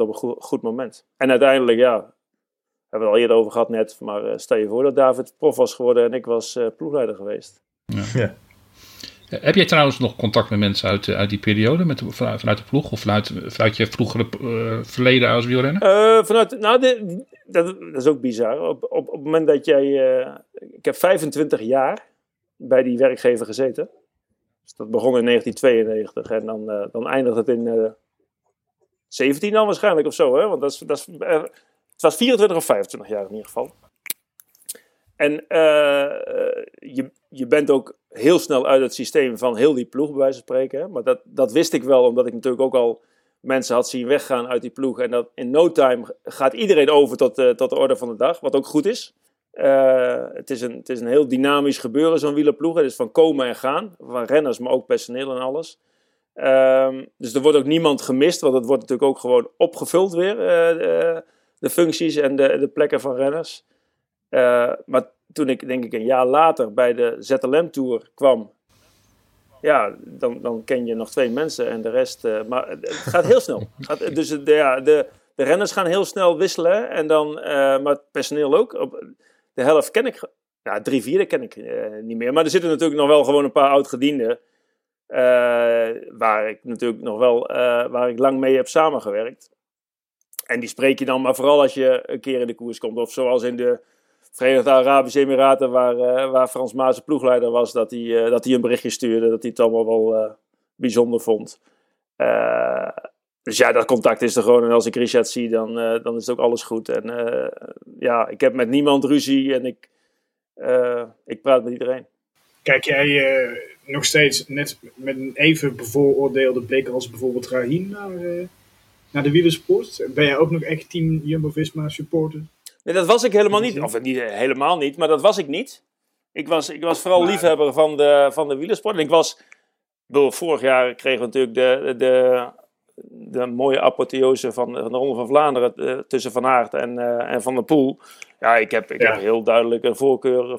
op een goed moment. En uiteindelijk, hebben we het al eerder over gehad net, maar stel je voor dat David prof was geworden en ik was ploegleider geweest. Ja. Heb jij trouwens nog contact met mensen uit die periode? Vanuit de ploeg? Of vanuit je vroegere verleden als wielrenner? Dat is ook bizar. Op het moment dat jij... ik heb 25 jaar bij die werkgever gezeten. Dus dat begon in 1992. En dan eindigt het in... 17 dan waarschijnlijk of zo. Hè? Want het was 24 of 25 jaar in ieder geval. En je bent ook heel snel uit het systeem van heel die ploeg, bij wijze van spreken. Hè? Maar dat wist ik wel, omdat ik natuurlijk ook al mensen had zien weggaan uit die ploeg. En dat in no time gaat iedereen over tot de orde van de dag, wat ook goed is. Het is een heel dynamisch gebeuren, zo'n wielerploeg. Het is van komen en gaan, van renners, maar ook personeel en alles. Dus er wordt ook niemand gemist, want het wordt natuurlijk ook gewoon opgevuld weer, de functies en de plekken van renners. Maar toen ik denk ik een jaar later bij de ZLM-tour kwam, ja, dan ken je nog twee mensen en de rest, maar het gaat heel snel. Dus de renners gaan heel snel wisselen en dan, maar het personeel ook. De helft ken ik, ja, 3/4 ken ik niet meer, maar er zitten natuurlijk nog wel gewoon een paar oud-gedienden. Waar ik natuurlijk nog wel waar ik lang mee heb samengewerkt. En die spreek je dan maar vooral als je een keer in de koers komt. Of zoals in de Verenigde Arabische Emiraten, waar Frans Maas de ploegleider was, dat hij een berichtje stuurde, dat hij het allemaal wel bijzonder vond. Dus ja, dat contact is er gewoon. En als ik Richard zie, dan is ook alles goed. En ja, ik heb met niemand ruzie en ik praat met iedereen. Kijk jij nog steeds net met een even bevooroordeelde blik als bijvoorbeeld Rahim naar de wielersport? Ben jij ook nog echt team Jumbo-Visma supporter? Nee, dat was ik helemaal niet. Of niet helemaal niet, maar dat was ik niet. Ik was vooral liefhebber van de wielersport. En ik was, vorig jaar kregen we natuurlijk de mooie apotheose van de Ronde van Vlaanderen tussen Van Aert en Van der Poel. Ja, ik heb heel duidelijk een voorkeur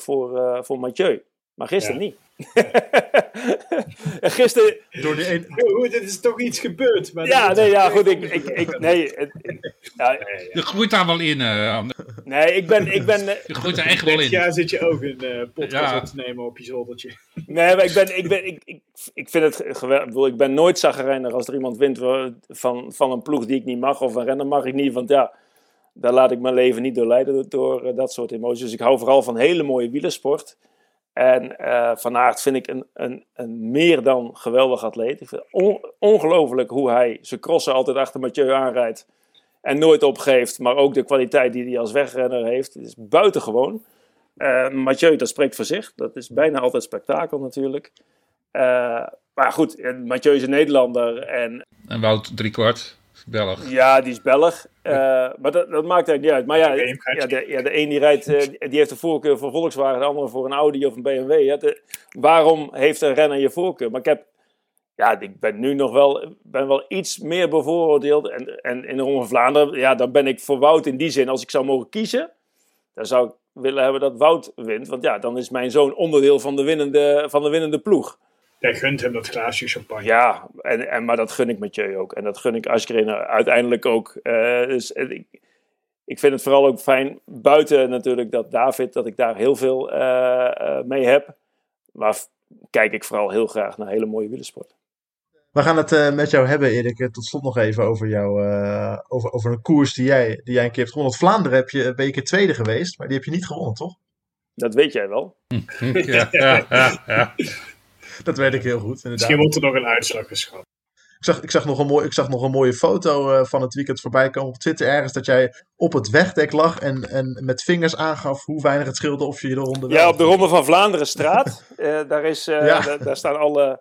voor Mathieu. Maar gisteren niet. Gisteren... Er is toch iets gebeurd. Maar ja, nee, ja, goed. Je groeit daar wel in, Ander. Nee, ik ben je groeit daar echt wel in. Ja, zit je ook een podcast op te nemen op je zoldertje. Nee, maar ik vind het geweldig. Ik bedoel, ik ben nooit chagrijnig als er iemand wint van een ploeg die ik niet mag. Of een renner mag ik niet, want ja, daar laat ik mijn leven niet door leiden door dat soort emoties. Dus ik hou vooral van hele mooie wielersport. En Van Aert vind ik een meer dan geweldig atleet. Ik vind het ongelooflijk hoe hij zijn crossen altijd achter Mathieu aanrijdt. En nooit opgeeft, maar ook de kwaliteit die hij als wegrenner heeft. Het is buitengewoon. Mathieu, dat spreekt voor zich. Dat is bijna altijd spektakel natuurlijk. Maar goed, Mathieu is een Nederlander. En Wout driekwart, Belg. Ja, die is Belg. Maar dat maakt eigenlijk niet uit. Maar de een die rijdt, die heeft de voorkeur voor Volkswagen, de andere voor een Audi of een BMW. Ja. Waarom heeft een renner je voorkeur? Maar ik ben nu nog wel iets meer bevooroordeeld. En in de Ronde van Vlaanderen, ja, dan ben ik voor Wout in die zin. Als ik zou mogen kiezen, dan zou ik willen hebben dat Wout wint. Want ja, dan is mijn zoon onderdeel van de winnende ploeg. Jij gunt hem dat glaasje champagne. Ja, maar dat gun ik Mathieu ook. En dat gun ik Asgreen uiteindelijk ook. Dus ik vind het vooral ook fijn, buiten natuurlijk dat David, dat ik daar heel veel mee heb. Maar kijk ik vooral heel graag naar hele mooie wielersport. We gaan het met jou hebben, Erik. Tot slot nog even over jou. Over een koers die jij een keer hebt gewonnen. Vlaanderen ben je een keer tweede geweest, maar die heb je niet gewonnen, toch? Dat weet jij wel. Ja. Dat weet ik heel goed, inderdaad. Misschien wordt er nog een uitslag geschat. Ik zag nog een mooie foto van het weekend voorbij komen op Twitter ergens. Dat jij op het wegdek lag en met vingers aangaf hoe weinig het scheelde of je de ronde... Ja, op de Ronde van Vlaanderenstraat. Daar staan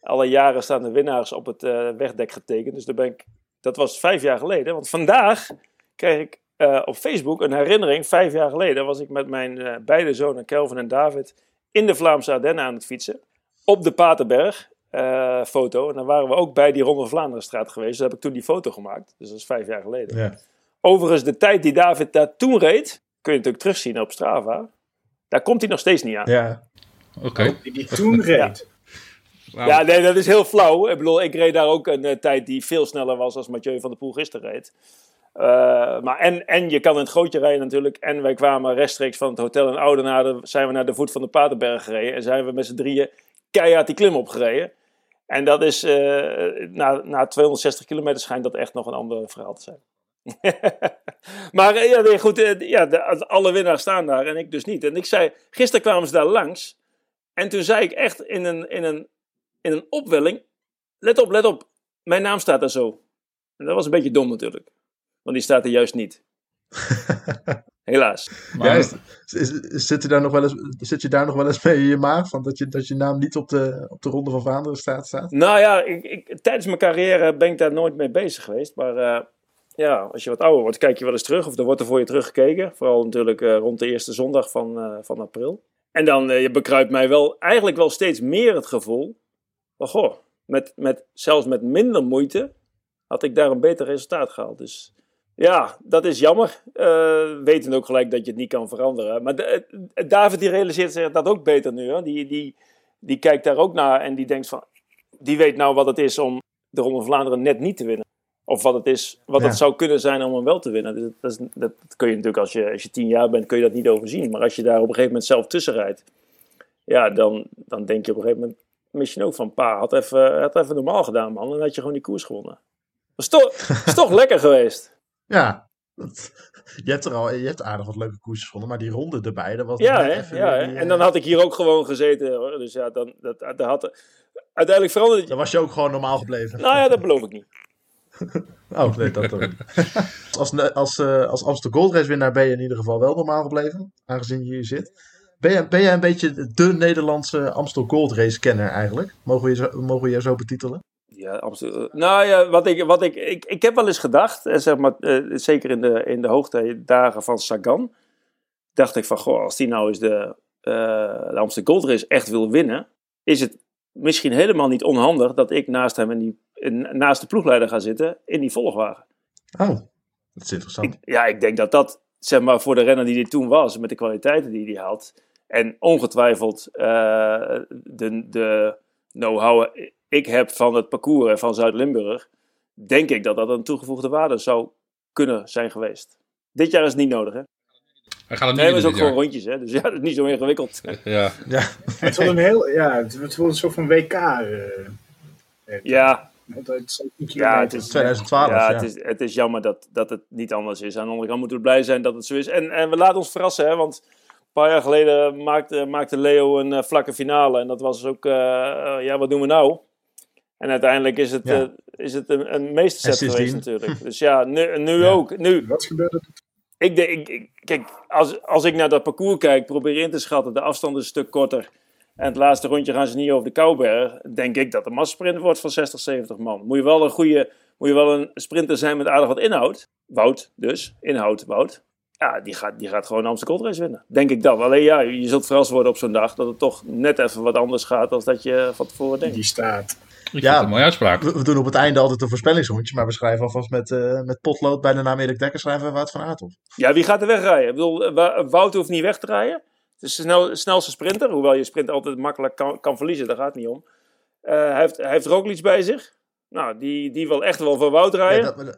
alle jaren staan de winnaars op het wegdek getekend. Dus daar dat was 5 jaar geleden. Want vandaag kreeg ik op Facebook een herinnering. 5 jaar geleden was ik met mijn beide zonen Kelvin en David in de Vlaamse Ardennen aan het fietsen. Op de Paterberg foto. En dan waren we ook bij die Ronde van Vlaanderenstraat geweest. Dus heb ik toen die foto gemaakt. Dus dat is 5 jaar geleden. Ja. Overigens, de tijd die David daar toen reed, kun je natuurlijk terugzien op Strava. Daar komt hij nog steeds niet aan. Ja. Oké. Die toen reed. Ja. Wow. Ja, nee, dat is heel flauw. Ik bedoel, ik reed daar ook een tijd die veel sneller was als Mathieu van der Poel gisteren reed. Maar je kan in het gootje rijden natuurlijk. En wij kwamen rechtstreeks van het hotel in Oudenaarde. Zijn we naar de voet van de Paterberg gereden. En zijn we met z'n drieën keihard die klim opgereden. En dat is, na 260 kilometer schijnt dat echt nog een ander verhaal te zijn. Maar ja, nee, goed, alle winnaars staan daar en ik dus niet. En ik zei, gisteren kwamen ze daar langs. En toen zei ik echt in een opwelling, let op, mijn naam staat daar zo. En dat was een beetje dom natuurlijk, want die staat er juist niet. Helaas. Maar... Ja, zit je daar nog wel eens mee in je maag? Van dat je naam niet op de Ronde van Vlaanderen staat? Nou ja, tijdens mijn carrière ben ik daar nooit mee bezig geweest. Maar als je wat ouder wordt, kijk je wel eens terug. Of er wordt er voor je teruggekeken. Vooral natuurlijk rond de eerste zondag van april. En dan je bekruipt mij wel eigenlijk wel steeds meer het gevoel. Maar goh, zelfs met minder moeite had ik daar een beter resultaat gehaald. Dus... Ja, dat is jammer. Weten ook gelijk dat je het niet kan veranderen. Maar David die realiseert zich dat ook beter nu. Hè? Die kijkt daar ook naar en die denkt van... Die weet nou wat het is om de Ronde van Vlaanderen net niet te winnen. Of wat het zou kunnen zijn om hem wel te winnen. Dus dat kun je natuurlijk als je 10 jaar bent, kun je dat niet overzien. Maar als je daar op een gegeven moment zelf tussen rijdt... Ja, dan denk je op een gegeven moment misschien ook van... Pa, had even normaal gedaan, man. Dan had je gewoon die koers gewonnen. Dat is toch lekker geweest. Ja, je hebt aardig wat leuke koersjes gevonden, maar die ronde erbij, dat was... En dan had ik hier ook gewoon gezeten, hoor. Dus ja, dat had uiteindelijk veranderd. Dan was je ook gewoon normaal gebleven. Nou ja, dat beloof ik niet. Oh, nee, dat ook niet. Als Amstel Gold Race winnaar ben je in ieder geval wel normaal gebleven, aangezien je hier zit. Ben jij een beetje de Nederlandse Amstel Gold Race kenner eigenlijk? Mogen we je zo betitelen? Ja, absoluut. Nou ja, ik heb wel eens gedacht, zeg maar, zeker in de hoogtedagen van Sagan, dacht ik van, goh, als die nou eens de Amstel Gold Race echt wil winnen, is het misschien helemaal niet onhandig dat ik naast hem naast de ploegleider ga zitten in die volgwagen. Oh, dat is interessant. Ik denk dat, zeg maar, voor de renner die dit toen was, met de kwaliteiten die hij had, en ongetwijfeld de know-how... ik heb van het parcours van Zuid-Limburg, denk ik dat een toegevoegde waarde zou kunnen zijn geweest. Dit jaar is het niet nodig, hè? Hij was ook gewoon rondjes, hè? Dus ja, dat is niet zo ingewikkeld. Ja. Het wordt een soort van WK. Het is 2012. Ja. Het is jammer dat het niet anders is. Aan de andere kant moeten we blij zijn dat het zo is. En we laten ons verrassen, hè? Want... Een paar jaar geleden maakte Leo een vlakke finale. En dat was dus ook, wat doen we nou? En uiteindelijk is het een meesterset geweest natuurlijk. Dus ja, nu ook. Nu. Wat gebeurde er? Kijk, als ik naar dat parcours kijk, probeer in te schatten. De afstand is een stuk korter. En het laatste rondje gaan ze niet over de Kouwberg. Denk ik dat de massasprint wordt van 60, 70 man. Moet je wel een sprinter zijn met aardig wat inhoud. Wout. Ja, die gaat gewoon de Amstel Gold Race winnen. Denk ik dan. Alleen ja, je zult verrast worden op zo'n dag... dat het toch net even wat anders gaat... dan dat je van tevoren denkt. Die staat. Ja, mooie uitspraak. We doen op het einde altijd een voorspellingsrondje... maar we schrijven alvast met potlood... bij de naam Erik Dekker schrijven we Wout van Aert op. Ja, wie gaat er wegrijden? Ik bedoel, Wout hoeft niet weg te rijden. Het is de snelste sprinter... hoewel je sprint altijd makkelijk kan verliezen. Daar gaat het niet om. Hij heeft Roglic bij zich. Nou, die wil echt wel voor Wout rijden. Ja,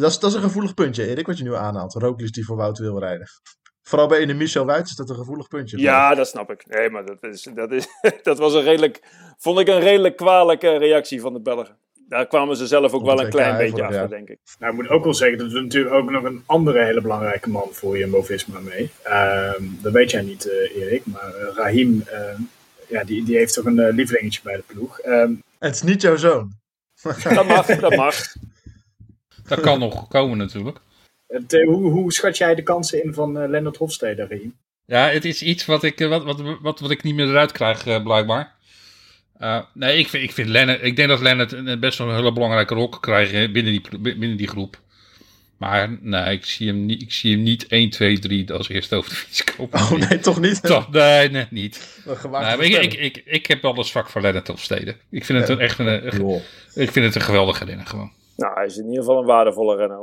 dat is een gevoelig puntje, Erik, wat je nu aanhaalt. Roglic die voor Wout wil rijden. Vooral bij Michel Wuyts is dat een gevoelig puntje. Ja, dat snap ik. Nee, maar dat was vond ik een redelijk kwalijke reactie van de Belgen. Daar kwamen ze zelf ook wel een klein beetje achter, denk ik. Nou, ik moet ook wel zeggen dat we natuurlijk ook nog een andere hele belangrijke man voor Jumbo-Visma mee. Dat weet jij niet, Erik, maar Rahim, die heeft toch een lievelingetje bij de ploeg. Het is niet jouw zoon. Dat mag. Dat kan nog komen natuurlijk. Hoe schat jij de kansen in van Lennart Hofstede, Rien? Ja, het is iets wat ik niet meer eruit krijg, blijkbaar. Ik denk dat Lennart best wel een hele belangrijke rol kan krijgen binnen die groep. Maar nee, ik zie hem niet 1, 2, 3 als eerste over de fiets komen. Oh nee, toch niet? Nee, net niet. Ik heb wel een zwak voor Lennart Hofstede. Ik vind het echt een geweldige renner gewoon. Nou, hij is in ieder geval een waardevolle renner.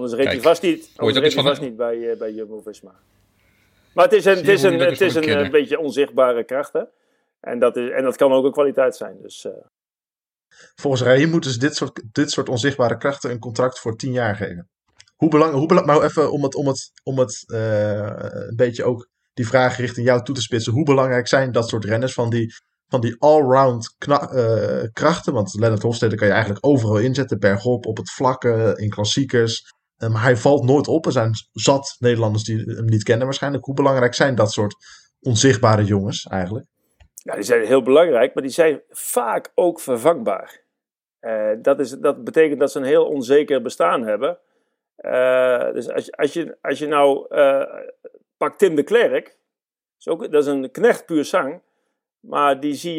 Anders reed hij vast niet bij Jumbo-Visma. Maar het is een beetje onzichtbare kracht, hè? En dat kan ook een kwaliteit zijn. Dus, Volgens Rahim moeten ze dit soort onzichtbare krachten een contract voor 10 jaar geven. Hoe belangrijk, maar even om het een beetje ook die vraag richting jou toe te spitsen. Hoe belangrijk zijn dat soort renners van die allround krachten? Want Lennart Hofstede kan je eigenlijk overal inzetten. Bergop, op het vlakke, in klassiekers. Maar hij valt nooit op. Er zijn zat Nederlanders die hem niet kennen waarschijnlijk. Hoe belangrijk zijn dat soort onzichtbare jongens eigenlijk? Ja, die zijn heel belangrijk, maar die zijn vaak ook vervangbaar. Dat betekent dat ze een heel onzeker bestaan hebben. Dus als je nou... Pak Tim de Klerk. Dat is een knecht puur zang. Maar die zie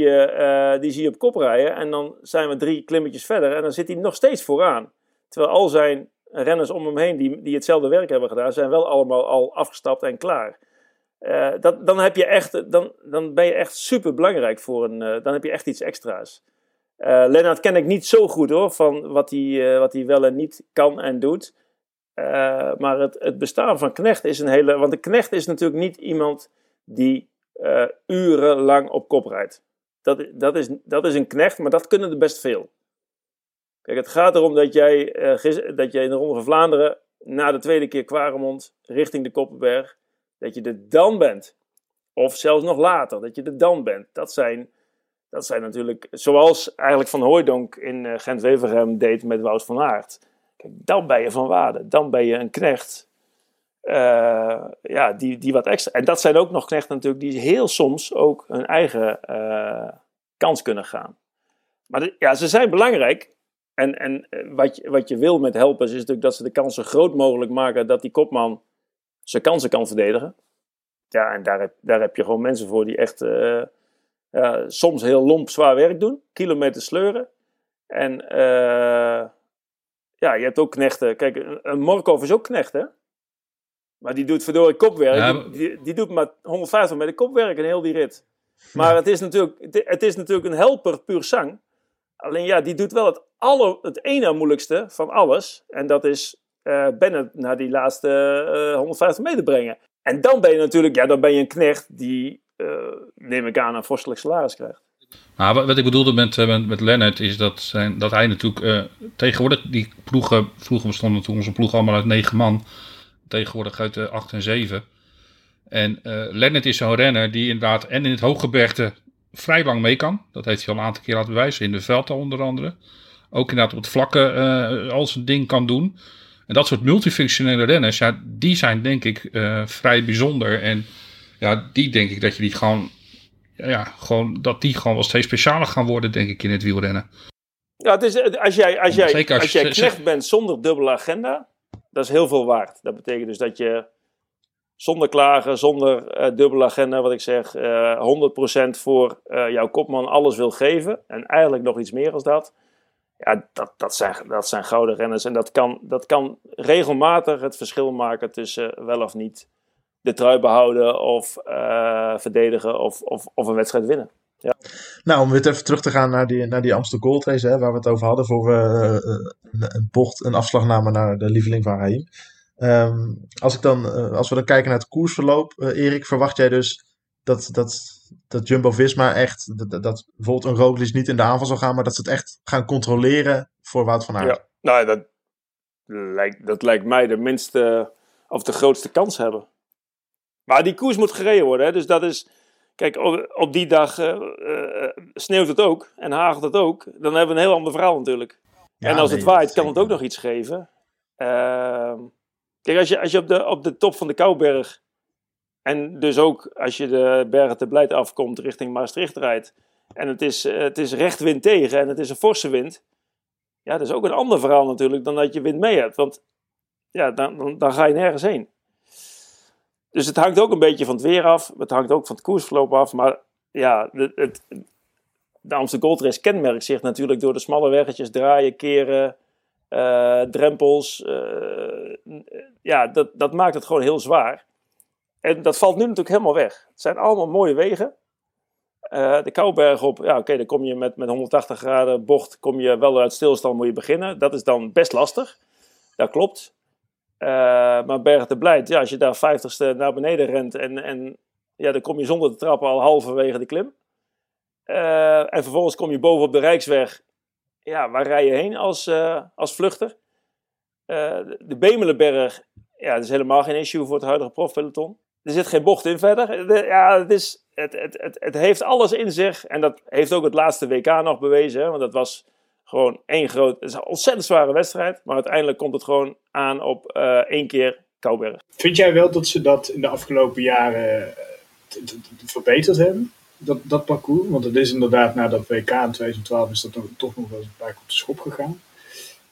je op kop rijden. En dan zijn we 3 klimmetjes verder. En dan zit hij nog steeds vooraan. Terwijl al zijn renners om hem heen die hetzelfde werk hebben gedaan, zijn wel allemaal al afgestapt en klaar. Dan ben je echt super belangrijk voor dan heb je echt iets extra's. Lennart ken ik niet zo goed hoor. Van wat hij wel en niet kan en doet. Maar het bestaan van knecht is een hele... Want een knecht is natuurlijk niet iemand die urenlang op kop rijdt. Dat is een knecht, maar dat kunnen er best veel. Kijk, het gaat erom dat jij in de Ronde van Vlaanderen na de 2e keer Quaremont richting de Koppenberg, dat je er dan bent. Of zelfs nog later, dat je er dan bent. Dat zijn natuurlijk... Zoals eigenlijk Van Hooydonck in Gent-Wevelgem deed met Wout van Aert. Dan ben je van waarde. Dan ben je een knecht. Die wat extra... En dat zijn ook nog knechten natuurlijk die heel soms ook hun eigen kans kunnen gaan. Maar ze zijn belangrijk. En wat je wil met helpers is natuurlijk dat ze de kansen groot mogelijk maken dat die kopman zijn kansen kan verdedigen. Ja, en daar heb je gewoon mensen voor die echt soms heel lomp zwaar werk doen. Kilometers sleuren. En... je hebt ook knechten. Kijk, een Morkov is ook knecht, hè? Maar die doet verdorie kopwerk. Ja. Die doet maar 150 meter kopwerk en heel die rit. Maar het is natuurlijk een helper puur sang. Alleen die doet wel het ene moeilijkste van alles. En dat is Bennett naar die laatste 150 meter brengen. En dan ben je natuurlijk... Ja, dan ben je een knecht die, neem ik aan, een vorstelijk salaris krijgt. Nou, wat ik bedoelde met Lennart is dat hij natuurlijk tegenwoordig die ploegen, vroeger bestonden toen onze ploeg allemaal uit 9 man, tegenwoordig uit 8 en 7. En Lennart is zo'n renner die inderdaad en in het hooggebergte vrij lang mee kan. Dat heeft hij al een aantal keer laten bewijzen, in de Vuelta onder andere. Ook inderdaad op het vlakke al zijn ding kan doen. En dat soort multifunctionele renners, die zijn denk ik vrij bijzonder. En die denk ik dat je die gewoon... dat die gewoon wel steeds specialer gaan worden, denk ik, in het wielrennen. Ja, het is, als jij knecht bent zonder dubbele agenda, dat is heel veel waard. Dat betekent dus dat je zonder klagen, zonder dubbele agenda, wat ik zeg, 100% voor jouw kopman alles wil geven. En eigenlijk nog iets meer dan dat. Ja, dat zijn gouden renners. En dat kan regelmatig het verschil maken tussen wel of niet de trui behouden of verdedigen of een wedstrijd winnen. Ja. Nou, om weer even terug te gaan naar die Amstel Gold Race, hè, waar we het over hadden, voor we een afslag namen naar de lieveling van Raheem. Als we dan kijken naar het koersverloop, Erik, verwacht jij dus dat Jumbo-Visma echt, dat bijvoorbeeld een Roglic niet in de aanval zal gaan, maar dat ze het echt gaan controleren voor Wout van Aert? Ja, nou, dat lijkt mij de minste of de grootste kans hebben. Maar die koers moet gereden worden. Hè? Dus dat is... Kijk, op die dag sneeuwt het ook en hagelt het ook. Dan hebben we een heel ander verhaal natuurlijk. Ja, en als het waait, kan het ook nog iets geven. Kijk, als je op de top van de Kouberg... En dus ook als je de Bergen te Blijt afkomt richting Maastricht rijdt. En het is recht wind tegen en het is een forse wind. Ja, dat is ook een ander verhaal natuurlijk dan dat je wind mee hebt. Want ja, dan ga je nergens heen. Dus het hangt ook een beetje van het weer af. Het hangt ook van het koersverloop af. Maar ja, de Amstel Gold Race kenmerkt zich natuurlijk door de smalle weggetjes, draaien, keren, drempels. Dat maakt het gewoon heel zwaar. En dat valt nu natuurlijk helemaal weg. Het zijn allemaal mooie wegen. De Kouberg op, dan kom je met 180 graden bocht, kom je wel uit stilstand, moet je beginnen. Dat is dan best lastig. Dat klopt. Maar Bergen te Blijt, als je daar 50ste naar beneden rent en dan kom je zonder te trappen al halverwege de klim. En vervolgens kom je boven op de Rijksweg. Ja, waar rij je heen als vluchter? De Bemelenberg, dat is helemaal geen issue voor het huidige profpeloton. Er zit geen bocht in verder. Ja, het heeft alles in zich. En dat heeft ook het laatste WK nog bewezen. Hè? Want dat was gewoon één groot... Het is een ontzettend zware wedstrijd. Maar uiteindelijk komt het gewoon aan op één keer Kouberg. Vind jij wel dat ze dat in de afgelopen jaren verbeterd hebben? Dat parcours? Want het is inderdaad na dat WK in 2012 is dat toch nog wel eens een paar keer op de schop gegaan.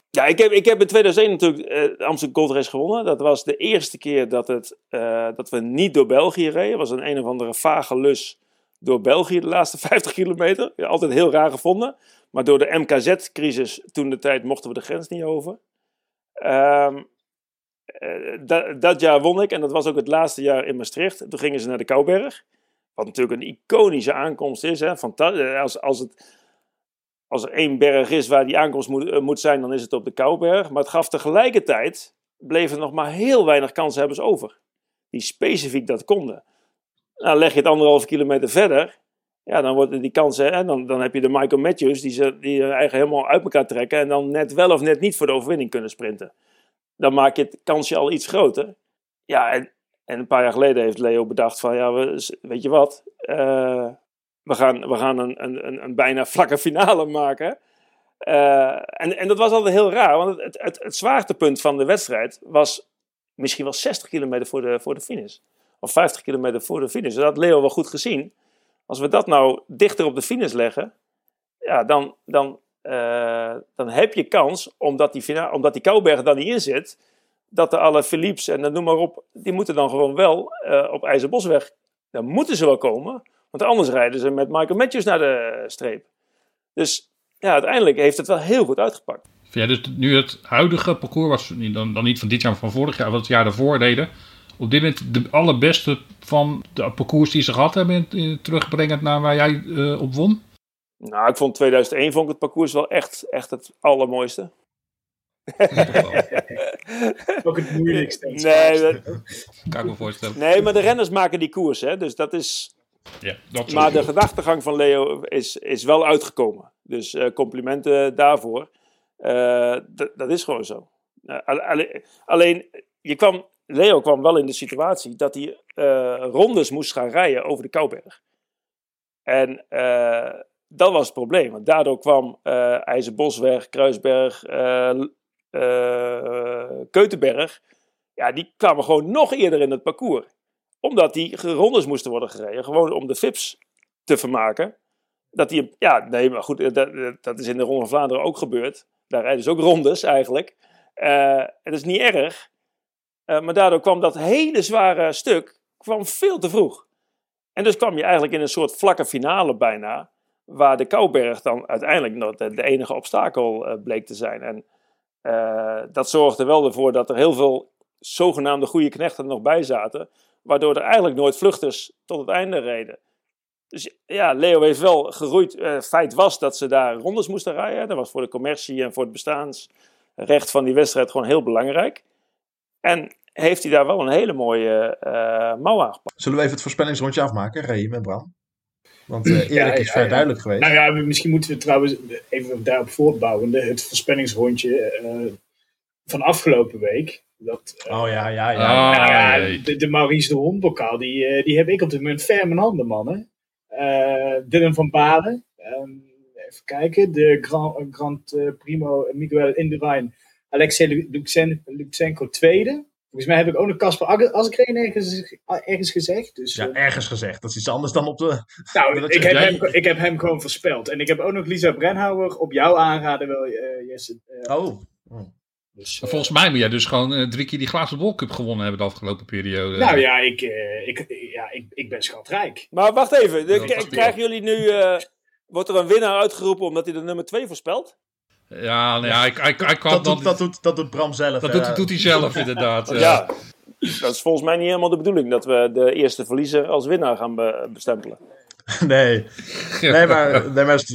Ja, ik heb in 2001 natuurlijk de Amstel Gold Race gewonnen. Dat was de eerste keer dat we niet door België reden. Dat was een of andere vage lus door België de laatste 50 kilometer. Ja, altijd heel raar gevonden. Maar door de MKZ-crisis toen de tijd mochten we de grens niet over. Dat jaar won ik en dat was ook het laatste jaar in Maastricht. Toen gingen ze naar de Kouberg. Wat natuurlijk een iconische aankomst is. Hè? Als er één berg is waar die aankomst moet zijn, dan is het op de Kouberg. Maar het gaf tegelijkertijd, bleven er nog maar heel weinig kanshebbers over. Die specifiek dat konden. Nou, leg je het 1,5 kilometer verder, ja, dan worden die kansen... Hè, dan heb je de Michael Matthews, die eigenlijk helemaal uit elkaar trekken... en dan net wel of net niet voor de overwinning kunnen sprinten. Dan maak je het kansje al iets groter. Ja, en een paar jaar geleden heeft Leo bedacht van... ja, weet je wat... We gaan een bijna vlakke finale maken. En dat was altijd heel raar. Want het zwaartepunt van de wedstrijd was misschien wel 60 kilometer voor de finish. Of 50 kilometer voor de finish. Dat had Leo wel goed gezien. Als we dat nou dichter op de finish leggen... Ja, dan heb je kans, omdat die Kouberg dan niet in zit... dat de alle Philips en noem maar op... die moeten dan gewoon wel op IJzerbosweg. Dan moeten ze wel komen... Want anders rijden ze met Michael Matthews naar de streep. Dus ja, uiteindelijk heeft het wel heel goed uitgepakt. Ja, dus nu het huidige parcours was, dan niet van dit jaar, maar van vorig jaar, wat het jaar daarvoor deden. Op dit moment de allerbeste van de parcours die ze gehad hebben, terugbrengend naar waar jij op won? Nou, ik vond 2001 het parcours wel echt het allermooiste. Ook het moeilijkste. Nee, kan ik me voorstellen. Nee, maar de renners maken die koers, hè? Dus dat is... Ja, maar de gedachtegang van Leo is wel uitgekomen. Dus complimenten daarvoor. Dat is gewoon zo. Alleen, Leo kwam wel in de situatie dat hij rondes moest gaan rijden over de Kouberg. En dat was het probleem. Want daardoor kwam IJzerbosweg, Kruisberg, Keutenberg. Ja, die kwamen gewoon nog eerder in het parcours. Omdat die rondes moesten worden gereden. Gewoon om de Vips te vermaken. Dat is in de Ronde van Vlaanderen ook gebeurd. Daar rijden ze ook rondes eigenlijk. Het is niet erg. Maar daardoor kwam dat hele zware stuk veel te vroeg. En dus kwam je eigenlijk in een soort vlakke finale bijna. Waar de Kouberg dan uiteindelijk nog de enige obstakel bleek te zijn. En dat zorgde wel voor dat er heel veel zogenaamde goede knechten nog bij zaten... Waardoor er eigenlijk nooit vluchters tot het einde reden. Dus ja, Leo heeft wel geroeid. Feit was dat ze daar rondes moesten rijden. Dat was voor de commercie en voor het bestaansrecht van die wedstrijd gewoon heel belangrijk. En heeft hij daar wel een hele mooie mouw aangepakt. Zullen we even het voorspellingsrondje afmaken, Ray met Bram? Want Erik is vrij duidelijk geweest. Nou ja, misschien moeten we trouwens even daarop voortbouwen. Het voorspellingsrondje van afgelopen week... De Maurice de Hond-bokaal, die heb ik op dit moment ferm in handen, mannen. Dylan van Baarle, even kijken, de Grand Primo Miguel Indurain, Alexei Lutsenko tweede. Volgens mij heb ik ook nog Kasper Asgreen ergens gezegd. Dus, ja, ergens gezegd. Dat is iets anders dan op de... Nou, ik heb hem gewoon voorspeld. En ik heb ook nog Lisa Brennhauer op jou aanraden, wel Jesse. Dus, volgens mij moet jij dus gewoon 3 keer die glazen bolcup gewonnen hebben de afgelopen periode. Nou ja, ik ben schatrijk. Maar wacht even, krijgen jullie nu... wordt er een winnaar uitgeroepen omdat hij de nummer 2 voorspelt? Ja, nee, hij kan dat doet Bram zelf. Dat doet hij zelf inderdaad. Ja. Dat is volgens mij niet helemaal de bedoeling dat we de eerste verliezer als winnaar gaan bestempelen. Nee, maar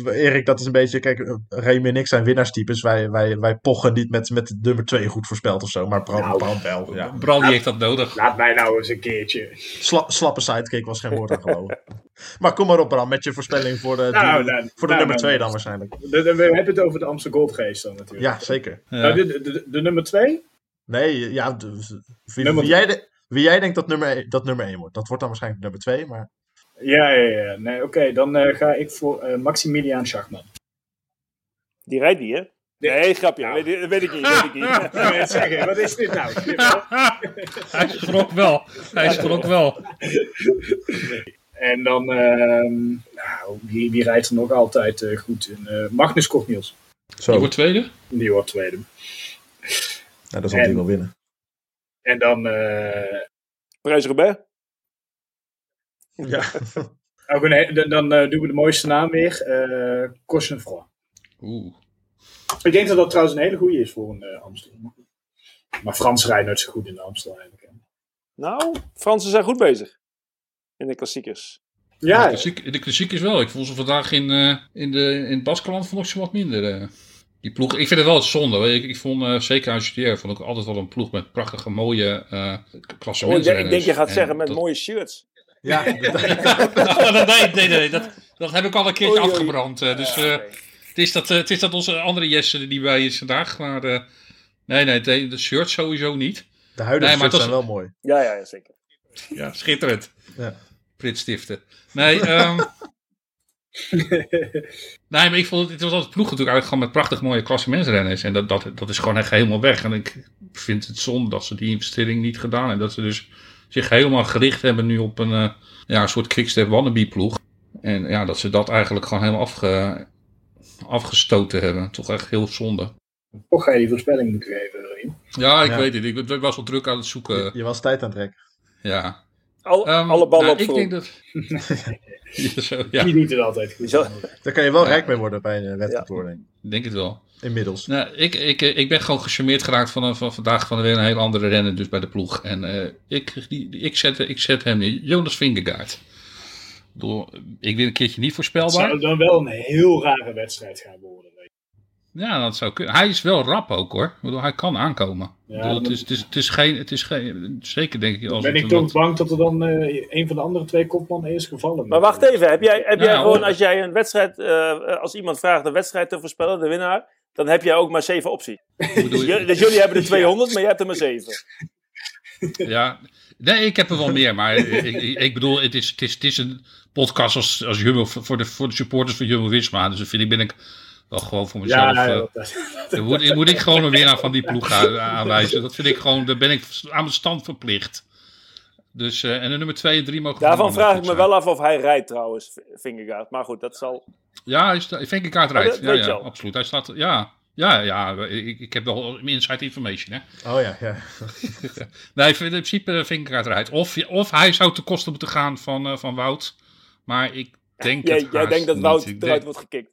Erik, dat is een beetje... Kijk, Remy en ik zijn winnaarstypes. Wij pochen niet met nummer 2 goed voorspeld of zo. Maar Bram wel. Ja. Bram die heeft dat nodig. Laat mij nou eens een keertje. Slappe sidekick was geen woord aan geloven. Maar kom maar op, Bram, met je voorspelling voor de nummer 2 dan waarschijnlijk. We hebben het over de Amstel Gold Race dan natuurlijk. Ja, zeker. Ja. De nummer 2? Nee, ja... Wie jij denkt dat nummer 1 wordt. Dat wordt dan waarschijnlijk nummer 2, maar... Ja. Nee, oké, dan ga ik voor Maximilian Schachman. Die rijdt niet, hè? Nee, grapje. Ja. Weet ik niet. Ik zeggen, wat is dit nou? Hij schrok wel. En dan, die rijdt er nog altijd goed in. Magnus Kortniels. Die wordt tweede? Die wordt tweede. Nou, dat zal hij wel winnen. En dan... Parijs-Roubaix? Ja. Dan doen we de mooiste naam weer. Cosnefroid. Oeh. Ik denk dat dat trouwens een hele goede is voor een Amstel. Maar Frans rijdt nooit zo goed in de Amstel eigenlijk. Hè. Nou, Fransen zijn goed bezig. In de klassiekers. Ja. De klassiekers wel. Ik voel ze vandaag in het Baskeland vond ik ze wat minder. Die ploeg, ik vind het wel een zonde. Ik vond zeker aan Judier vond ik altijd wel een ploeg met prachtige mooie klassementsrenners. Ik denk je gaat zeggen met mooie shirts. Ja. Nee. Dat heb ik al een keertje afgebrand. Dus... Het is dat onze andere Jesse er niet bij is vandaag. Maar de shirts sowieso niet. De huidige shirts zijn wel mooi. Ja, zeker. Ja, schitterend. Ja. Prits Stiften. Nee, maar ik vond het was altijd ploeg natuurlijk uitgaan met prachtig mooie klassementsrenners. En dat is gewoon echt helemaal weg. En ik vind het zonde dat ze die investering niet gedaan hebben. Dat ze dus zich helemaal gericht hebben nu op een soort Quickstep wannabe ploeg. En ja, dat ze dat eigenlijk gewoon helemaal afgestoten hebben. Toch echt heel zonde. Toch ga je die voorspelling moeten geven. Ja, ik weet het. Ik was wel druk aan het zoeken. Je was tijd aan het rekken. Ja. Alle ballen op voor. Ik denk dat... ja. Die niet het altijd goed. Daar kan je wel rijk mee worden bij een wedstrijd. Ik denk het wel. Inmiddels. Nou, ik ben gewoon gecharmeerd geraakt van vandaag van weer een heel andere renner dus bij de ploeg. En ik zet hem in. Jonas Vingegaard. Ik ben een keertje niet voorspelbaar. Het zou dan wel een heel rare wedstrijd gaan worden. Weet je. Ja, dat zou kunnen. Hij is wel rap ook hoor. Ik bedoel, hij kan aankomen. Ja, het is geen... Zeker denk ik... Ben ik toch bang dat er dan een van de andere twee kopmannen is gevallen. Maar wacht even. Heb jij gewoon als jij een wedstrijd... als iemand vraagt een wedstrijd te voorspellen, de winnaar... Dan heb jij ook maar 7 opties. Dus jullie hebben er 200, maar jij hebt er maar 7. Ja... Nee, ik heb er wel meer, maar ik bedoel, het is een podcast als Jumbo voor de supporters van Jumbo-Visma. Dus dat ben ik wel gewoon voor mezelf. Ja, moet ik gewoon een winnaar van die ploeg aanwijzen. Dat vind ik gewoon, daar ben ik aan mijn stand verplicht. Dus, en de nummer 2 en 3 mogen... Daarvan vraag ik me wel af of hij rijdt trouwens, Vingegaard. Maar goed, dat zal... Ja, Vingegaard rijdt. Ja, absoluut. Hij staat... Ja, ik heb wel inside information, hè. Oh ja. Nee, in principe Vingegaard eruit. Of hij zou ten koste moeten gaan van Wout. Maar ik denk dat... Jij denkt dat Wout eruit wordt gekikt?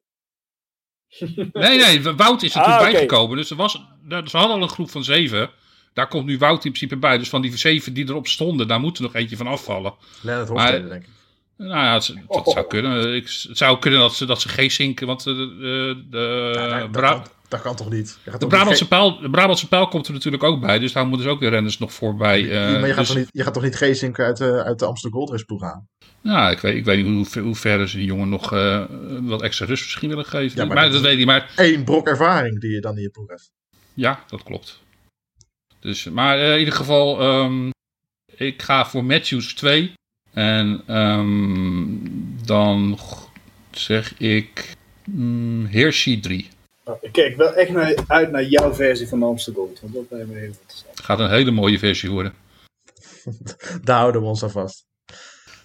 Nee, Wout is er toen bijgekomen. Dus ze hadden al een groep van 7. Daar komt nu Wout in principe bij. Dus van die 7 die erop stonden, daar moet er nog eentje van afvallen. Lennart Hofstede, denk ik. Nou ja, dat zou kunnen. Het zou kunnen dat ze Geesink... Want dat kan toch niet? De Brabantse pijl komt er natuurlijk ook bij. Dus daar moeten dus ook de renners nog voorbij. Maar je gaat toch niet Geesink uit de Amstel Gold Race ploeg aan? Nou, ik weet niet hoe ver ze die jongen nog wat extra rust misschien willen geven. Ja, maar dat weet ik maar. Eén brok ervaring die je dan in je ploeg hebt. Ja, dat klopt. Dus, maar in ieder geval... ik ga voor Matthews 2. En dan zeg ik Hershey 3. Ik kijk wel echt uit naar jouw versie van Amstel Gold. Want dat lijkt me heel interessant. Het gaat een hele mooie versie worden. Daar houden we ons aan vast.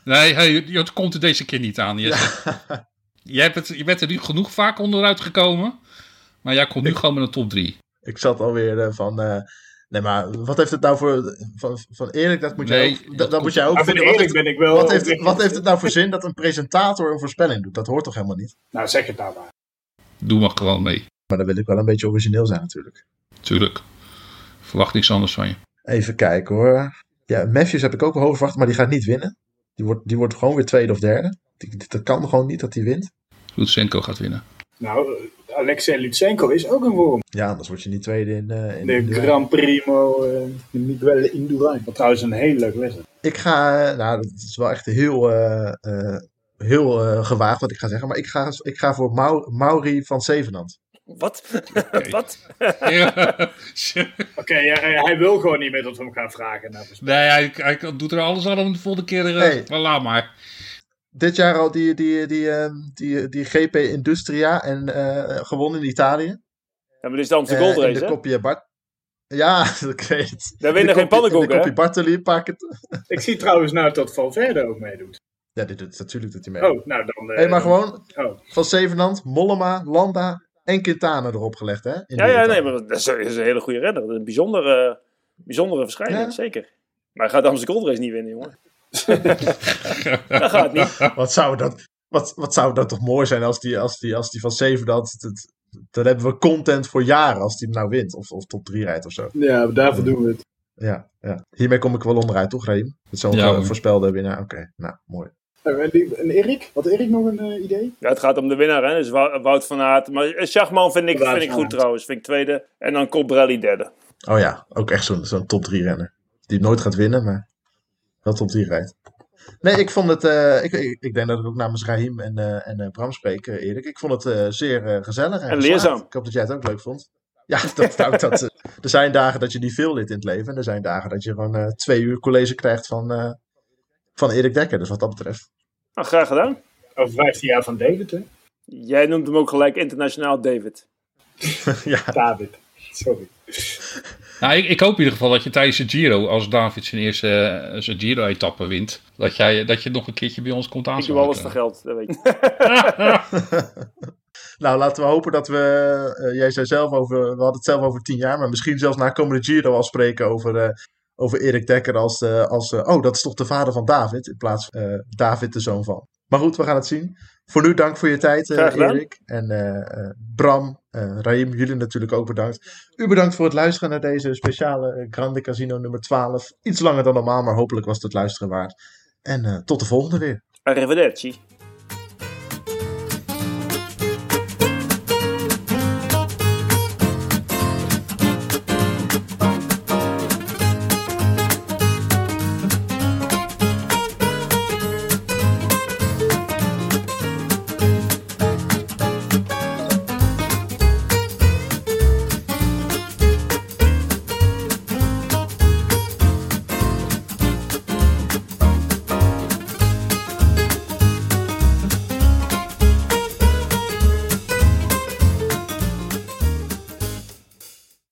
Nee, het komt er deze keer niet aan. Je bent er nu genoeg vaak onderuit gekomen. Maar jij komt nu gewoon met een top 3. Ik zat alweer van... Nee, maar wat heeft het nou voor... Van Erik, dat moet jij ook vinden. Wat heeft het nou voor zin dat een presentator een voorspelling doet? Dat hoort toch helemaal niet? Nou, zeg het nou maar. Doe maar gewoon mee. Maar dan wil ik wel een beetje origineel zijn natuurlijk. Tuurlijk. Verwacht niks anders van je. Even kijken hoor. Ja, Matthews heb ik ook wel hoog verwacht, maar die gaat niet winnen. Die wordt gewoon weer tweede of derde. Dat kan gewoon niet dat hij wint. Lutsenko gaat winnen. Nou... Alexei Lutsenko is ook een worm. Ja, anders word je niet tweede in de Gran Primo Miguel Indurain. Wat trouwens een hele leuke wedstrijd. Ik ga, dat is wel echt heel gewaagd wat ik ga zeggen. Maar ik ga voor Mauri van Zevenand. Wat? Okay. Wat? Oké, hij wil gewoon niet meer dat we hem gaan vragen. Nou, dus. Nee, hij doet er alles aan om de volgende keer... Laat maar. Dit jaar al die GP Industria en gewonnen in Italië. Ja, maar dit is dan de Gold Race, hè? De Coppa Bart. Ja, dat weet. Daar winnen geen pannenkoeken, hè? De Coppa Bartoli pakken. Ik zie trouwens nou dat Valverde ook meedoet. Ja, natuurlijk doet hij mee. Oh, nou dan... maar gewoon van Zevenand, Mollema, Landa en Quintana erop gelegd, hè? Maar dat is een hele goede renner. Dat is een bijzondere verschijning, zeker. Maar hij gaat de Amstel Gold Race niet winnen, jongen. Dat gaat niet. Wat zou dat toch mooi zijn als die van Zevenand... Dan hebben we content voor jaren als die hem nou wint. Of top 3 rijdt of zo. Ja, daarvoor doen we het. Ja. Hiermee kom ik wel onderuit, toch, Reem? Met zo'n voorspelde winnaar. Oké, nou, mooi. En Erik? Had Erik nog een idee? Ja, het gaat om de winnaar, hè. Dus Wout van Aert. Maar Schachman vind ik goed, trouwens. Vind ik tweede. En dan Colbrelli derde. Oh ja, ook echt zo'n top 3 renner. Die nooit gaat winnen, maar wel top 3 rijdt. Nee, ik vond het... ik denk dat ik ook namens Rahim en Bram spreek, Erik. Ik vond het zeer gezellig. En leerzaam. Ik hoop dat jij het ook leuk vond. Ja, er zijn dagen dat je niet veel lid in het leven. En er zijn dagen dat je gewoon 2 uur college krijgt van Erik Dekker. Dus wat dat betreft. Nou, graag gedaan. Over 15 jaar van David, hè? Jij noemt hem ook gelijk internationaal David. Ja. David. Sorry. Nou, ik hoop in ieder geval dat je tijdens de Giro, als David zijn eerste Giro-etappe wint, dat je nog een keertje bij ons komt aansluiten. Ik doe alles voor geld, dat weet je. Nou, laten we hopen dat we, jij zei zelf over, we hadden het zelf over 10 jaar, maar misschien zelfs na komende Giro al spreken over Erik Dekker als dat is toch de vader van David, in plaats van David de zoon van. Maar goed, we gaan het zien. Voor nu dank voor je tijd, Erik. En Bram, Raim, jullie natuurlijk ook bedankt. U bedankt voor het luisteren naar deze speciale Grande Casino nummer 12. Iets langer dan normaal, maar hopelijk was het luisteren waard. En tot de volgende weer. Arrivederci.